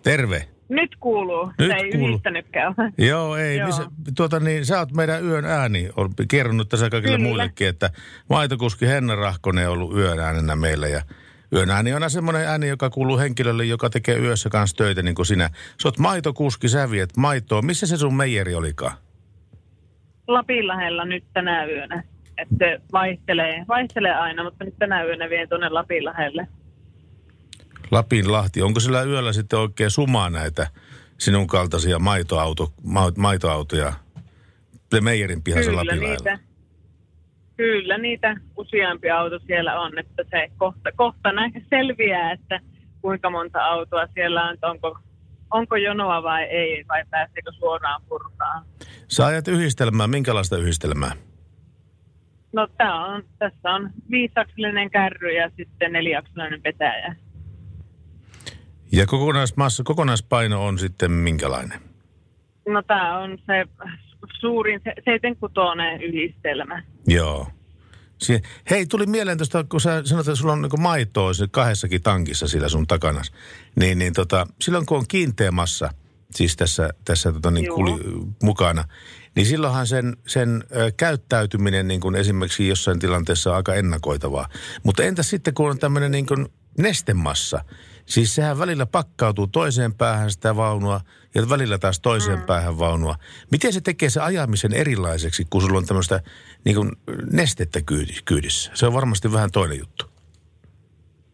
Terve. Nyt kuuluu. Nyt ei kuuluu. Yhdistänytkään. Joo, ei. Joo. Missä, tuota niin, sä oot meidän yön ääni. Olen kerronut tässä kaikille Kyllä. muillekin, että maitokuski Henna Rahkonen on ollut yön äänenä meillä. Ja yön ääni on semmoinen ääni, joka kuuluu henkilölle, joka tekee yössä kanssa töitä niin kuin sinä. Sä oot maitokuski, sä viet maitoa. Missä se sun meijeri olikaan? Lapinlahdella nyt tänä yönä. Että se vaihtelee, vaihtelee aina, mutta nyt tänä yönä vien tuonne Lapinlahdelle. Lapinlahti. Onko sillä yöllä sitten oikein sumaa näitä sinun kaltaisia maitoauto, ma, maitoautoja meijerin pihassa Lapinlahdella? Kyllä niitä useampi auto siellä on, että se kohta, kohta selviää, että kuinka monta autoa siellä on, onko, onko jonoa vai ei, vai pääseekö suoraan purkaan. Sä ajat yhdistelmää. Minkälaista yhdistelmää? No tää on, tässä on viisaksilinen kärry ja sitten neliaksilinen petäjä. Ja kokonaismassa, kokonaispaino on sitten minkälainen? No tämä on se suurin, se, seitsemänkutoinen yhdistelmä. Joo. Si- Hei, tuli mieleen tuosta, kun sä sanoit, että sulla on niin kuin maitoa se kahdessakin tankissa sillä sun takana. Niin, niin tota, silloin kun on kiinteä massa, siis tässä, tässä tota, niin kuli, mukana, niin silloinhan sen, sen ö, käyttäytyminen niin kuin esimerkiksi jossain tilanteessa on aika ennakoitavaa. Mutta entäs sitten, kun on tämmöinen niin kuin nestemassa? Siis sehän välillä pakkautuu toiseen päähän sitä vaunua ja välillä taas toiseen mm. päähän vaunua. Miten se tekee se ajamisen erilaiseksi, kun sulla on tämmöistä niin kuin nestettä kyydissä? Se on varmasti vähän toinen juttu.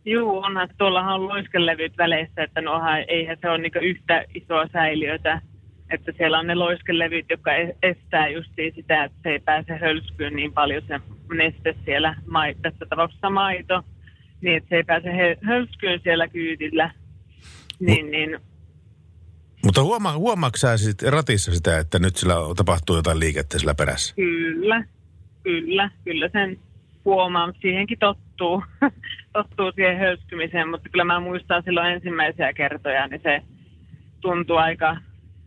Juu, onhan tuollahan on loiskelevyt väleissä, että nohan eihän se ole niin kuin yhtä isoa säiliötä. Että siellä on ne loiskelevyt, jotka estää justiin sitä, että se ei pääse hölskyyn niin paljon se neste siellä, tässä tapauksessa maito. Niin, että se ei pääse hölskyyn siellä kyydillä. Niin, Mut, niin. Mutta huoma, huomaatko sä ratissa sitä, että nyt sillä tapahtuu jotain liikettä sillä perässä? Kyllä, kyllä, kyllä sen huomaan. Siihenkin tottuu, tottuu siihen hölskymiseen, mutta kyllä mä muistan silloin ensimmäisiä kertoja, niin se tuntuu aika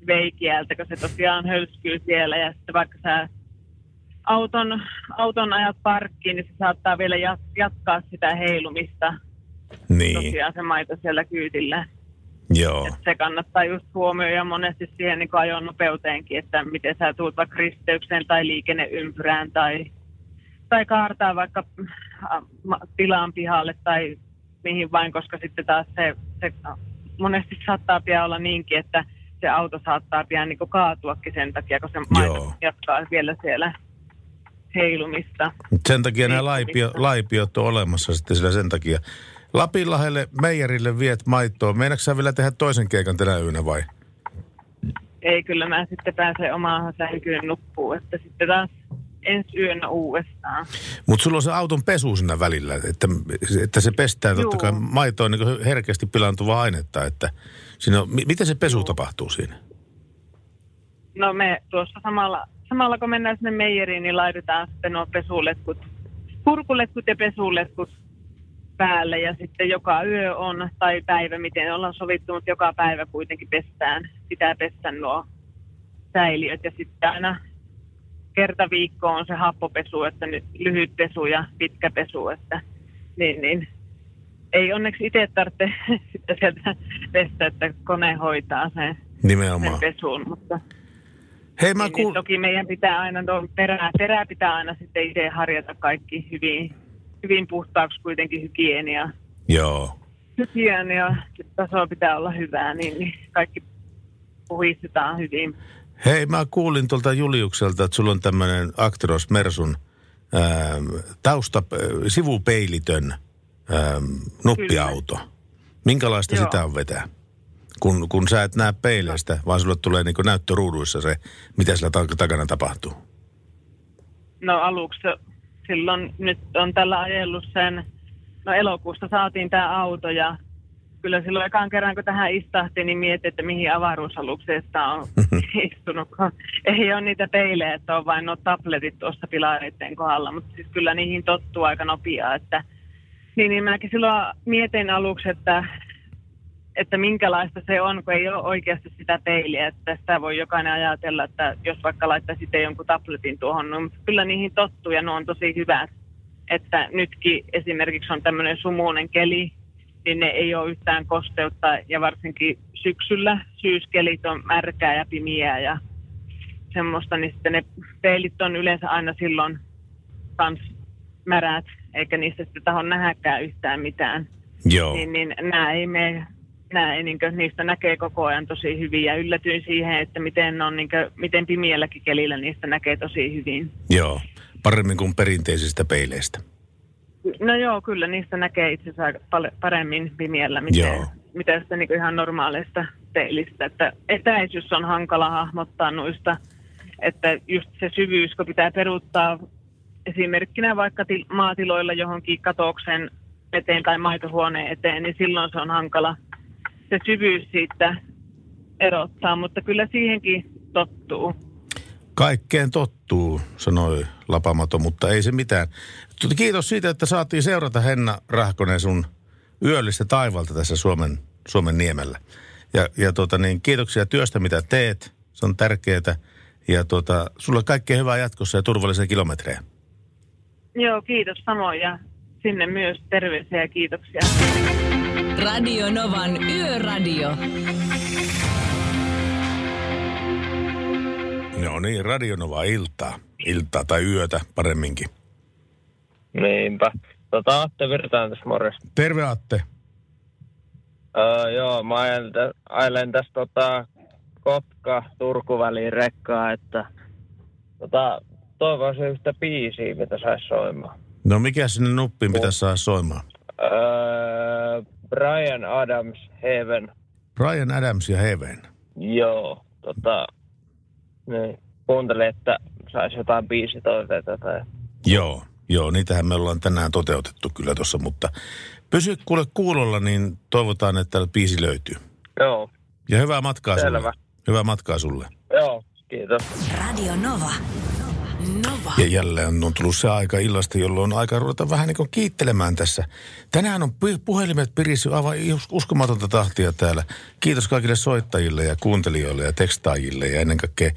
veikiältä, kun se tosiaan hölskyy siellä ja sitten vaikka sä Auton, auton ajat parkkiin, niin se saattaa vielä jat, jatkaa sitä heilumista. Niin. Tosiaan se maito siellä kyydillä. Joo. Et se kannattaa just huomioida monesti siihen niin ajon nopeuteenkin, että miten sä tuut vaikka risteykseen tai liikenneympyrään tai, tai kaartaa vaikka tilaan pihalle tai mihin vain, koska sitten taas se, se monesti saattaa pian olla niinkin, että se auto saattaa pian niin kaatuakin sen takia, kun se maito Joo. jatkaa vielä siellä heilumista. Sen takia nämä laipio, laipiot on olemassa sitten sillä sen takia. Lapinlahdelle meijerille viet maitoa. Meinaatko sä vielä tehdä toisen keikan tänä yönä vai? Ei, kyllä mä sitten pääsen omaan sänkyyn nukkuun, että sitten taas ensi yönä uudestaan. Mutta sulla on se auton pesu siinä välillä, että, että se pestää Juu. totta kai. Maito on niin herkästi pilaantuvaa ainetta, että siinä on, miten se pesu Juu. tapahtuu siinä? No me tuossa samalla Samalla kun mennään sinne meijeriin, niin laitetaan sitten nuo pesuletkut, kurkuletkut ja pesuletkut päälle. Ja sitten joka yö on, tai päivä, miten ollaan sovittu, mutta joka päivä kuitenkin pestään. Pitää pestä nuo säiliöt ja sitten aina kerta viikkoon on se happopesu, että nyt lyhyt pesu ja pitkä pesu, että niin, niin. Ei onneksi itse tarvitse sitten sieltä pestä, että kone hoitaa sen, sen pesuun, mutta hei, mä kuul... niin, toki meidän pitää aina, tuon perää, perää pitää aina sitten itse harjata kaikki hyvin, hyvin puhtaaksi kuitenkin hygienia. Joo. Hygienia, tasoa pitää olla hyvää, niin, niin kaikki puhistetaan hyvin. Hei, mä kuulin tuolta Juliukselta, että sulla on tämmöinen Actros Mersun ää, tausta, sivupeilitön ää, nuppiauto. Minkälaista Joo. sitä on vetää? Kun, kun sä et näe peileistä, vaan sulle tulee niin kuin näyttöruuduissa se, mitä sillä takana tapahtuu. No aluksi silloin nyt on tällä ajellut sen, no elokuusta saatiin tämä auto ja kyllä silloin ekaan kerran, kun tähän istahti, niin mietin, että mihin avaruusalukseen sitä on istunut. Ei ole niitä peilejä, että on vain nuo tabletit tuossa pilareiden kohdalla, mutta siis kyllä niihin tottuu aika nopeaa, että niin, niin mäkin silloin mietin aluksi, että että minkälaista se on, kun ei ole oikeasti sitä peiliä, että sitä voi jokainen ajatella, että jos vaikka laittaisi jonkun tabletin tuohon, no, mutta kyllä niihin tottuu ja ne on tosi hyvät. Että nytkin esimerkiksi on tämmöinen sumuinen keli, niin ne ei ole yhtään kosteutta ja varsinkin syksyllä syyskelit on märkää ja pimiä ja semmoista, niin sitten ne peilit on yleensä aina silloin kans märät, eikä niistä sitten taho nähäkään yhtään mitään. Joo. Niin, niin nämä ei mene. Näin, niin kuin, niistä näkee koko ajan tosi hyvin ja yllätyin siihen, että miten, on, niin kuin, miten pimielläkin kelillä niistä näkee tosi hyvin. Joo, paremmin kuin perinteisistä peileistä. No joo, kyllä niistä näkee itse asiassa paremmin pimiellä, miten, mitä sitä niin kuin ihan normaaleista peilistä. Että etäisyys on hankala hahmottaa noista, että just se syvyys, kun pitää peruuttaa esimerkkinä vaikka til- maatiloilla johonkin katoksen eteen tai maitohuoneen eteen, niin silloin se on hankala. Se syvyys siitä erottaa, mutta kyllä siihenkin tottuu. Kaikkeen tottuu, sanoi Lapamato, mutta ei se mitään. Kiitos siitä, että saatiin seurata Henna Rahkonen sun yöllistä taivalta tässä Suomen, Suomen niemellä. Ja, ja tuota niin, kiitoksia työstä, mitä teet. Se on tärkeää. Ja tuota, sulla on kaikkea hyvää jatkossa ja turvallisia kilometrejä. Joo, kiitos samoin ja sinne myös terveisiä ja kiitoksia. Radio Novan Yöradio. No niin, Radio Nova iltaa. Iltaa tai yötä paremminkin. Niinpä. Tota, Atte Virtaan tässä morjens. Terve Atte. Öö, joo, mä ajelen, ajelen tässä tota, Kotka-Turku-väliin rekkaa, että tota, toivoisin yhtä biisiä, mitä sais soimaan. No mikä sinne nuppiin pitäisi saada soimaan? Öö, Bryan Adams, Heaven. Bryan Adams ja Heaven? Joo, tota, niin, kuuntelin, että saisi jotain biisitoiteita tai... Joo, joo, niitähän me ollaan tänään toteutettu kyllä tuossa, mutta pysy kuule kuulolla, niin toivotaan, että täällä biisi löytyy. Joo. Ja hyvää matkaa Selvä. sulle. Hyvää matkaa sulle. Joo, kiitos. Radio Nova. Nova. Ja jälleen on tullut se aika illasta, jolloin on aika ruveta vähän niin kuin kiittelemään tässä. Tänään on puhelimet pirissyt aivan uskomatonta tahtia täällä. Kiitos kaikille soittajille ja kuuntelijoille ja tekstaajille ja ennen kaikkea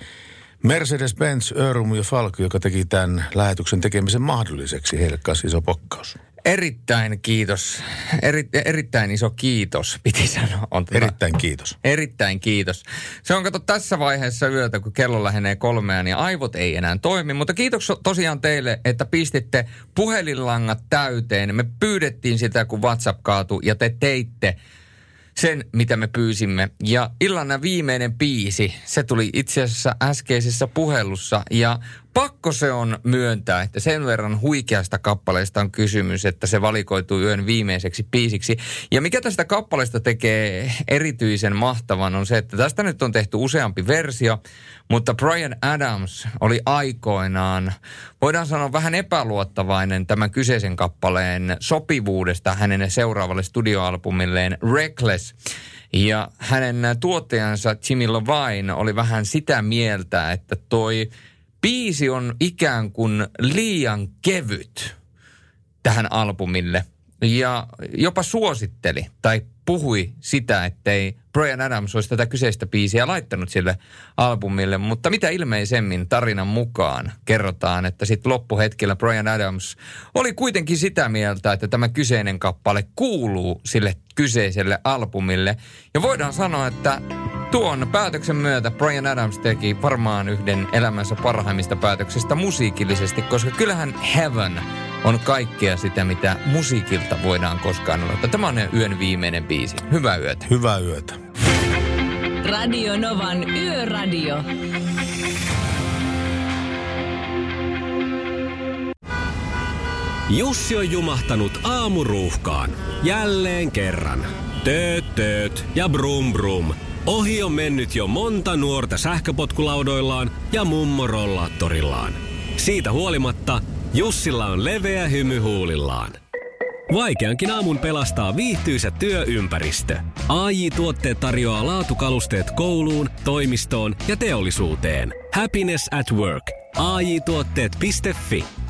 Mercedes-Benz, Örum ja Falk, joka teki tämän lähetyksen tekemisen mahdolliseksi. Heille kanssa iso pokkaus. Erittäin kiitos. Eri, erittäin iso kiitos, piti sanoa. On tuota, erittäin kiitos. Erittäin kiitos. Se on, kato, tässä vaiheessa yötä, kun kello lähenee kolmea, niin aivot ei enää toimi. Mutta kiitos tosiaan teille, että pistitte puhelinlangat täyteen. Me pyydettiin sitä, kun WhatsApp kaatui, ja te teitte sen, mitä me pyysimme. Ja illana viimeinen biisi, se tuli itse asiassa äskeisessä puhelussa. Ja pakko se on myöntää, että sen verran huikeasta kappaleesta on kysymys, että se valikoituu yön viimeiseksi biisiksi. Ja mikä tästä kappaleesta tekee erityisen mahtavan on se, että tästä nyt on tehty useampi versio, mutta Bryan Adams oli aikoinaan, voidaan sanoa vähän epäluottavainen tämän kyseisen kappaleen sopivuudesta hänen seuraavalle studioalbumilleen Reckless. Ja hänen tuottajansa Jimmy Levine oli vähän sitä mieltä, että toi biisi on ikään kuin liian kevyt tähän albumille ja jopa suositteli tai puhui sitä, ettei Bryan Adams olisi tätä kyseistä biisiä laittanut sille albumille, mutta mitä ilmeisemmin tarinan mukaan kerrotaan, että sitten loppuhetkellä Bryan Adams oli kuitenkin sitä mieltä, että tämä kyseinen kappale kuuluu sille kyseiselle albumille. Ja voidaan sanoa, että tuon päätöksen myötä Bryan Adams teki varmaan yhden elämänsä parhaimmista päätöksistä musiikillisesti, koska kyllähän Heaven on kaikkea sitä, mitä musiikilta voidaan koskaan odottaa. Tämä on yön viimeinen biisi. Hyvää yötä. Hyvää yötä. Radio Novan Yöradio. Jussi on jumahtanut aamuruuhkaan. Jälleen kerran. Tööt, tööt ja brum brum. Ohi on mennyt jo monta nuorta sähköpotkulaudoillaan ja mummorollaattorillaan. Siitä huolimatta Jussilla on leveä hymy huulillaan. Vaikeankin aamun pelastaa viihtyisä työympäristö. A J. Tuotteet tarjoaa laatukalusteet kouluun, toimistoon ja teollisuuteen. Happiness at work. A J tuotteet piste fi